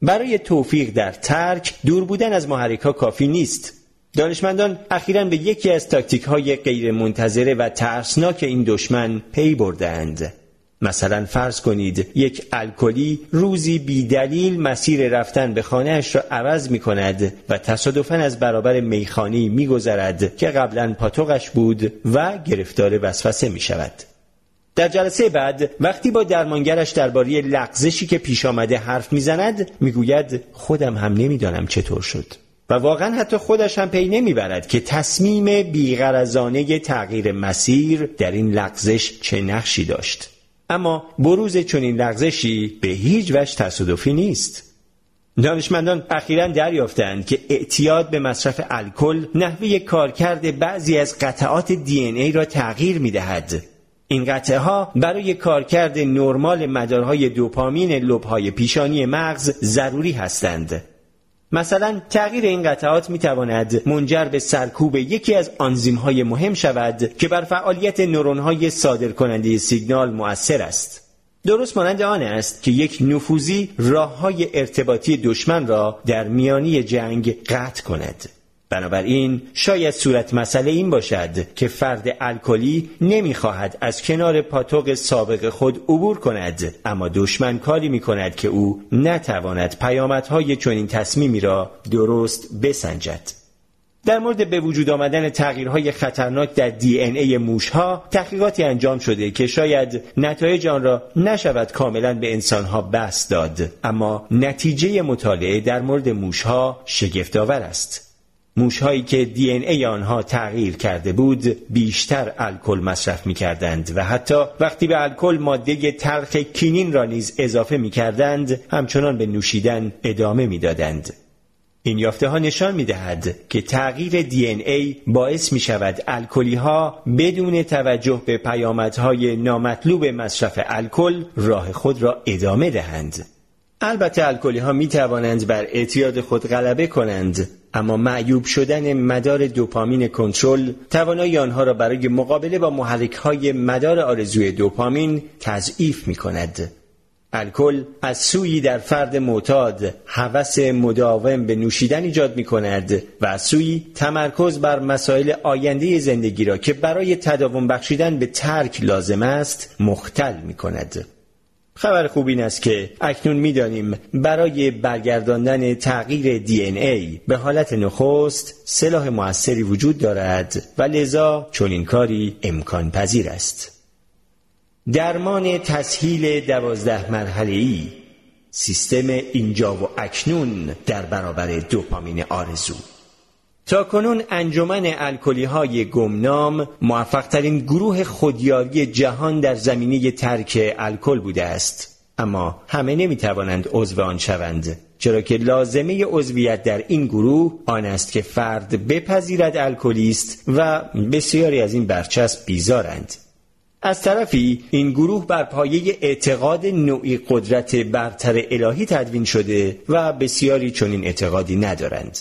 برای توفیق در ترک دور بودن از محرک‌ها کافی نیست. دانشمندان اخیراً به یکی از تاکتیک‌های غیرمنتظره و ترسناک این دشمن پی بردند. مثلا فرض کنید یک الکلی روزی بی دلیل مسیر رفتن به خانه‌اش را عوض می‌کند و تصادفاً از برابر میخانه‌ای می‌گذرد که قبلاً پاتوقش بود و گرفتار وسوسه می‌شود. در جلسه بعد وقتی با درمانگرش درباره لغزشی که پیش آمده حرف می‌زند، می‌گوید خودم هم نمی‌دانم چطور شد. و واقعا حتی خودش هم پی نمیبرد که تصمیم بی‌غرضانه تغییر مسیر در این لغزش چه نقشی داشت. اما بروز چنین لغزشی به هیچ وجه تصادفی نیست. دانشمندان اخیراً دریافتند که اعتیاد به مصرف الکل نحوه کارکرد بعضی از قطعات DNA را تغییر میدهد. این قطعه ها برای کارکرد نرمال مدارهای دوپامین لوب‌های پیشانی مغز ضروری هستند. مثلا تغییر این قطعات میتواند منجر به سرکوب یکی از آنزیم‌های مهم شود که بر فعالیت نورون‌های صادرکننده سیگنال مؤثر است. درست مانند آن است که یک نفوذی راه‌های ارتباطی دشمن را در میانی جنگ قطع کند. بنابراین شاید صورت مسئله این باشد که فرد الکلی نمی‌خواهد از کنار پاتوق سابق خود عبور کند، اما دشمن کاری می‌کند که او نتواند پیامدهای چنین تصمیمی را درست بسنجد. در مورد به وجود آمدن تغییرهای خطرناک در DNA موش‌ها تحقیقاتی انجام شده که شاید نتایج آن را نشود کاملا به انسان‌ها بس داد، اما نتیجه مطالعه در مورد موش‌ها شگفت‌آور است. موش‌هایی که DNA آنها تغییر کرده بود بیشتر الکل مصرف می‌کردند و حتی وقتی به الکل ماده تلخ کینین را نیز اضافه می‌کردند همچنان به نوشیدن ادامه می‌دادند. این یافته‌ها نشان می‌دهد که تغییر DNA باعث می‌شود الکلی‌ها بدون توجه به پیامدهای نامطلوب مصرف الکل راه خود را ادامه دهند. البته الکلی‌ها می‌توانند بر اعتیاد خود غلبه کنند، اما معیوب شدن مدار دوپامین کنترل توانایی آنها را برای مقابله با محرک‌های مدار آرزوی دوپامین تضعیف می‌کند. الکل از سویی در فرد معتاد هوس مداوم به نوشیدن ایجاد می‌کند و از سویی تمرکز بر مسائل آینده زندگی را که برای تداوم بخشیدن به ترک لازم است مختل می‌کند. خبر خوب این است که اکنون می‌دانیم برای برگرداندن تغییر DNA به حالت نخست سلاح مؤثری وجود دارد و لذا چنین کاری امکان پذیر است. درمان تسهیل 12 مرحله‌ای، سیستم اینجا و اکنون در برابر دوپامین آرزو. تا کنون انجمن الکلی‌های گمنام موفق‌ترین گروه خودیاری جهان در زمینه ترک الکل بوده است، اما همه نمی‌توانند عضو آن شوند، چرا که لازمه عضویت در این گروه آن است که فرد بپذیرد الکلیست و بسیاری از این برچسب بیزارند. از طرفی این گروه بر پایه اعتقاد نوعی قدرت برتر الهی تدوین شده و بسیاری چنین اعتقادی ندارند.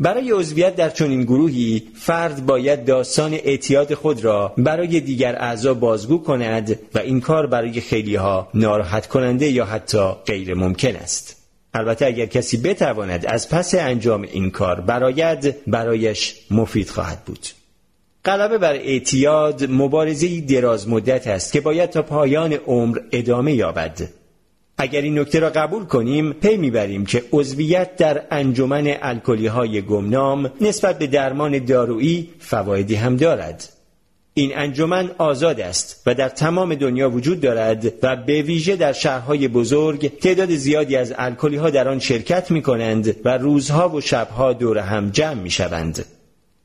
برای عضویت در چنین گروهی فرد باید داستان اعتیاد خود را برای دیگر اعضا بازگو کند و این کار برای خیلی‌ها ناراحت کننده یا حتی غیر ممکن است. البته اگر کسی بتواند از پس انجام این کار برآید، برایش مفید خواهد بود. غلبه بر اعتیاد مبارزه‌ای دراز مدت است که باید تا پایان عمر ادامه یابد. اگر این نکته را قبول کنیم، پی میبریم که عضویت در انجمن الکلی‌های گمنام نسبت به درمان دارویی فوایدی هم دارد. این انجمن آزاد است و در تمام دنیا وجود دارد و به ویژه در شهرهای بزرگ تعداد زیادی از الکلی‌ها در آن شرکت می‌کنند و روزها و شبها دور هم جمع می‌شوند.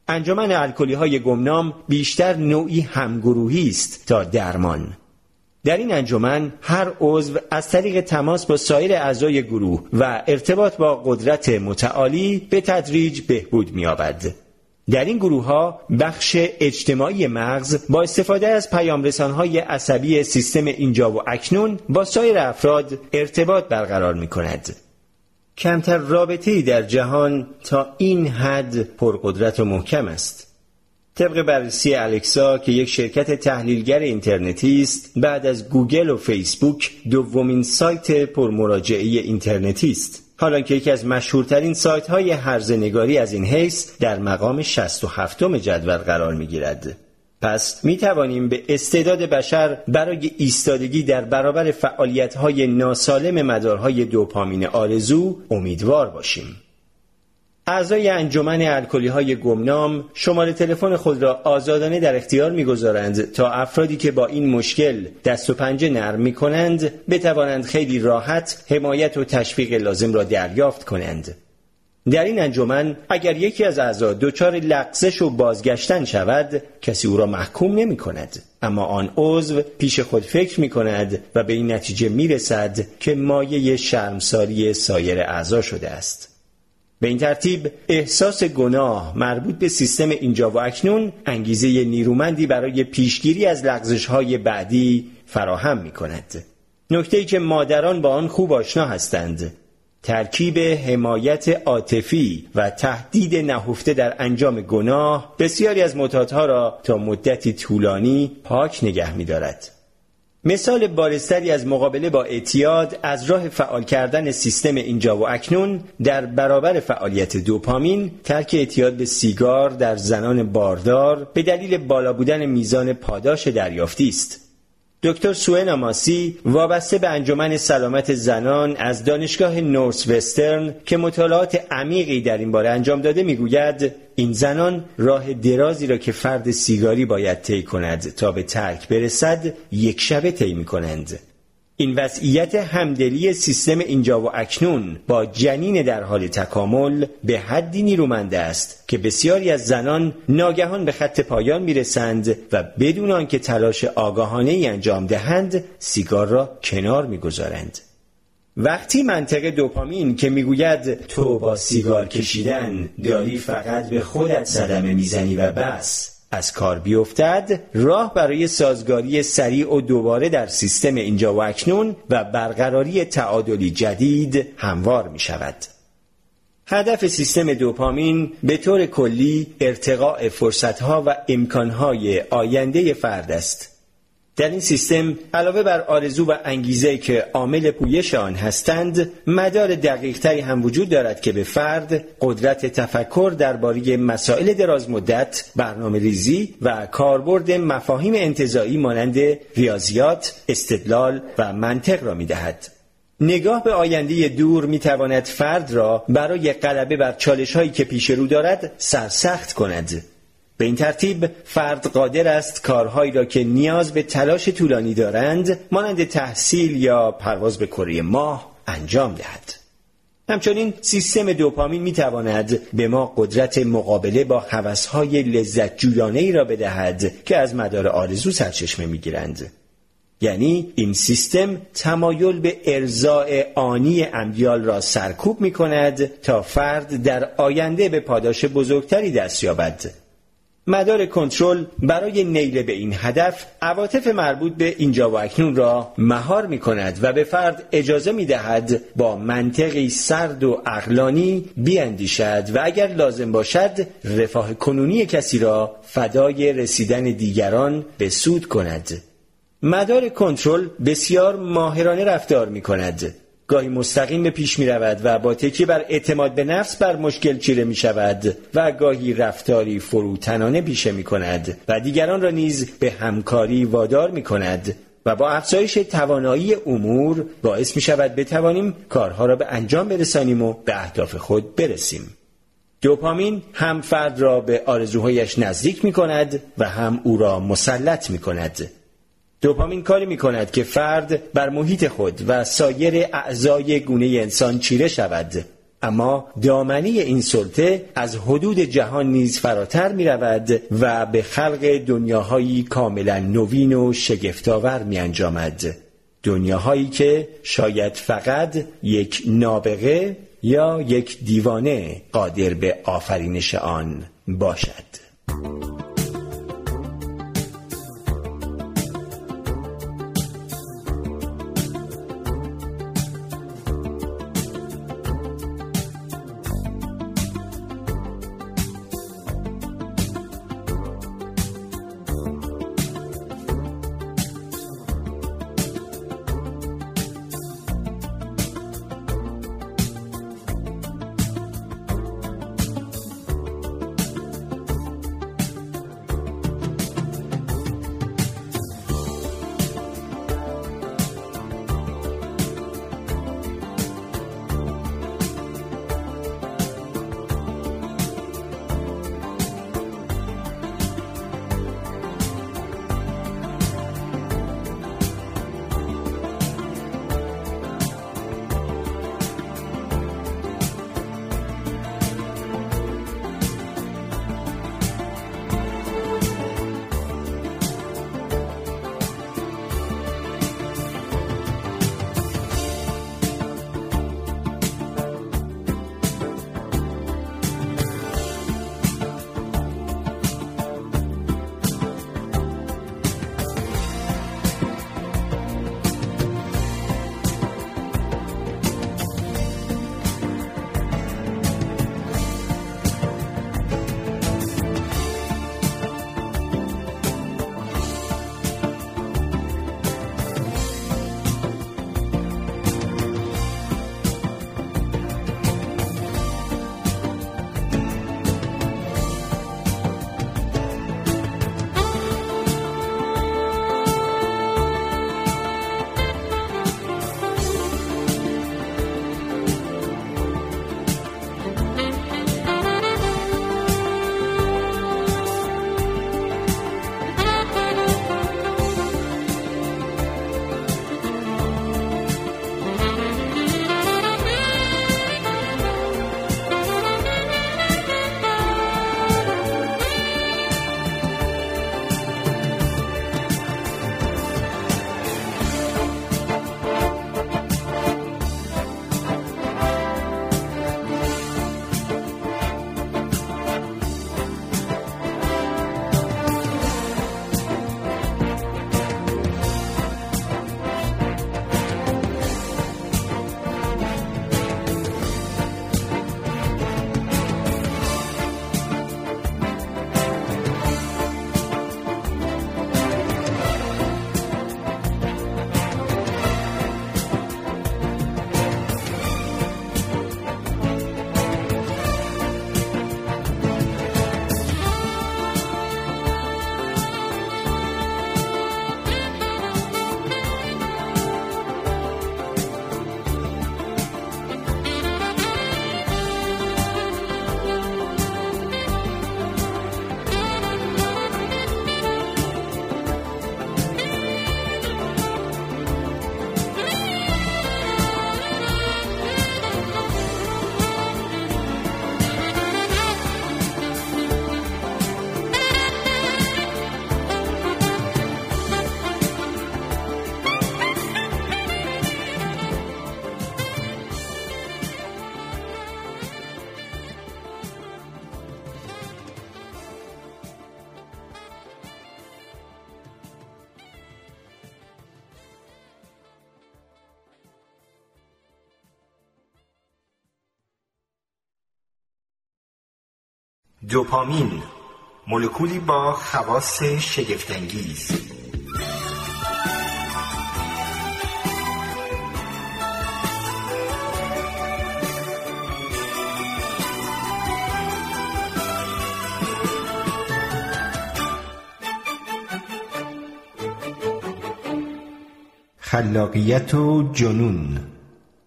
انجمن الکلی‌های گمنام بیشتر نوعی همگروهی است تا درمان. در این انجمن هر عضو از طریق تماس با سایر اعضای گروه و ارتباط با قدرت متعالی به تدریج بهبود می‌یابد. در این گروه‌ها بخش اجتماعی مغز با استفاده از پیام‌رسان‌های عصبی سیستم اینجا و اکنون با سایر افراد ارتباط برقرار می‌کند. کمتر رابطه‌ای در جهان تا این حد پرقدرت و محکم است. طبق بررسی الکسا که یک شرکت تحلیلگر اینترنتی است، بعد از گوگل و فیسبوک دومین سایت پرمراجعه اینترنتی است، حالا که یکی از مشهورترین سایت‌های هرزنگاری از این حیث در مقام 67 جدول قرار می‌گیرد. پس می توانیم به استعداد بشر برای ایستادگی در برابر فعالیت‌های ناسالم مدارهای دوپامین آرزو امیدوار باشیم. اعضای انجمن الکلی‌های گمنام شماره تلفن خود را آزادانه در اختیار می‌گذارند تا افرادی که با این مشکل دست و پنجه نرم می‌کنند بتوانند خیلی راحت حمایت و تشویق لازم را دریافت کنند. در این انجمن اگر یکی از اعضا دچار لغزش و بازگشتن شود کسی او را محکوم نمی‌کند، اما آن عضو پیش خود فکر می‌کند و به این نتیجه می‌رسد که مایه شرمساری سایر اعضا شده است. به این ترتیب احساس گناه مربوط به سیستم اینجا و اکنون انگیزه نیرومندی برای پیشگیری از لغزش‌های بعدی فراهم می‌کند. نکته‌ای که مادران با آن خوب آشنا هستند، ترکیب حمایت عاطفی و تهدید نهفته در انجام گناه بسیاری از معتادها را تا مدتی طولانی پاک نگه می‌دارد. مثال بارزتری از مقابله با اعتیاد از راه فعال کردن سیستم اینجا و اکنون در برابر فعالیت دوپامین ترک اعتیاد به سیگار در زنان باردار به دلیل بالا بودن میزان پاداش دریافتی است. دکتر سوئن آماسی وابسته به انجمن سلامت زنان از دانشگاه نورث وسترن که مطالعات عمیقی در این باره انجام داده میگوید این زنان راه درازی را که فرد سیگاری باید طی کند تا به ترک برسد یک شبه طی میکنند. این وضعیت همدلی سیستم اینجا و اکنون با جنین در حال تکامل به حدی نیرومند است که بسیاری از زنان ناگهان به خط پایان میرسند و بدون آنکه تلاش آگاهانه ای انجام دهند سیگار را کنار میگذارند. وقتی منطق دوپامین که میگوید تو با سیگار کشیدن داری فقط به خودت صدمه میزنی و بس از کار بیفتد، راه برای سازگاری سریع و دوباره در سیستم اینجا و اکنون و برقراری تعادلی جدید هموار می شود. هدف سیستم دوپامین به طور کلی ارتقاء فرصتها و امکانهای آینده فرد است. در این سیستم علاوه بر آرزو و انگیزه که عامل پویش آن هستند، مدار دقیق‌تری هم وجود دارد که به فرد قدرت تفکر درباره مسائل درازمدت، برنامه‌ریزی و کاربرد مفاهیم انتزاعی مانند ریاضیات، استدلال و منطق را می‌دهد. نگاه به آینده دور می‌تواند فرد را برای غلبه بر چالش‌هایی که پیش رو دارد سرسخت کند. به این ترتیب فرد قادر است کارهایی را که نیاز به تلاش طولانی دارند مانند تحصیل یا پرواز به کره ماه انجام دهد. همچنین سیستم دوپامین میتواند به ما قدرت مقابله با هوس‌های لذت جویانه‌ای را بدهد که از مدار آرزو سرچشمه میگیرند. یعنی این سیستم تمایل به ارضاء آنی امیال را سرکوب میکند تا فرد در آینده به پاداش بزرگتری دست یابد. مدار کنترل برای نیل به این هدف عواطف مربوط به اینجا و اکنون را مهار می کند و به فرد اجازه می دهد با منطقی سرد و عقلانی بیاندیشد و اگر لازم باشد رفاه کنونی کسی را فدای رسیدن دیگران به سود کند. مدار کنترل بسیار ماهرانه رفتار می کند، گاهی مستقیم پیش می رود و با تکیه بر اعتماد به نفس بر مشکل چیره می شود و گاهی رفتاری فروتنانه پیشه می کند و دیگران را نیز به همکاری وادار می کند و با افزایش توانایی امور باعث می شود بتوانیم کارها را به انجام برسانیم و به اهداف خود برسیم. دوپامین هم فرد را به آرزوهایش نزدیک می کند و هم او را مسلط می کند. دوپامین کاری می‌کند که فرد بر محیط خود و سایر اعضای گونه انسان چیره شود، اما دامنه این سلطه از حدود جهان نیز فراتر می‌رود و به خلق دنیاهایی کاملا نوین و شگفت‌آور می‌انجامد، دنیاهایی که شاید فقط یک نابغه یا یک دیوانه قادر به آفرینش آن باشد. دوپامین، مولکولی با خواص شگفت‌انگیز. خلاقیت و جنون.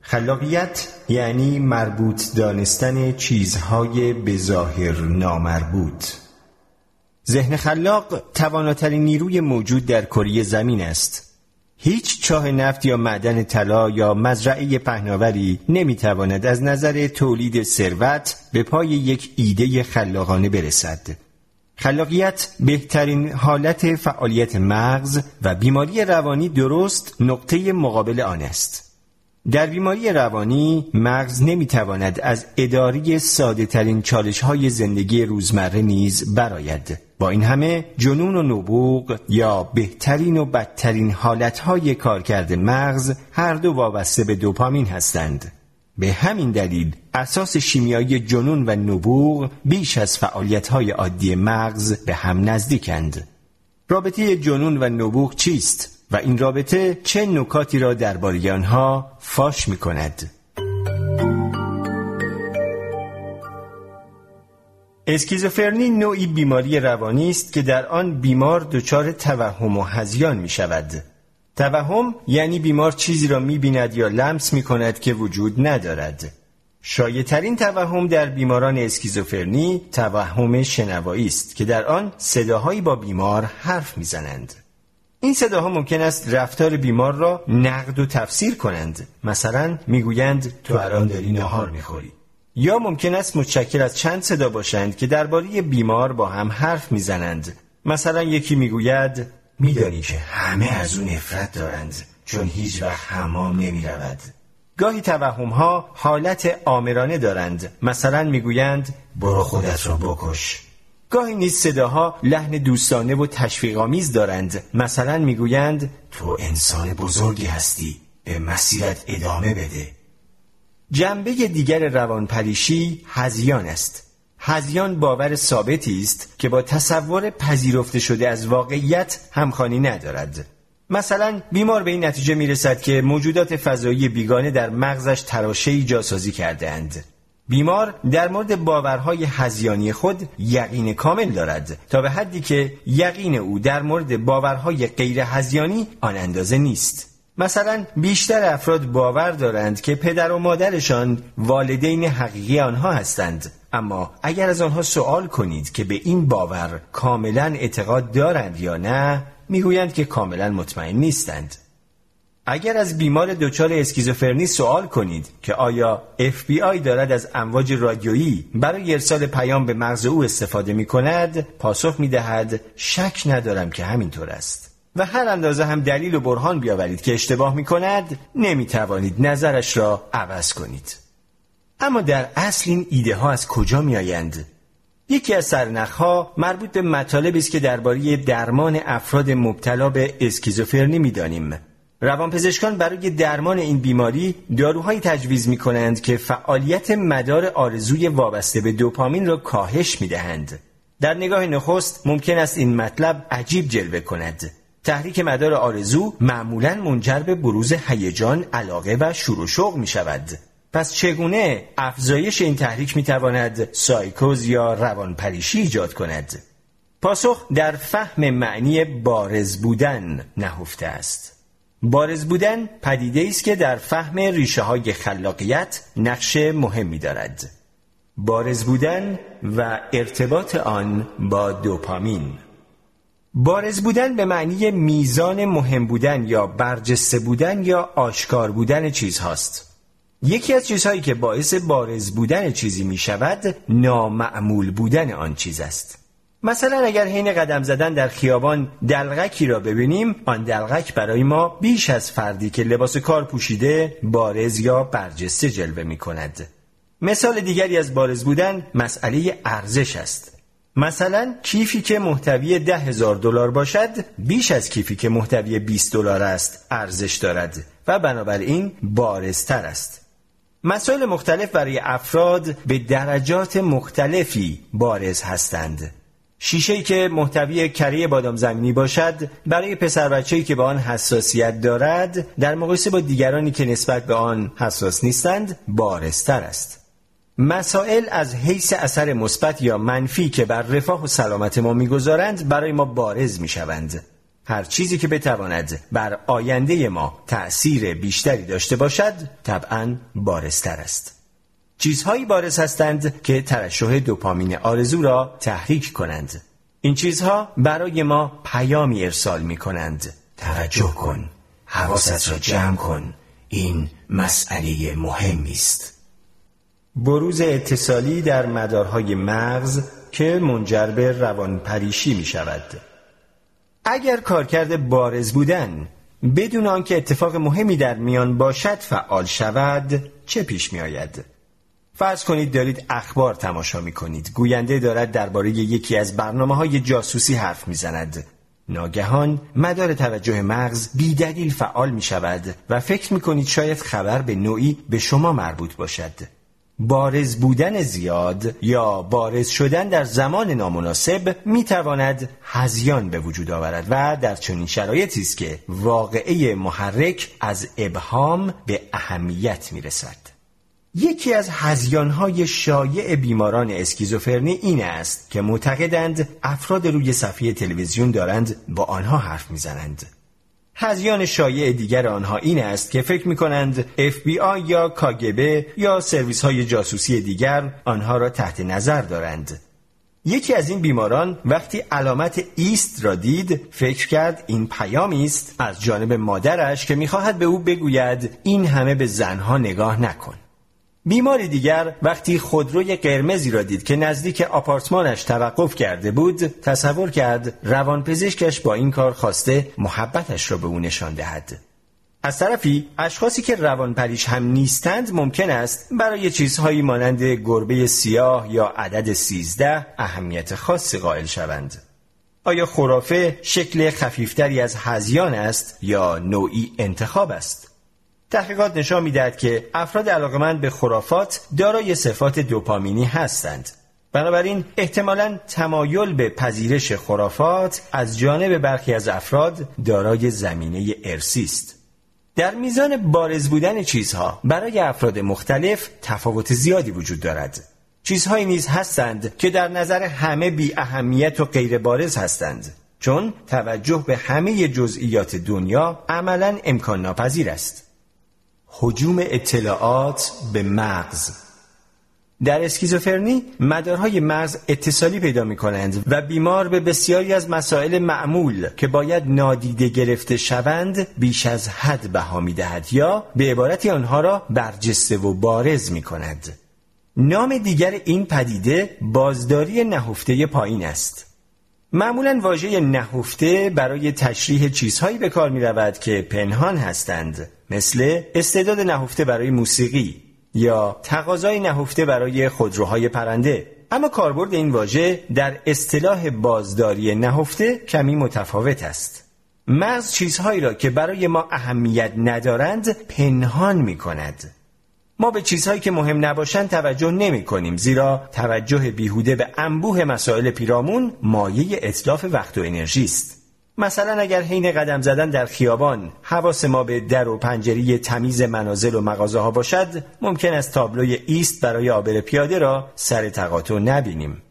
خلاقیت یعنی مربوط دانستن چیزهای به ظاهر نامربوط. ذهن خلاق تواناترین نیروی موجود در کره زمین است. هیچ چاه نفت یا معدن طلا یا مزرعه پهناوری نمیتواند از نظر تولید ثروت به پای یک ایده خلاقانه برسد. خلاقیت بهترین حالت فعالیت مغز و بیماری روانی درست نقطه مقابل آن است. در بیماری روانی مغز نمیتواند از اداره ساده ترین چالش های زندگی روزمره نیز برآید. با این همه جنون و نبوغ یا بهترین و بدترین حالت های کارکرد مغز هر دو وابسته به دوپامین هستند. به همین دلیل اساس شیمیایی جنون و نبوغ بیش از فعالیت‌های عادی مغز به هم نزدیکند. رابطه جنون و نبوغ چیست و این رابطه چه نکاتی را درباره آنها فاش می‌کند؟ اسکیزوفرنی نوعی بیماری روانی است که در آن بیمار دچار توهم و هذیان می‌شود. توهم یعنی بیمار چیزی را می‌بیند یا لمس می‌کند که وجود ندارد. شایع‌ترین توهم در بیماران اسکیزوفرنی توهم شنوایی است که در آن صداهایی با بیمار حرف می‌زنند. این صداها ممکن است رفتار بیمار را نقد و تفسیر کنند. مثلا می‌گویند تو الان داری ناهار می‌خوری. یا ممکن است متشکل از چند صدا باشند که درباره بیمار با هم حرف می‌زنند. مثلا یکی می‌گوید میدانی که همه از اون نفرت دارند چون هیچ وقت حمام نمی رود. گاهی توهم ها حالت آمرانه دارند. مثلا میگویند برو خودت را بکش. گاهی نیز صداها لحن دوستانه و تشویق‌آمیز دارند. مثلا میگویند تو انسان بزرگی هستی، به مسیرت ادامه بده. جنبه دیگر روانپریشی هذیان است. هذیان باور ثابتی است که با تصور پذیرفته شده از واقعیت همخوانی ندارد. مثلا بیمار به این نتیجه میرسد که موجودات فضایی بیگانه در مغزش تراشه‌ای جاسازی کرده‌اند. بیمار در مورد باورهای هذیانی خود یقین کامل دارد تا به حدی که یقین او در مورد باورهای غیر هذیانی آن اندازه نیست. مثلا بیشتر افراد باور دارند که پدر و مادرشان والدین حقیقی آنها هستند، اما اگر از آنها سوال کنید که به این باور کاملا اعتقاد دارند یا نه، میگویند که کاملا مطمئن نیستند. اگر از بیمار دچار اسکیزوفرنی سوال کنید که آیا FBI دارد از امواج رادیویی برای ارسال پیام به مغز او استفاده میکند، پاسخ میدهد شک ندارم که همینطور است. و هر اندازه هم دلیل و برهان بیاورید که اشتباه میکند، نمیتوانید نظرش را عوض کنید. اما در اصل این ایده ها از کجا می آیند؟ یکی از سرنخ‌ها مربوط به مطالبی است که درباره درمان افراد مبتلا به اسکیزوفرنی می دانیم. روانپزشکان برای درمان این بیماری داروهایی تجویز می کنند که فعالیت مدار آرزوی وابسته به دوپامین را کاهش می دهند. در نگاه نخست ممکن است این مطلب عجیب جلوه کند. تحریک مدار آرزو معمولاً منجر به بروز هیجان، علاقه و شور و شوق می شود. پس چگونه افزایش این تحریک میتواند سایکوز یا روانپریشی ایجاد کند؟ پاسخ در فهم معنی بارز بودن نهفته است. بارز بودن پدیده‌ای است که در فهم ریشه‌های خلاقیت نقش مهمی دارد. بارز بودن و ارتباط آن با دوپامین. بارز بودن به معنی میزان مهم بودن یا برجسته بودن یا آشکار بودن چیزهاست. یکی از چیزهایی که باعث بارز بودن چیزی می شود نامعمول بودن آن چیز است. مثلا اگر حین قدم زدن در خیابان دلغکی را ببینیم، آن دلغک برای ما بیش از فردی که لباس کار پوشیده بارز یا برجسته جلوه می کند. مثال دیگری از بارز بودن مسئله ارزش است. مثلا کیفی که محتوی $10,000 باشد بیش از کیفی که محتوی $20 است ارزش دارد و بنابراین بارزتر است. مسائل مختلف برای افراد به درجات مختلفی بارز هستند. شیشه‌ای که محتوی کره بادام زمینی باشد برای پسر بچه‌ای که به آن حساسیت دارد در مقایسه با دیگرانی که نسبت به آن حساس نیستند بارزتر است. مسائل از حیث اثر مثبت یا منفی که بر رفاه و سلامت ما می‌گذارند برای ما بارز می‌شوند. هر چیزی که بتواند بر آینده ما تأثیر بیشتری داشته باشد طبعاً بارزتر است. چیزهایی بارز هستند که ترشح دوپامین آرزو را تحریک کنند. این چیزها برای ما پیامی ارسال می کنند: توجه کن، حواست را جمع کن، این مسئله مهمی است. بروز اتصالی در مدارهای مغز که منجر به روانپریشی می شود. اگر کارکرد بارز بودن بدون آنکه اتفاق مهمی در میان باشد فعال شود چه پیش می آید؟ فرض کنید دارید اخبار تماشا می کنید. گوینده دارد درباره یکی از برنامه‌های جاسوسی حرف می زند. ناگهان مدار توجه مغز بی دلیل فعال می شود و فکر می کنید شاید خبر به نوعی به شما مربوط باشد. بارز بودن زیاد یا بارز شدن در زمان نامناسب می تواند هذیان به وجود آورد و در چنین شرایطی است که واقعه محرک از ابهام به اهمیت می رسد. یکی از هذیان‌های شایع بیماران اسکیزوفرنی این است که معتقدند افراد روی صفحه تلویزیون دارند با آنها حرف می‌زنند. هذیان شایع دیگر آنها این است که فکر می‌کنند FBI یا KGB یا سرویس‌های جاسوسی دیگر آنها را تحت نظر دارند. یکی از این بیماران وقتی علامت ایست را دید فکر کرد این پیامی است از جانب مادرش که می‌خواهد به او بگوید این همه به زنها نگاه نکن. بیمار دیگر وقتی خودروی قرمزی را دید که نزدیک آپارتمانش توقف کرده بود تصور کرد روانپزشکش با این کار خواسته محبتش را به او نشان دهد. از طرفی اشخاصی که روانپریش هم نیستند ممکن است برای چیزهایی مانند گربه سیاه یا عدد 13 اهمیت خاصی قائل شوند. آیا خرافه شکل خفیفتری از هذیان است یا نوعی انتخاب است؟ تحقیقات نشان می‌دهد که افراد علاقه‌مند به خرافات دارای صفات دوپامینی هستند. بنابراین احتمالاً تمایل به پذیرش خرافات از جانب برخی از افراد دارای زمینه ارثی است. در میزان بارز بودن چیزها برای افراد مختلف تفاوت زیادی وجود دارد. چیزهایی نیز هستند که در نظر همه بی اهمیت و غیر بارز هستند، چون توجه به همه جزئیات دنیا عملاً امکان ناپذیر است. هجوم اطلاعات به مغز. در اسکیزوفرنی مدارهای مغز اتصالی پیدا می کنند و بیمار به بسیاری از مسائل معمول که باید نادیده گرفته شوند بیش از حد بها می دهد یا به عبارتی آنها را برجسته و بارز می کند. نام دیگر این پدیده بازداری نهفته پایین است. معمولاً واژه نهفته برای تشریح چیزهایی به کار می رود که پنهان هستند، مثل استعداد نهفته برای موسیقی یا تقاضای نهفته برای خودروهای پرنده. اما کاربرد این واژه در اصطلاح بازداری نهفته کمی متفاوت است. مغز چیزهایی را که برای ما اهمیت ندارند پنهان می کند. ما به چیزهایی که مهم نباشند توجه نمی کنیم، زیرا توجه بیهوده به انبوه مسائل پیرامون مایه اتلاف وقت و انرژی است. مثلا اگر حین قدم زدن در خیابان حواس ما به در و پنجره تمیز منازل و مغازه ها باشد ممکن است تابلوی ایست برای عابر پیاده را سر تقاطع نبینیم.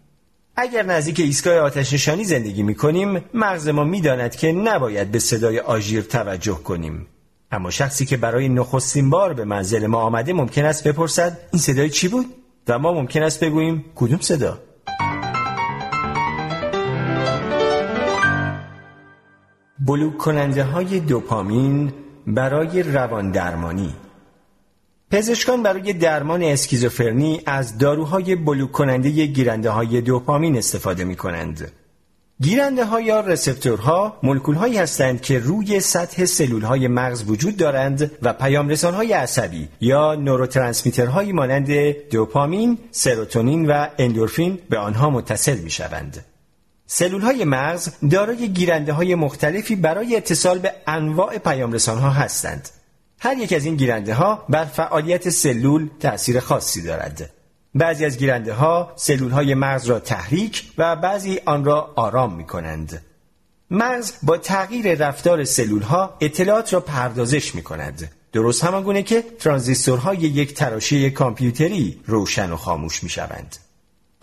اگر نزدیک ایستگاه آتش نشانی زندگی می کنیم مغز ما می داند که نباید به صدای آژیر توجه کنیم، اما شخصی که برای نخستین بار به منزل ما آمده ممکن است بپرسد این صدای چی بود؟ و ما ممکن است بگوییم کدوم صدا؟ بلوک کننده های دوپامین برای روان درمانی. پزشکان برای درمان اسکیزوفرنی از داروهای بلوک کننده گیرنده های دوپامین استفاده می کنند. گیرنده ها یا رسپتورها مولکول هایی هستند که روی سطح سلول های مغز وجود دارند و پیام رسان های عصبی یا نوروترانسمیترهایی مانند دوپامین، سروتونین و اندورفین به آنها متصل می شوند. سلول های مغز دارای گیرنده های مختلفی برای اتصال به انواع پیام رسان ها هستند. هر یک از این گیرنده ها بر فعالیت سلول تأثیر خاصی دارد. بعضی از گیرنده ها سلول های مغز را تحریک و بعضی آن را آرام می کنند. مغز با تغییر رفتار سلول ها اطلاعات را پردازش می کند. درست همان گونه که ترانزیستورهای یک تراشه کامپیوتری روشن و خاموش می شوند.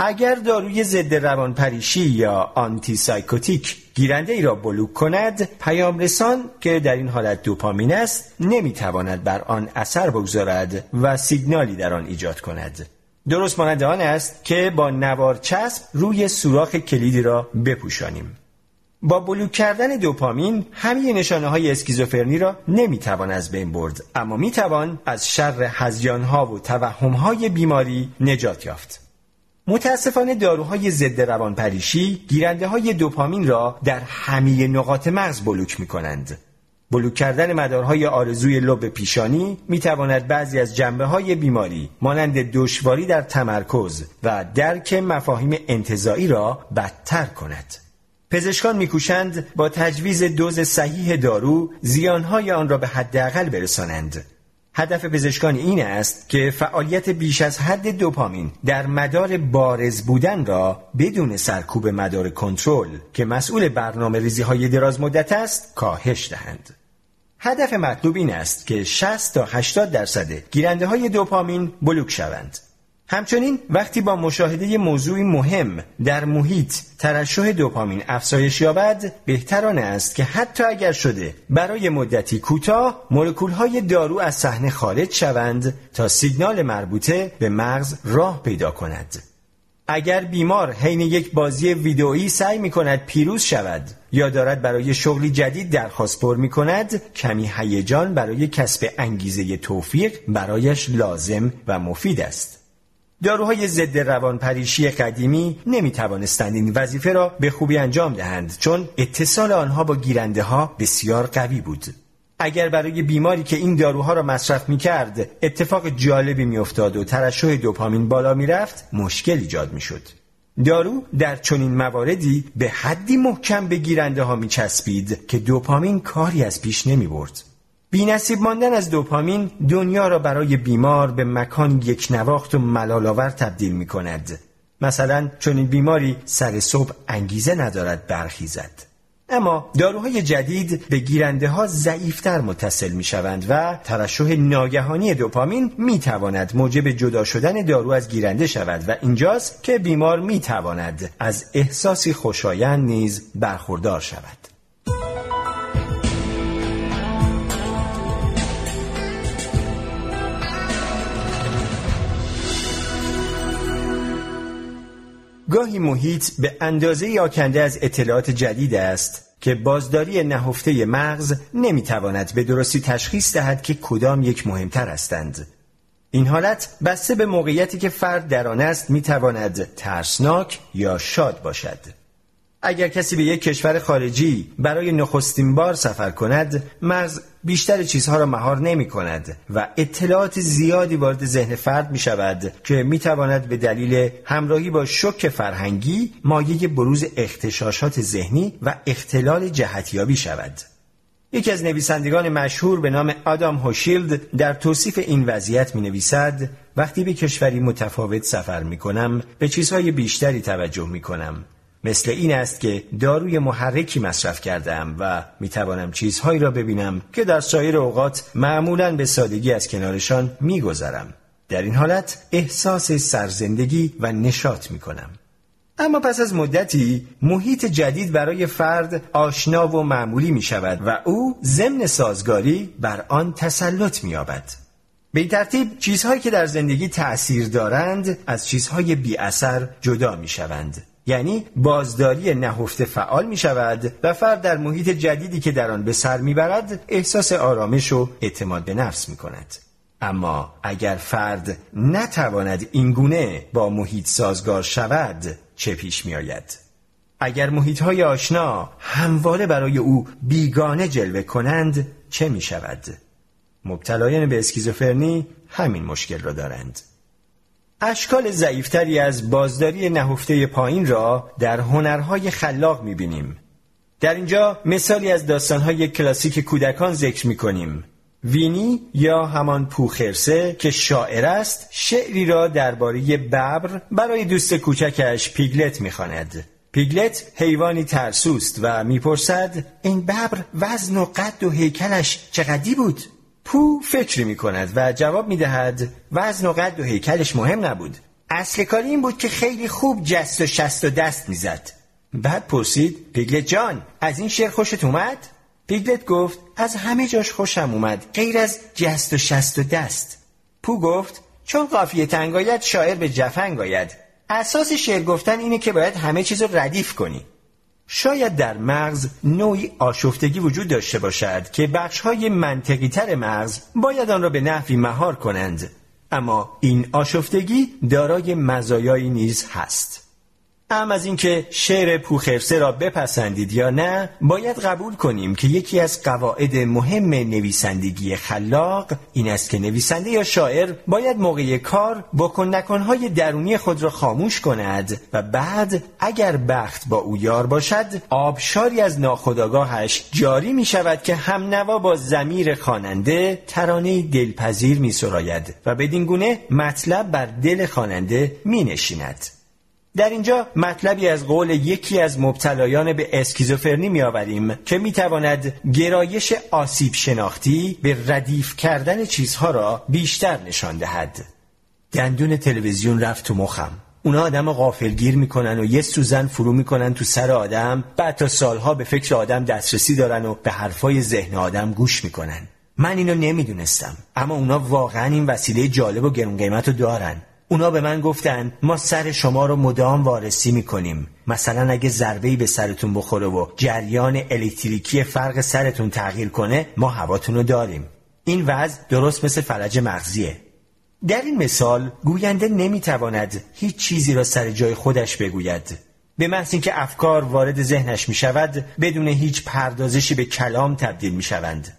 اگر داروی ضد روانپریشی یا آنتی سایکوتیک گیرنده ای را بلوک کند، پیام رسان که در این حالت دوپامین است نمی تواند بر آن اثر بگذارد و سیگنالی در آن ایجاد کند. درست مانند آن است که با نوار چسب روی سوراخ کلیدی را بپوشانیم. با بلوک کردن دوپامین همه نشانه های اسکیزوفرنی را نمیتوان از بین برد، اما میتوان از شر هذیان ها و توهم های بیماری نجات یافت. متاسفانه داروهای ضد روانپریشی گیرنده های دوپامین را در همه نقاط مغز بلوک میکنند. بلوک کردن مدارهای آرزوی لب پیشانی میتواند بعضی از جنبه های بیماری مانند دشواری در تمرکز و درک مفاهیم انتزاعی را بدتر کند. پزشکان می‌کوشند با تجویز دوز صحیح دارو زیان‌های آن را به حداقل برسانند. هدف پزشکان این است که فعالیت بیش از حد دوپامین در مدار بارز بودن را بدون سرکوب مدار کنترل که مسئول برنامه‌ریزی‌های درازمدت است، کاهش دهند. هدف مطلوب این است که 60 تا 80% گیرنده‌های دوپامین بلوک شوند. همچنین وقتی با مشاهده موضوعی مهم در محیط ترشح دوپامین افزایش یابد، بهتر آن است که حتی اگر شده برای مدتی کوتاه مولکول‌های دارو از صحنه خارج شوند تا سیگنال مربوطه به مغز راه پیدا کند. اگر بیمار حین یک بازی ویدئویی سعی می‌کند پیروز شود یا دارد برای شغلی جدید درخواست پر می‌کند، کمی هیجان برای کسب انگیزه توفیق برایش لازم و مفید است. داروهای ضد روانپریشی قدیمی نمی توانستند این وظیفه را به خوبی انجام دهند، چون اتصال آنها با گیرنده ها بسیار قوی بود. اگر برای بیماری که این داروها را مصرف می کرد اتفاق جالبی می افتاد و ترشح دوپامین بالا می رفت، مشکل ایجاد می شد. دارو در چنین مواردی به حدی محکم به گیرنده ها می چسبید که دوپامین کاری از پیش نمی برد. بی‌نصیب ماندن از دوپامین دنیا را برای بیمار به مکان یک نواخت و ملال‌آور تبدیل می کند. مثلا چنین بیماری سر صبح انگیزه ندارد برخیزد. اما داروهای جدید به گیرنده ها ضعیفتر متصل می شوند و ترشح ناگهانی دوپامین می تواند موجب جدا شدن دارو از گیرنده شود و اینجاست که بیمار می تواند از احساسی خوشایند نیز برخوردار شود. گاهی محیط به اندازه آکنده از اطلاعات جدید است که بازداری نهفته مغز نمیتواند به درستی تشخیص دهد که کدام یک مهمتر هستند. این حالت بسته به موقعیتی که فرد در آن است میتواند ترسناک یا شاد باشد. اگر کسی به یک کشور خارجی برای نخستین بار سفر کند، مغز بیشتر چیزها را مهار نمی کند و اطلاعات زیادی وارد ذهن فرد می شود که می تواند به دلیل همراهی با شوک فرهنگی مایه بروز اغتشاشات ذهنی و اختلال جهتیابی شود. یکی از نویسندگان مشهور به نام آدام هوشیلد در توصیف این وضعیت می نویسد: وقتی به کشوری متفاوت سفر می کنم به چیزهای بیشتری توجه می کنم. مثل این است که داروی محرکی مصرف کردم و میتوانم چیزهایی را ببینم که در سایر اوقات معمولاً به سادگی از کنارشان میگذرم. در این حالت احساس سرزندگی و نشاط میکنم. اما پس از مدتی محیط جدید برای فرد آشنا و معمولی میشود و او ضمن سازگاری بر آن تسلط مییابد. به این ترتیب چیزهایی که در زندگی تأثیر دارند از چیزهای بی اثر جدا میشوند. یعنی بازداری نهفته فعال می شود و فرد در محیط جدیدی که در آن به سر می برد احساس آرامش و اعتماد به نفس می کند. اما اگر فرد نتواند اینگونه با محیط سازگار شود، چه پیش می آید؟ اگر محیط های آشنا همواره برای او بیگانه جلوه کنند، چه می شود؟ مبتلایان به اسکیزوفرنی همین مشکل را دارند. اشکال ضعیفتری از بازداری نهفته پایین را در هنرهای خلاق می‌بینیم. در اینجا مثالی از داستان‌های کلاسیک کودکان ذکر می‌کنیم. وینی یا همان پوخرسه که شاعر است، شعری را درباره ببر برای دوست کوچکش پیگلت می‌خواند. پیگلت حیوانی ترسوست و میپرسد این ببر وزن و قد و هیکلش چقدری بود؟ پو فکر می‌کند و جواب می‌دهد وزن و قد و هیکلش مهم نبود. اصل کار این بود که خیلی خوب جست و شست و دست می‌زد. بعد پرسید پیگلت جان از این شعر خوشت اومد؟ پیگلت گفت از همه جاش خوشم اومد غیر از جست و شست و دست. پو گفت چون قافیه تنگ آید شاعر به جفنگ آید. اساس شعر گفتن اینه که باید همه چیز رو ردیف کنی. شاید در مغز نوعی آشفتگی وجود داشته باشد که بخش‌های منطقی تر مغز باید آن را به نحوی مهار کنند، اما این آشفتگی دارای مزایایی نیز هست. اما از اینکه شعر پوخرسه را بپسندید یا نه، باید قبول کنیم که یکی از قواعد مهم نویسندگی خلاق این است که نویسنده یا شاعر باید موقع کار بکن نکنهای درونی خود را خاموش کند و بعد اگر بخت با او یار باشد آبشاری از ناخودآگاهش جاری می شود که هم نوا با ضمیر خواننده ترانه دلپذیر می سراید و بدین گونه مطلب بر دل خواننده می نشیند. در اینجا مطلبی از قول یکی از مبتلایان به اسکیزوفرنی می‌آوریم که می‌تواند گرایش آسیب شناختی به ردیف کردن چیزها را بیشتر نشان دهد. دندون تلویزیون رفت تو مخم. اونا آدمو غافلگیر می‌کنن و یه سوزن فرو می‌کنن تو سر آدم، بعد تا سالها به فکر آدم دسترسی دارن و به حرفای ذهن آدم گوش می‌کنن. من اینو نمی‌دونستم، اما اونا واقعاً این وسیله جالب و گرون قیمتو دارن. اونا به من گفتن ما سر شما رو مدام وارسی میکنیم. مثلا اگه ضربه‌ای به سرتون بخوره و جریان الکتریکی فرق سرتون تغییر کنه ما هواتون رو داریم. این وضع درست مثل فلج مغزیه. در این مثال گوینده نمیتواند هیچ چیزی را سر جای خودش بگوید. به محض اینکه افکار وارد ذهنش میشود بدون هیچ پردازشی به کلام تبدیل میشوند.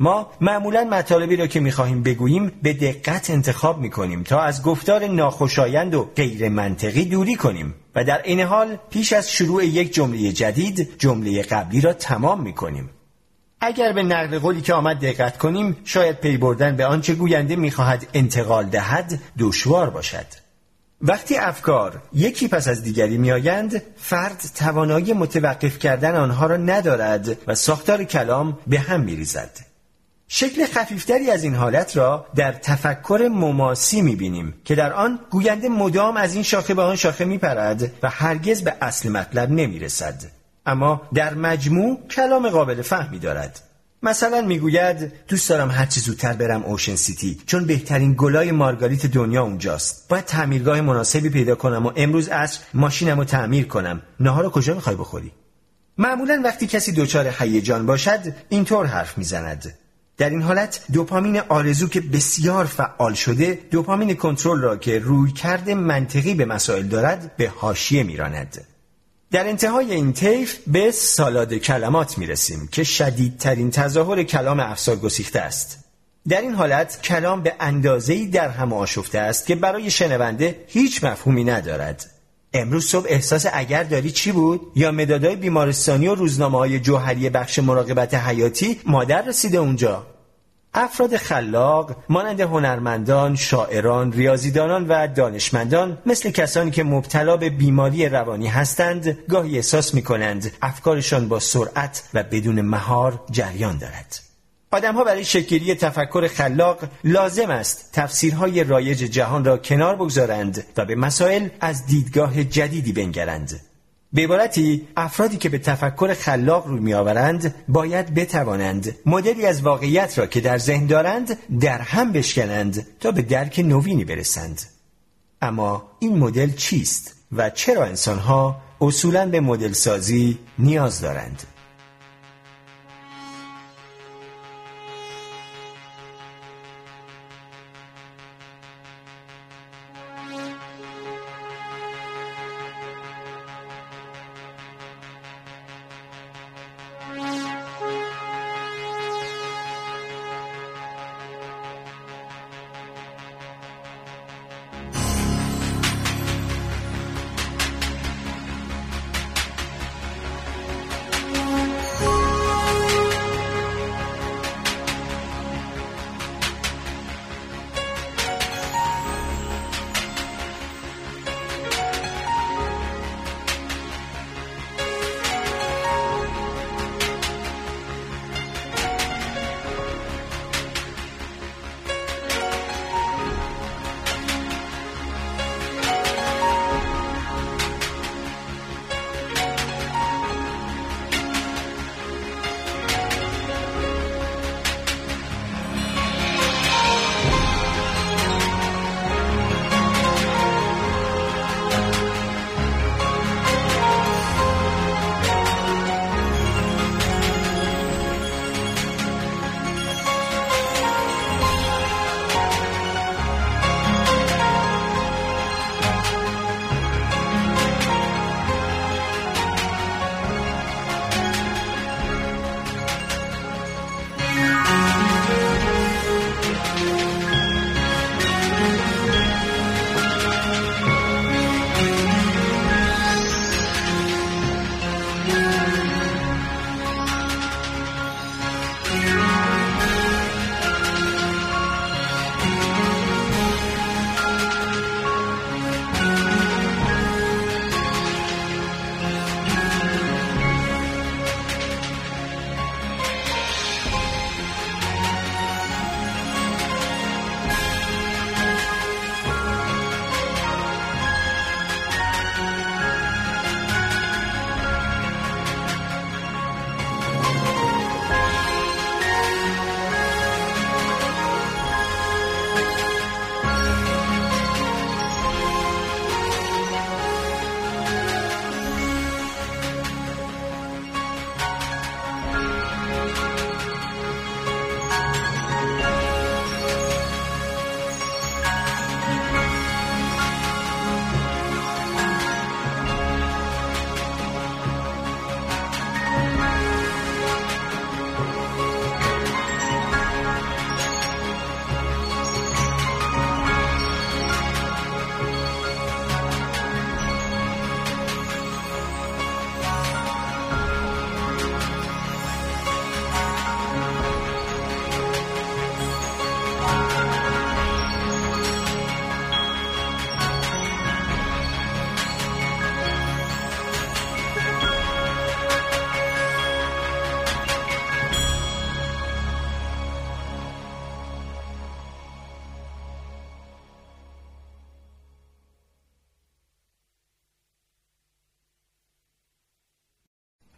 ما معمولاً مطالبی را که می‌خواهیم بگوییم به دقت انتخاب می‌کنیم تا از گفتار ناخوشایند و غیر منطقی دوری کنیم و در این حال پیش از شروع یک جمله جدید جمله قبلی را تمام می‌کنیم. اگر به نقل قولی که آمد دقت کنیم شاید پی بردن به آنچه گوینده می‌خواهد انتقال دهد دشوار باشد. وقتی افکار یکی پس از دیگری میآیند، فرد توانایی متوقف کردن آنها را ندارد و ساختار کلام به هم می‌ریزد. شکل خفیفتری از این حالت را در تفکر مماسی می‌بینیم که در آن گوینده مدام از این شاخه به آن شاخه می‌پرد و هرگز به اصل مطلب نمی‌رسد، اما در مجموع کلام قابل فهمی دارد. مثلا می‌گوید دوست دارم هرچی زودتر برم اوشن سیتی چون بهترین گلای مارگاریت دنیا اونجاست. باید تعمیرگاه مناسبی پیدا کنم و امروز عصر ماشینمو تعمیر کنم. ناهارو کجا می‌خوای بخوری؟ معمولاً وقتی کسی دچار هیجان باشد اینطور حرف می‌زند. در این حالت دوپامین آرزو که بسیار فعال شده دوپامین کنترل را که رویکرد منطقی به مسائل دارد به حاشیه می‌راند. در انتهای این طیف به سالاد کلمات می‌رسیم که شدیدترین تظاهر کلام افسارگسیخته است. در این حالت کلام به اندازه‌ای در هم آشفته است که برای شنونده هیچ مفهومی ندارد. امروز صبح احساس اگر داری چی بود؟ یا مدادهای بیمارستانی و روزنامه‌های جوهری بخش مراقبت حیاتی مادر رسیده اونجا. افراد خلاق مانند هنرمندان، شاعران، ریاضیدانان و دانشمندان مثل کسانی که مبتلا به بیماری روانی هستند گاهی احساس می‌کنند افکارشان با سرعت و بدون مهار جریان دارد. آدم‌ها برای شکل‌گیری تفکر خلاق لازم است تفسیرهای رایج جهان را کنار بگذارند و به مسائل از دیدگاه جدیدی بنگرند. به عبارتی افرادی که به تفکر خلاق روی می‌آورند باید بتوانند مدلی از واقعیت را که در ذهن دارند در هم بشکنند تا به درک نوینی برسند. اما این مدل چیست و چرا انسان‌ها اصولاً به مدل سازی نیاز دارند؟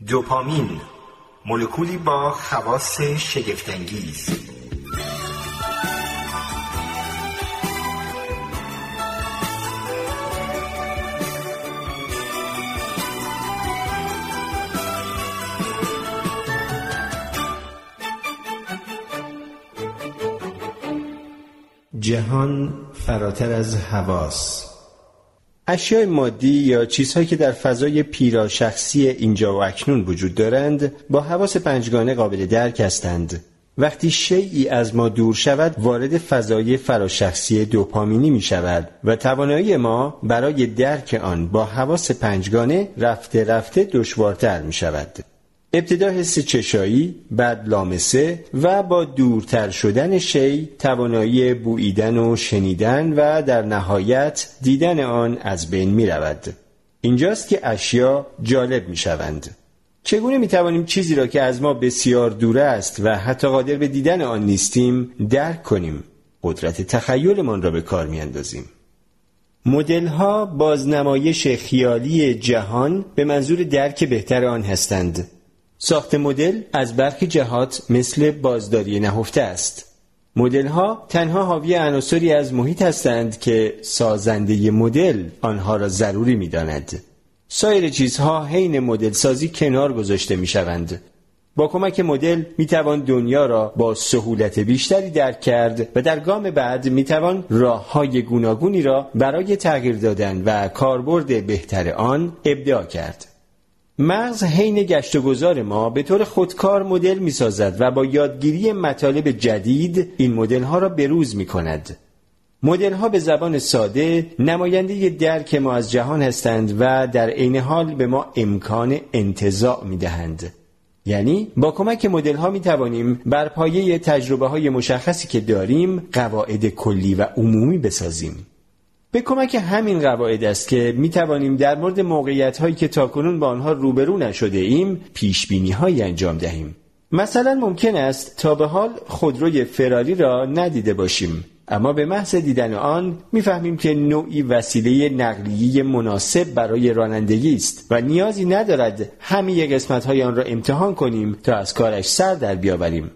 دوپامین، مولکولی با خواص شگفت‌انگیز. جهان فراتر از حواس. اشیای مادی یا چیزهایی که در فضای پیرا شخصی اینجا و اکنون وجود دارند با حواس پنجگانه قابل درک هستند. وقتی شیئی از ما دور شود وارد فضای فراشخصی دوپامینی می شود و توانایی ما برای درک آن با حواس پنجگانه رفته رفته دشوارتر می شود. ابتدا حس چشایی، بعد لامسه و با دورتر شدن شی توانایی بوییدن و شنیدن و در نهایت دیدن آن از بین می رود. اینجاست که اشیا جالب می شوند. چگونه می توانیم چیزی را که از ما بسیار دور است و حتی قادر به دیدن آن نیستیم درک کنیم؟ قدرت تخیلمان را به کار می اندازیم. مدل‌ها بازنمایش خیالی جهان به منظور درک بهتر آن هستند. ساخت مدل از برخی جهات مثل بازداری نهفته است. مدل‌ها تنها حاوی عناصری از محیط هستند که سازنده مدل آنها را ضروری می‌داند. سایر چیزها حین مدل سازی کنار گذاشته می‌شوند. با کمک مدل می‌توان دنیا را با سهولت بیشتری درک کرد و در گام بعد می‌توان راه‌های گوناگونی را برای تغییر دادن و کاربرد بهتر آن ابداع کرد. مغز حین گشت و گذار ما به طور خودکار مدل می سازد و با یادگیری مطالب جدید این مدل ها را بروز می کند. مدل ها به زبان ساده نماینده درک ما از جهان هستند و در عین حال به ما امکان انتزاع می دهند. یعنی با کمک مدل ها می توانیم بر پایه تجربه های مشخصی که داریم قواعد کلی و عمومی بسازیم. به کمک همین قواعد است که می توانیم در مورد موقعیت هایی که تاکنون با آنها روبرو نشده ایم پیش بینی هایی انجام دهیم. مثلا ممکن است تا به حال خودروی فراری را ندیده باشیم، اما به محض دیدن آن می فهمیم که نوعی وسیله نقلیه مناسب برای رانندگی است و نیازی ندارد همه قسمت های آن را امتحان کنیم تا از کارش سر در بیاوریم.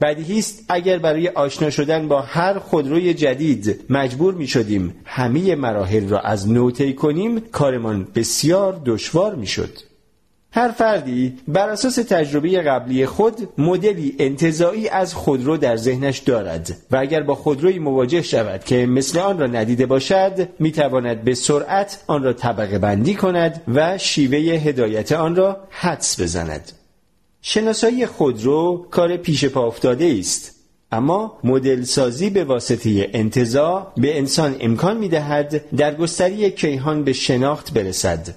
بدیهی است اگر برای آشنا شدن با هر خودروی جدید مجبور می شدیم همه مراحل را از نو طی کنیم کارمان بسیار دشوار می شد. هر فردی بر اساس تجربه قبلی خود مدلی انتزاعی از خودرو در ذهنش دارد و اگر با خودرویی مواجه شود که مثل آن را ندیده باشد می تواند به سرعت آن را طبقه بندی کند و شیوه هدایت آن را حدس بزند. شناسایی خودرو کار پیش پا افتاده است، اما مدل سازی به واسطه انتزاع به انسان امکان می‌دهد در گستری کیهان به شناخت برسد.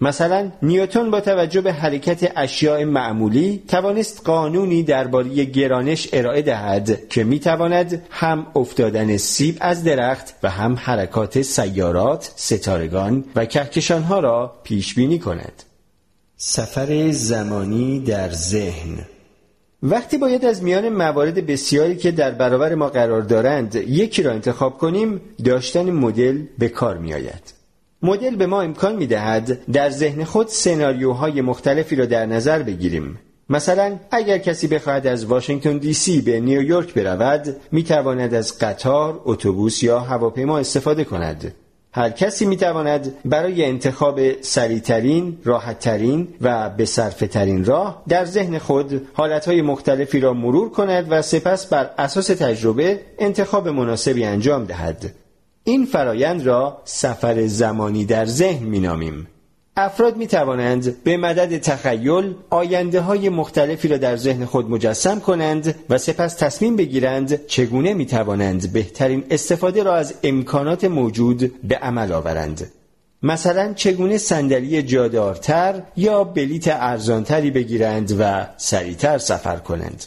مثلا نیوتن با توجه به حرکت اشیاء معمولی توانست قانونی درباره گرانش ارائه دهد که می‌تواند هم افتادن سیب از درخت و هم حرکات سیارات، ستارگان و کهکشان‌ها را پیش بینی کند. سفر زمانی در ذهن. وقتی باید از میان موارد بسیاری که در برابر ما قرار دارند یکی را انتخاب کنیم، داشتن مدل به کار می آید. مدل به ما امکان می دهد در ذهن خود سناریوهای مختلفی را در نظر بگیریم. مثلا اگر کسی بخواهد از واشنگتن دی سی به نیویورک برود، می تواند از قطار، اتوبوس یا هواپیما استفاده کند. هر کسی میتواند برای انتخاب سریعترین، راحتترین و به صرفه ترین راه در ذهن خود حالتهای مختلفی را مرور کند و سپس بر اساس تجربه انتخاب مناسبی انجام دهد. این فرایند را سفر زمانی در ذهن مینامیم. افراد میتوانند به مدد تخیل آیندههای مختلفی را در ذهن خود مجسم کنند و سپس تصمیم بگیرند چگونه میتوانند بهترین استفاده را از امکانات موجود به عمل آورند. مثلا چگونه صندلی جادارتر یا بلیت ارزانتری بگیرند و سریعتر سفر کنند.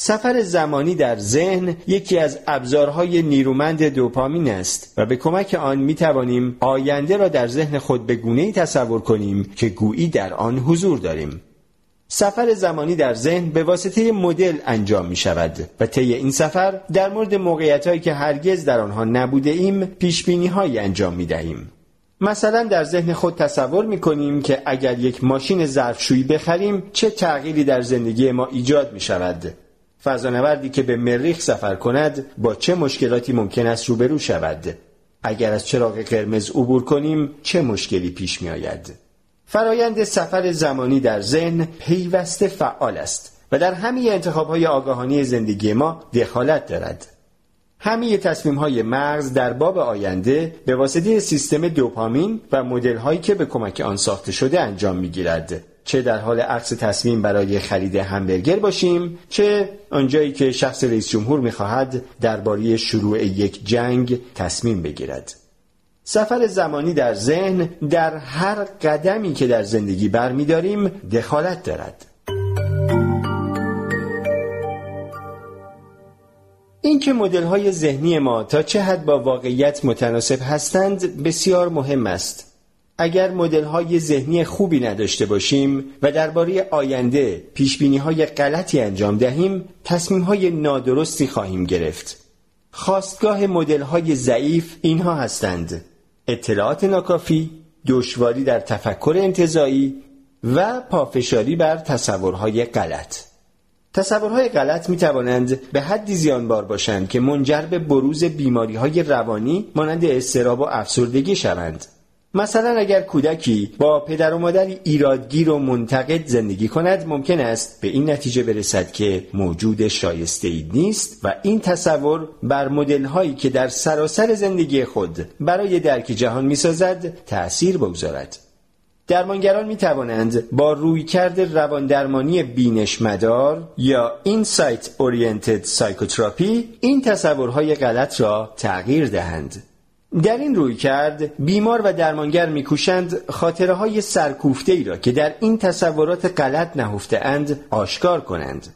سفر زمانی در ذهن یکی از ابزارهای نیرومند دوپامین است و به کمک آن می توانیم آینده را در ذهن خود به گونه‌ای تصور کنیم که گویی در آن حضور داریم. سفر زمانی در ذهن به واسطه مدل انجام می شود و طی این سفر در مورد موقعیت‌هایی که هرگز در آنها نبوده ایم پیش‌بینی‌هایی انجام می دهیم. مثلا در ذهن خود تصور می‌کنیم که اگر یک ماشین ظرفشویی بخریم چه تغییری در زندگی ما ایجاد می‌شود. فضانوردی که به مریخ سفر کند با چه مشکلاتی ممکن است روبرو شود؟ اگر از چراغ قرمز عبور کنیم چه مشکلی پیش می‌آید؟ فرایند سفر زمانی در ذهن پیوسته فعال است و در همه انتخاب‌های آگاهانه زندگی ما دخالت دارد. همه تصمیم‌های مغز در باب آینده به واسطه سیستم دوپامین و مدل‌هایی که به کمک آن ساخته شده انجام می‌گیرد. چه در حال عکس تصمیم برای خرید همبرگر باشیم، چه آنجایی که شخص رئیس جمهور می‌خواهد درباره شروع یک جنگ تصمیم بگیرد. سفر زمانی در ذهن در هر قدمی که در زندگی برمی‌داریم دخالت دارد. اینکه مدل‌های ذهنی ما تا چه حد با واقعیت متناسب هستند بسیار مهم است. اگر مدل‌های ذهنی خوبی نداشته باشیم و درباره آینده پیش‌بینی‌های غلطی انجام دهیم، تصمیم‌های نادرستی خواهیم گرفت. خاستگاه مدل‌های ضعیف اینها هستند: اطلاعات ناکافی، دشواری در تفکر انتزاعی و پافشاری بر تصورهای غلط. تصورهای غلط می توانند به حدی زیانبار باشند که منجر به بروز بیماری‌های روانی مانند اضطراب و افسردگی شوند. مثلا اگر کودکی با پدر و مادری ایرادگیر و منتقد زندگی کند، ممکن است به این نتیجه برسد که موجود شایسته‌ای نیست و این تصور بر مدل‌هایی که در سراسر زندگی خود برای درک جهان می‌سازد تأثیر بگذارد. درمانگران می توانند با رویکرد رواندرمانی بینشمدار یا Insight Oriented Psychotherapy این تصورهای غلط را تغییر دهند. در این رویکرد بیمار و درمانگر می‌کوشند خاطره‌های سرکوفته‌ای را که در این تصورات غلط نهفته‌اند آشکار کنند.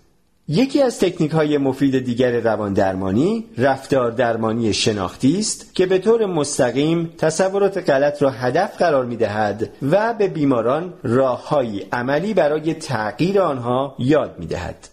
یکی از تکنیک‌های مفید دیگر رواندرمانی رفتار درمانی شناختی است که به طور مستقیم تصورات غلط را هدف قرار می‌دهد و به بیماران راه‌های عملی برای تغییر آنها یاد می‌دهد.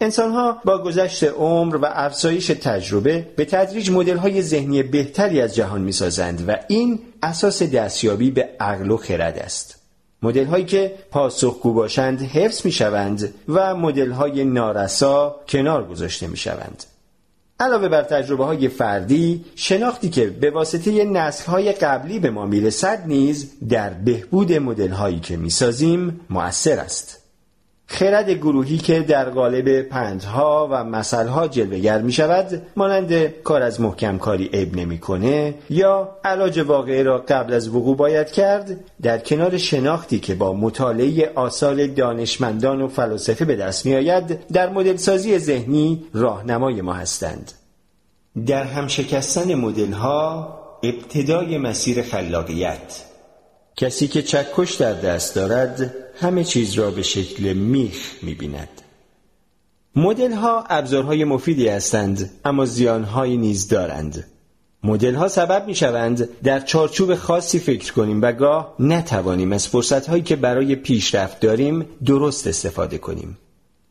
انسان‌ها با گذشت عمر و افزایش تجربه به تدریج مدل‌های ذهنی بهتری از جهان می‌سازند و این اساس دستیابی به عقل و خرد است. مدل‌هایی که پاسخگو باشند حفظ می‌شوند و مدل‌های نارسا کنار گذاشته می‌شوند. علاوه بر تجربه‌های فردی، شناختی که به واسطه نسل‌های قبلی به ما می‌رسد نیز در بهبود مدل‌هایی که می‌سازیم مؤثر است. خرد گروهی که در قالب پندها و مثلها جلوه‌گر می‌شود، مانند کار از محکم کاری عیب نمی‌کنه یا علاج واقعه را قبل از وقوع باید کرد، در کنار شناختی که با مطالعه آثار دانشمندان و فلاسفه به دست می‌آید، در مدل‌سازی ذهنی راهنمای ما هستند. در همشکستن مدل‌ها ابتدای مسیر خلاقیت. کسی که چکش در دست دارد همه چیز را به شکل میخ می‌بیند. مدل‌ها ابزارهای مفیدی هستند، اما زیان‌هایی نیز دارند. مدل‌ها سبب می‌شوند در چارچوب خاصی فکر کنیم و گاه نتوانیم از فرصت‌هایی که برای پیشرفت داریم درست استفاده کنیم.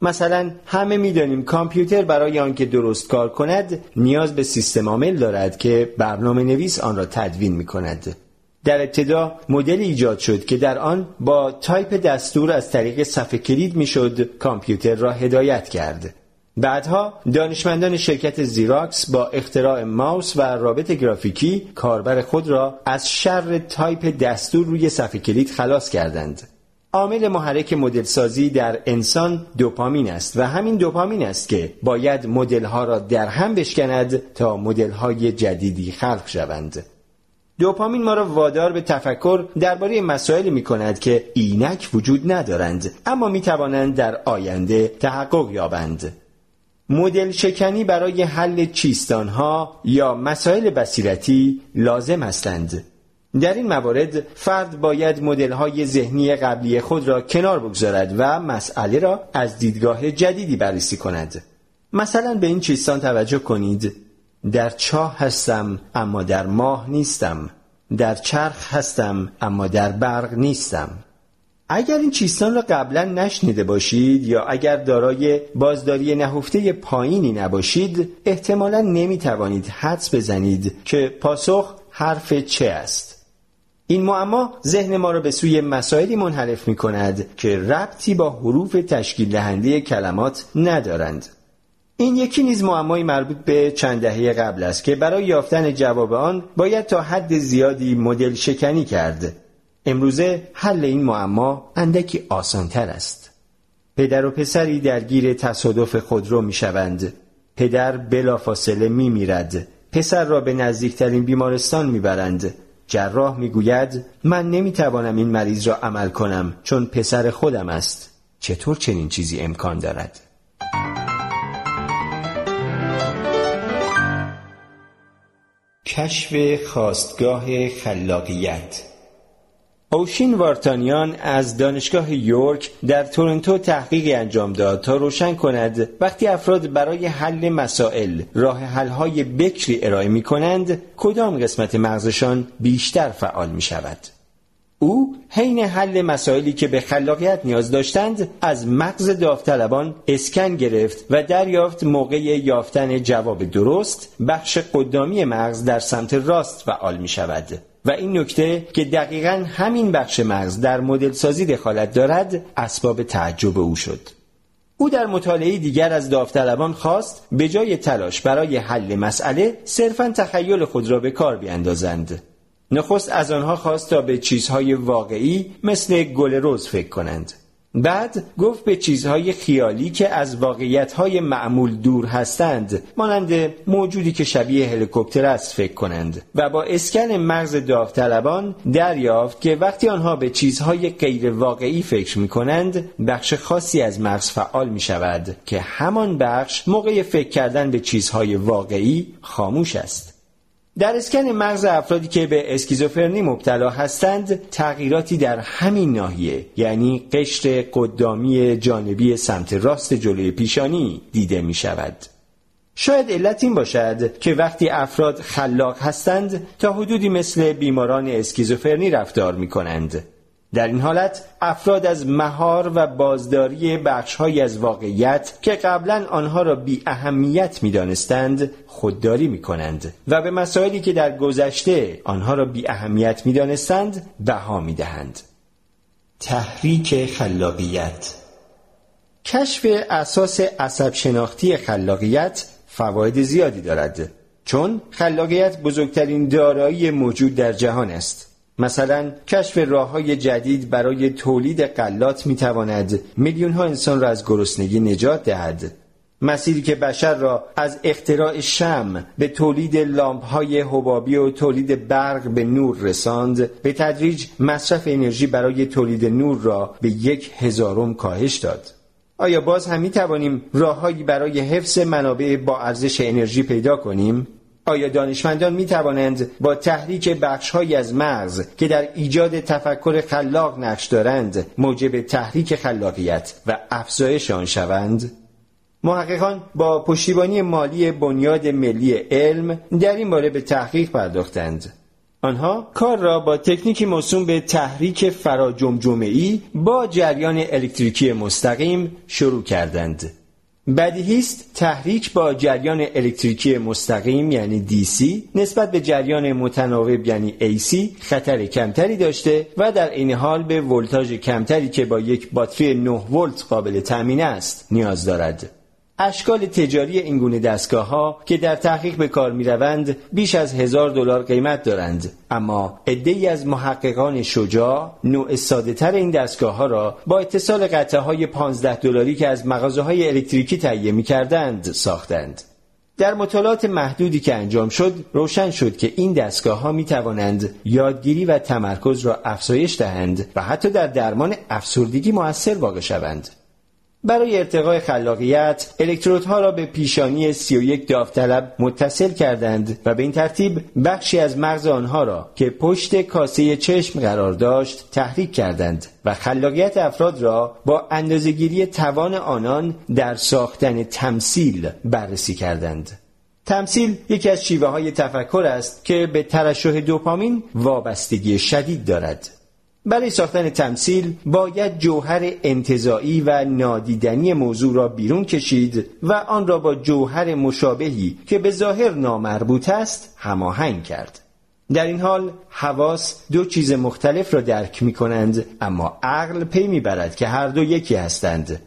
مثلا همه می‌دانیم کامپیوتر برای آنکه درست کار کند نیاز به سیستم عامل دارد که برنامه‌نویس آن را تدوین می‌کند. در ابتدا مدلی ایجاد شد که در آن با تایپ دستور از طریق صفحه کلید میشد کامپیوتر را هدایت کرد. بعدها دانشمندان شرکت زیراکس با اختراع ماوس و رابط گرافیکی کاربر خود را از شر تایپ دستور روی صفحه کلید خلاص کردند. عامل محرک مدل سازی در انسان دوپامین است و همین دوپامین است که باید مدل ها را در هم بشکند تا مدل های جدیدی خلق شوند. دوپامین ما را وادار به تفکر درباره مسائلی می‌کند که اینک وجود ندارند، اما می‌توانند در آینده تحقق یابند. مدل شکنی برای حل چیستان‌ها یا مسائل بصیرتی لازم هستند. در این موارد فرد باید مدل‌های ذهنی قبلی خود را کنار بگذارد و مسئله را از دیدگاه جدیدی بررسی کند. مثلا به این چیستان توجه کنید: در چاه هستم اما در ماه نیستم، در چرخ هستم اما در برق نیستم. اگر این چیستان را قبلا نشنیده باشید یا اگر دارای بازداری نهفته پایینی نباشید، احتمالاً نمیتوانید حدس بزنید که پاسخ حرف چه است. این معما ذهن ما را به سوی مسائلی منحرف می‌کند که ربطی با حروف تشکیل دهنده کلمات ندارند. این یکی نیز معمای مربوط به چند دهه قبل است که برای یافتن جواب آن باید تا حد زیادی مدل شکنی کرد. امروزه حل این معما اندکی آسان‌تر است. پدر و پسری درگیر تصادف خودرو می‌شوند. پدر بلافاصله می‌میرد. پسر را به نزدیکترین بیمارستان می‌برند. جراح میگوید من نمیتوانم این مریض را عمل کنم چون پسر خودم است. چطور چنین چیزی امکان دارد؟ کشف خاستگاه خلاقیت. اوشین وارتانیان از دانشگاه یورک در تورنتو تحقیقی انجام داد تا روشن کند وقتی افراد برای حل مسائل راه حل‌های بکری ارائه می‌کنند کدام قسمت مغزشان بیشتر فعال می‌شود. او حین حل مسائلی که به خلاقیت نیاز داشتند از مغز داوطلبان اسکن گرفت و دریافت موقع یافتن جواب درست بخش قدامی مغز در سمت راست فعال می‌شود. و این نکته که دقیقاً همین بخش مغز در مدل سازی دخالت دارد اسباب تعجب او شد. او در مطالعه دیگر از داوطلبان خواست به جای تلاش برای حل مسئله صرفاً تخیل خود را به کار بیاندازند. نخست از آنها خواست تا به چیزهای واقعی مثل گل رز فکر کنند. بعد گفت به چیزهای خیالی که از واقعیت‌های معمول دور هستند مانند موجودی که شبیه هلیکوپتر است فکر کنند و با اسکن مغز داوطلبان دریافت که وقتی آنها به چیزهای غیر واقعی فکر می‌کنند بخش خاصی از مغز فعال می‌شود که همان بخش موقع فکر کردن به چیزهای واقعی خاموش است. در اسکن مغز افرادی که به اسکیزوفرنی مبتلا هستند تغییراتی در همین ناحیه یعنی قشر قدامی جانبی سمت راست جلوی پیشانی دیده می شود. شاید علت این باشد که وقتی افراد خلاق هستند تا حدودی مثل بیماران اسکیزوفرنی رفتار می کنند. در این حالت افراد از مهار و بازداری بخش‌هایی از واقعیت که قبلاً آنها را بی اهمیت می‌دانستند خودداری می‌کنند و به مسائلی که در گذشته آنها را بی اهمیت می‌دانستند بها می‌دهند. تحریک خلاقیت. کشف اساس عصب شناختی خلاقیت فواید زیادی دارد چون خلاقیت بزرگترین دارایی موجود در جهان است. مثلا کشف راه‌های جدید برای تولید غلات می‌تواند میلیون‌ها انسان را از گرسنگی نجات دهد. مسیری که بشر را از اختراع شمع به تولید لامپ‌های حبابی و تولید برق به نور رساند، به تدریج مصرف انرژی برای تولید نور را به 1/1000 کاهش داد. آیا باز هم می‌توانیم راه‌هایی برای حفظ منابع با ارزش انرژی پیدا کنیم؟ آیا دانشمندان می توانند با تحریک بخش‌هایی از مغز که در ایجاد تفکر خلاق نقش دارند موجب تحریک خلاقیت و افزایش آن شوند؟ محققان با پشتیبانی مالی بنیاد ملی علم در این باره به تحقیق پرداختند. آنها کار را با تکنیکی موسوم به تحریک فراجمجمه‌ای با جریان الکتریکی مستقیم شروع کردند. بدیهی است تحریک با جریان الکتریکی مستقیم یعنی DC نسبت به جریان متناوب یعنی AC خطر کمتری داشته و در این حال به ولتاژ کمتری که با یک باتری 9 ولت قابل تأمین است نیاز دارد. اشکال تجاری این گونه دستگاه‌ها که در تحقیق به کار می‌روند بیش از $1000 قیمت دارند، اما عده‌ای از محققان شجاع نوع ساده‌تر این دستگاه‌ها را با اتصال قطعه‌های $15 که از مغازه‌های الکتریکی تهیه می‌کردند ساختند. در مطالعات محدودی که انجام شد، روشن شد که این دستگاه‌ها می‌توانند یادگیری و تمرکز را افزایش دهند و حتی در درمان افسردگی مؤثر واقع شوند. برای ارتقای خلاقیت، الکترودها را به پیشانی 31 داوطلب متصل کردند و به این ترتیب بخشی از مغز آنها را که پشت کاسه چشم قرار داشت تحریک کردند و خلاقیت افراد را با اندازه‌گیری توان آنان در ساختن تمثیل بررسی کردند. تمثیل یکی از شیوه های تفکر است که به ترشح دوپامین وابستگی شدید دارد. برای ساختن تمثیل باید جوهر انتزاعی و نادیدنی موضوع را بیرون کشید و آن را با جوهر مشابهی که به ظاهر نامربوط است هماهنگ کرد. در این حال حواس دو چیز مختلف را درک می کنند، اما عقل پی می برد که هر دو یکی هستند.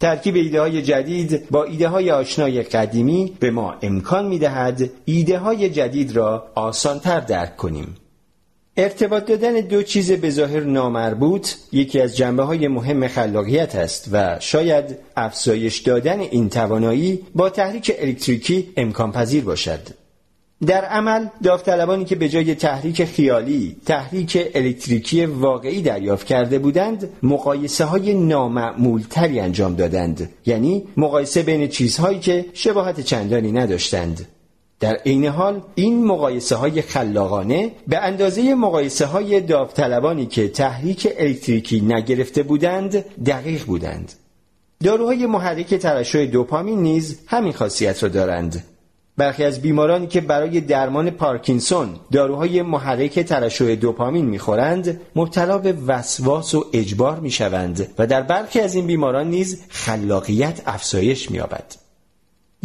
ترکیب ایده های جدید با ایده های آشنای قدیمی به ما امکان می دهد ایده های جدید را آسان‌تر درک کنیم. ارتباط دادن دو چیز به ظاهر نامربوط یکی از جنبه‌های مهم خلاقیت است و شاید افزایش دادن این توانایی با تحریک الکتریکی امکان پذیر باشد. در عمل داوطلبانی که به جای تحریک خیالی تحریک الکتریکی واقعی دریافت کرده بودند مقایسه های نامعمول تری انجام دادند، یعنی مقایسه بین چیزهایی که شباهت چندانی نداشتند. در عین حال این مقایسه های خلاقانه به اندازه مقایسه های داوطلبانی که تحریک الکتریکی نگرفته بودند دقیق بودند. داروهای محرک ترشح دوپامین نیز همین خاصیت را دارند. برخی از بیمارانی که برای درمان پارکینسون داروهای محرک ترشح دوپامین می‌خورند، مبتلا به وسواس و اجبار می‌شوند و در برخی از این بیماران نیز خلاقیت افزایش می‌یابد.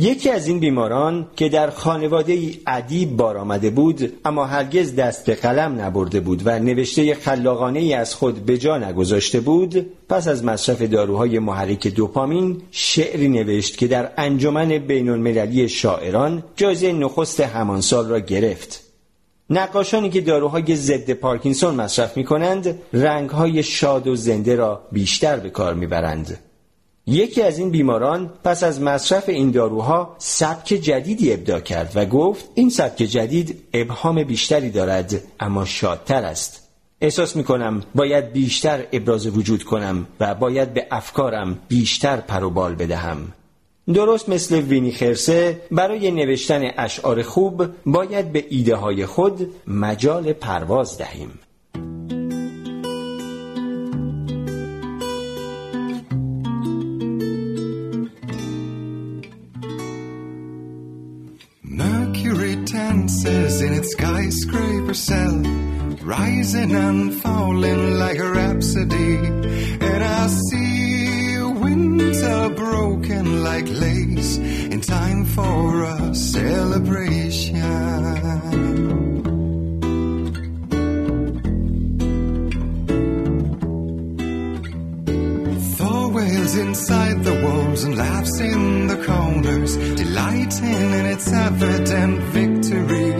یکی از این بیماران که در خانواده‌ای ادیب بار آمده بود اما هرگز دست به قلم نبرده بود و نوشته خلاقانه‌ای از خود به جا نگذاشته بود، پس از مصرف داروهای محرک دوپامین شعری نوشت که در انجمن بین‌المللی شاعران جایزه نخست همان سال را گرفت. نقاشانی که داروهای ضد پارکینسون مصرف می‌کنند، رنگ‌های شاد و زنده را بیشتر به کار می‌برند. یکی از این بیماران پس از مصرف این داروها سبک جدیدی ابداع کرد و گفت این سبک جدید ابهام بیشتری دارد اما شادتر است. احساس می کنم باید بیشتر ابراز وجود کنم و باید به افکارم بیشتر پر و بال بدهم. درست مثل وینی خرسه، برای نوشتن اشعار خوب باید به ایده های خود مجال پرواز دهیم. In its skyscraper cell, rising and falling like a rhapsody, and I see winds are broken like lace in time for a celebration. Thor wails inside the walls and laughs in the corners, delighting in its evident victory.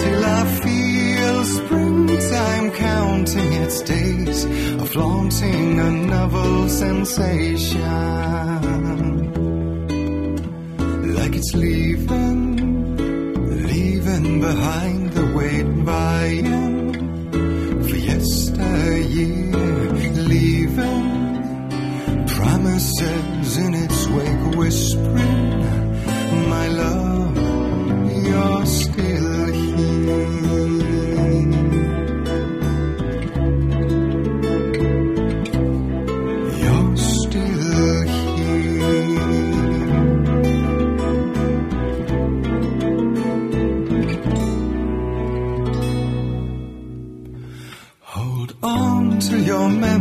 Till I feel springtime counting its days, of flaunting a novel sensation. Like it's leaving behind the weight buying for yesteryear, leaving promises in its wake whispering, my love, you're still here.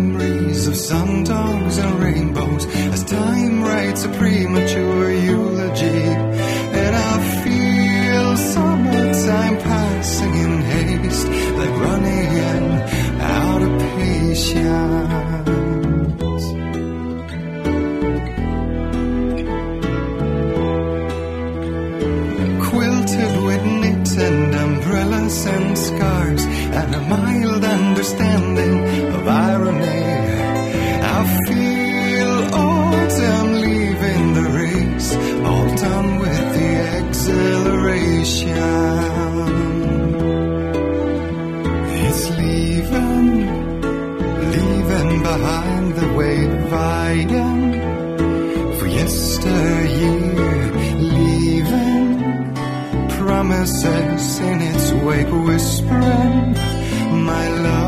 Memories of sundogs and rainbows as time writes a premature eulogy, and I feel summertime passing in haste like running out of patience. Quilted with knits and umbrellas and scarves and a mild understanding of irony, I feel autumn leaving the race, all done with the exhilaration. It's leaving behind the weight vying for yesteryear, leaving promises in its wake whispering, my love.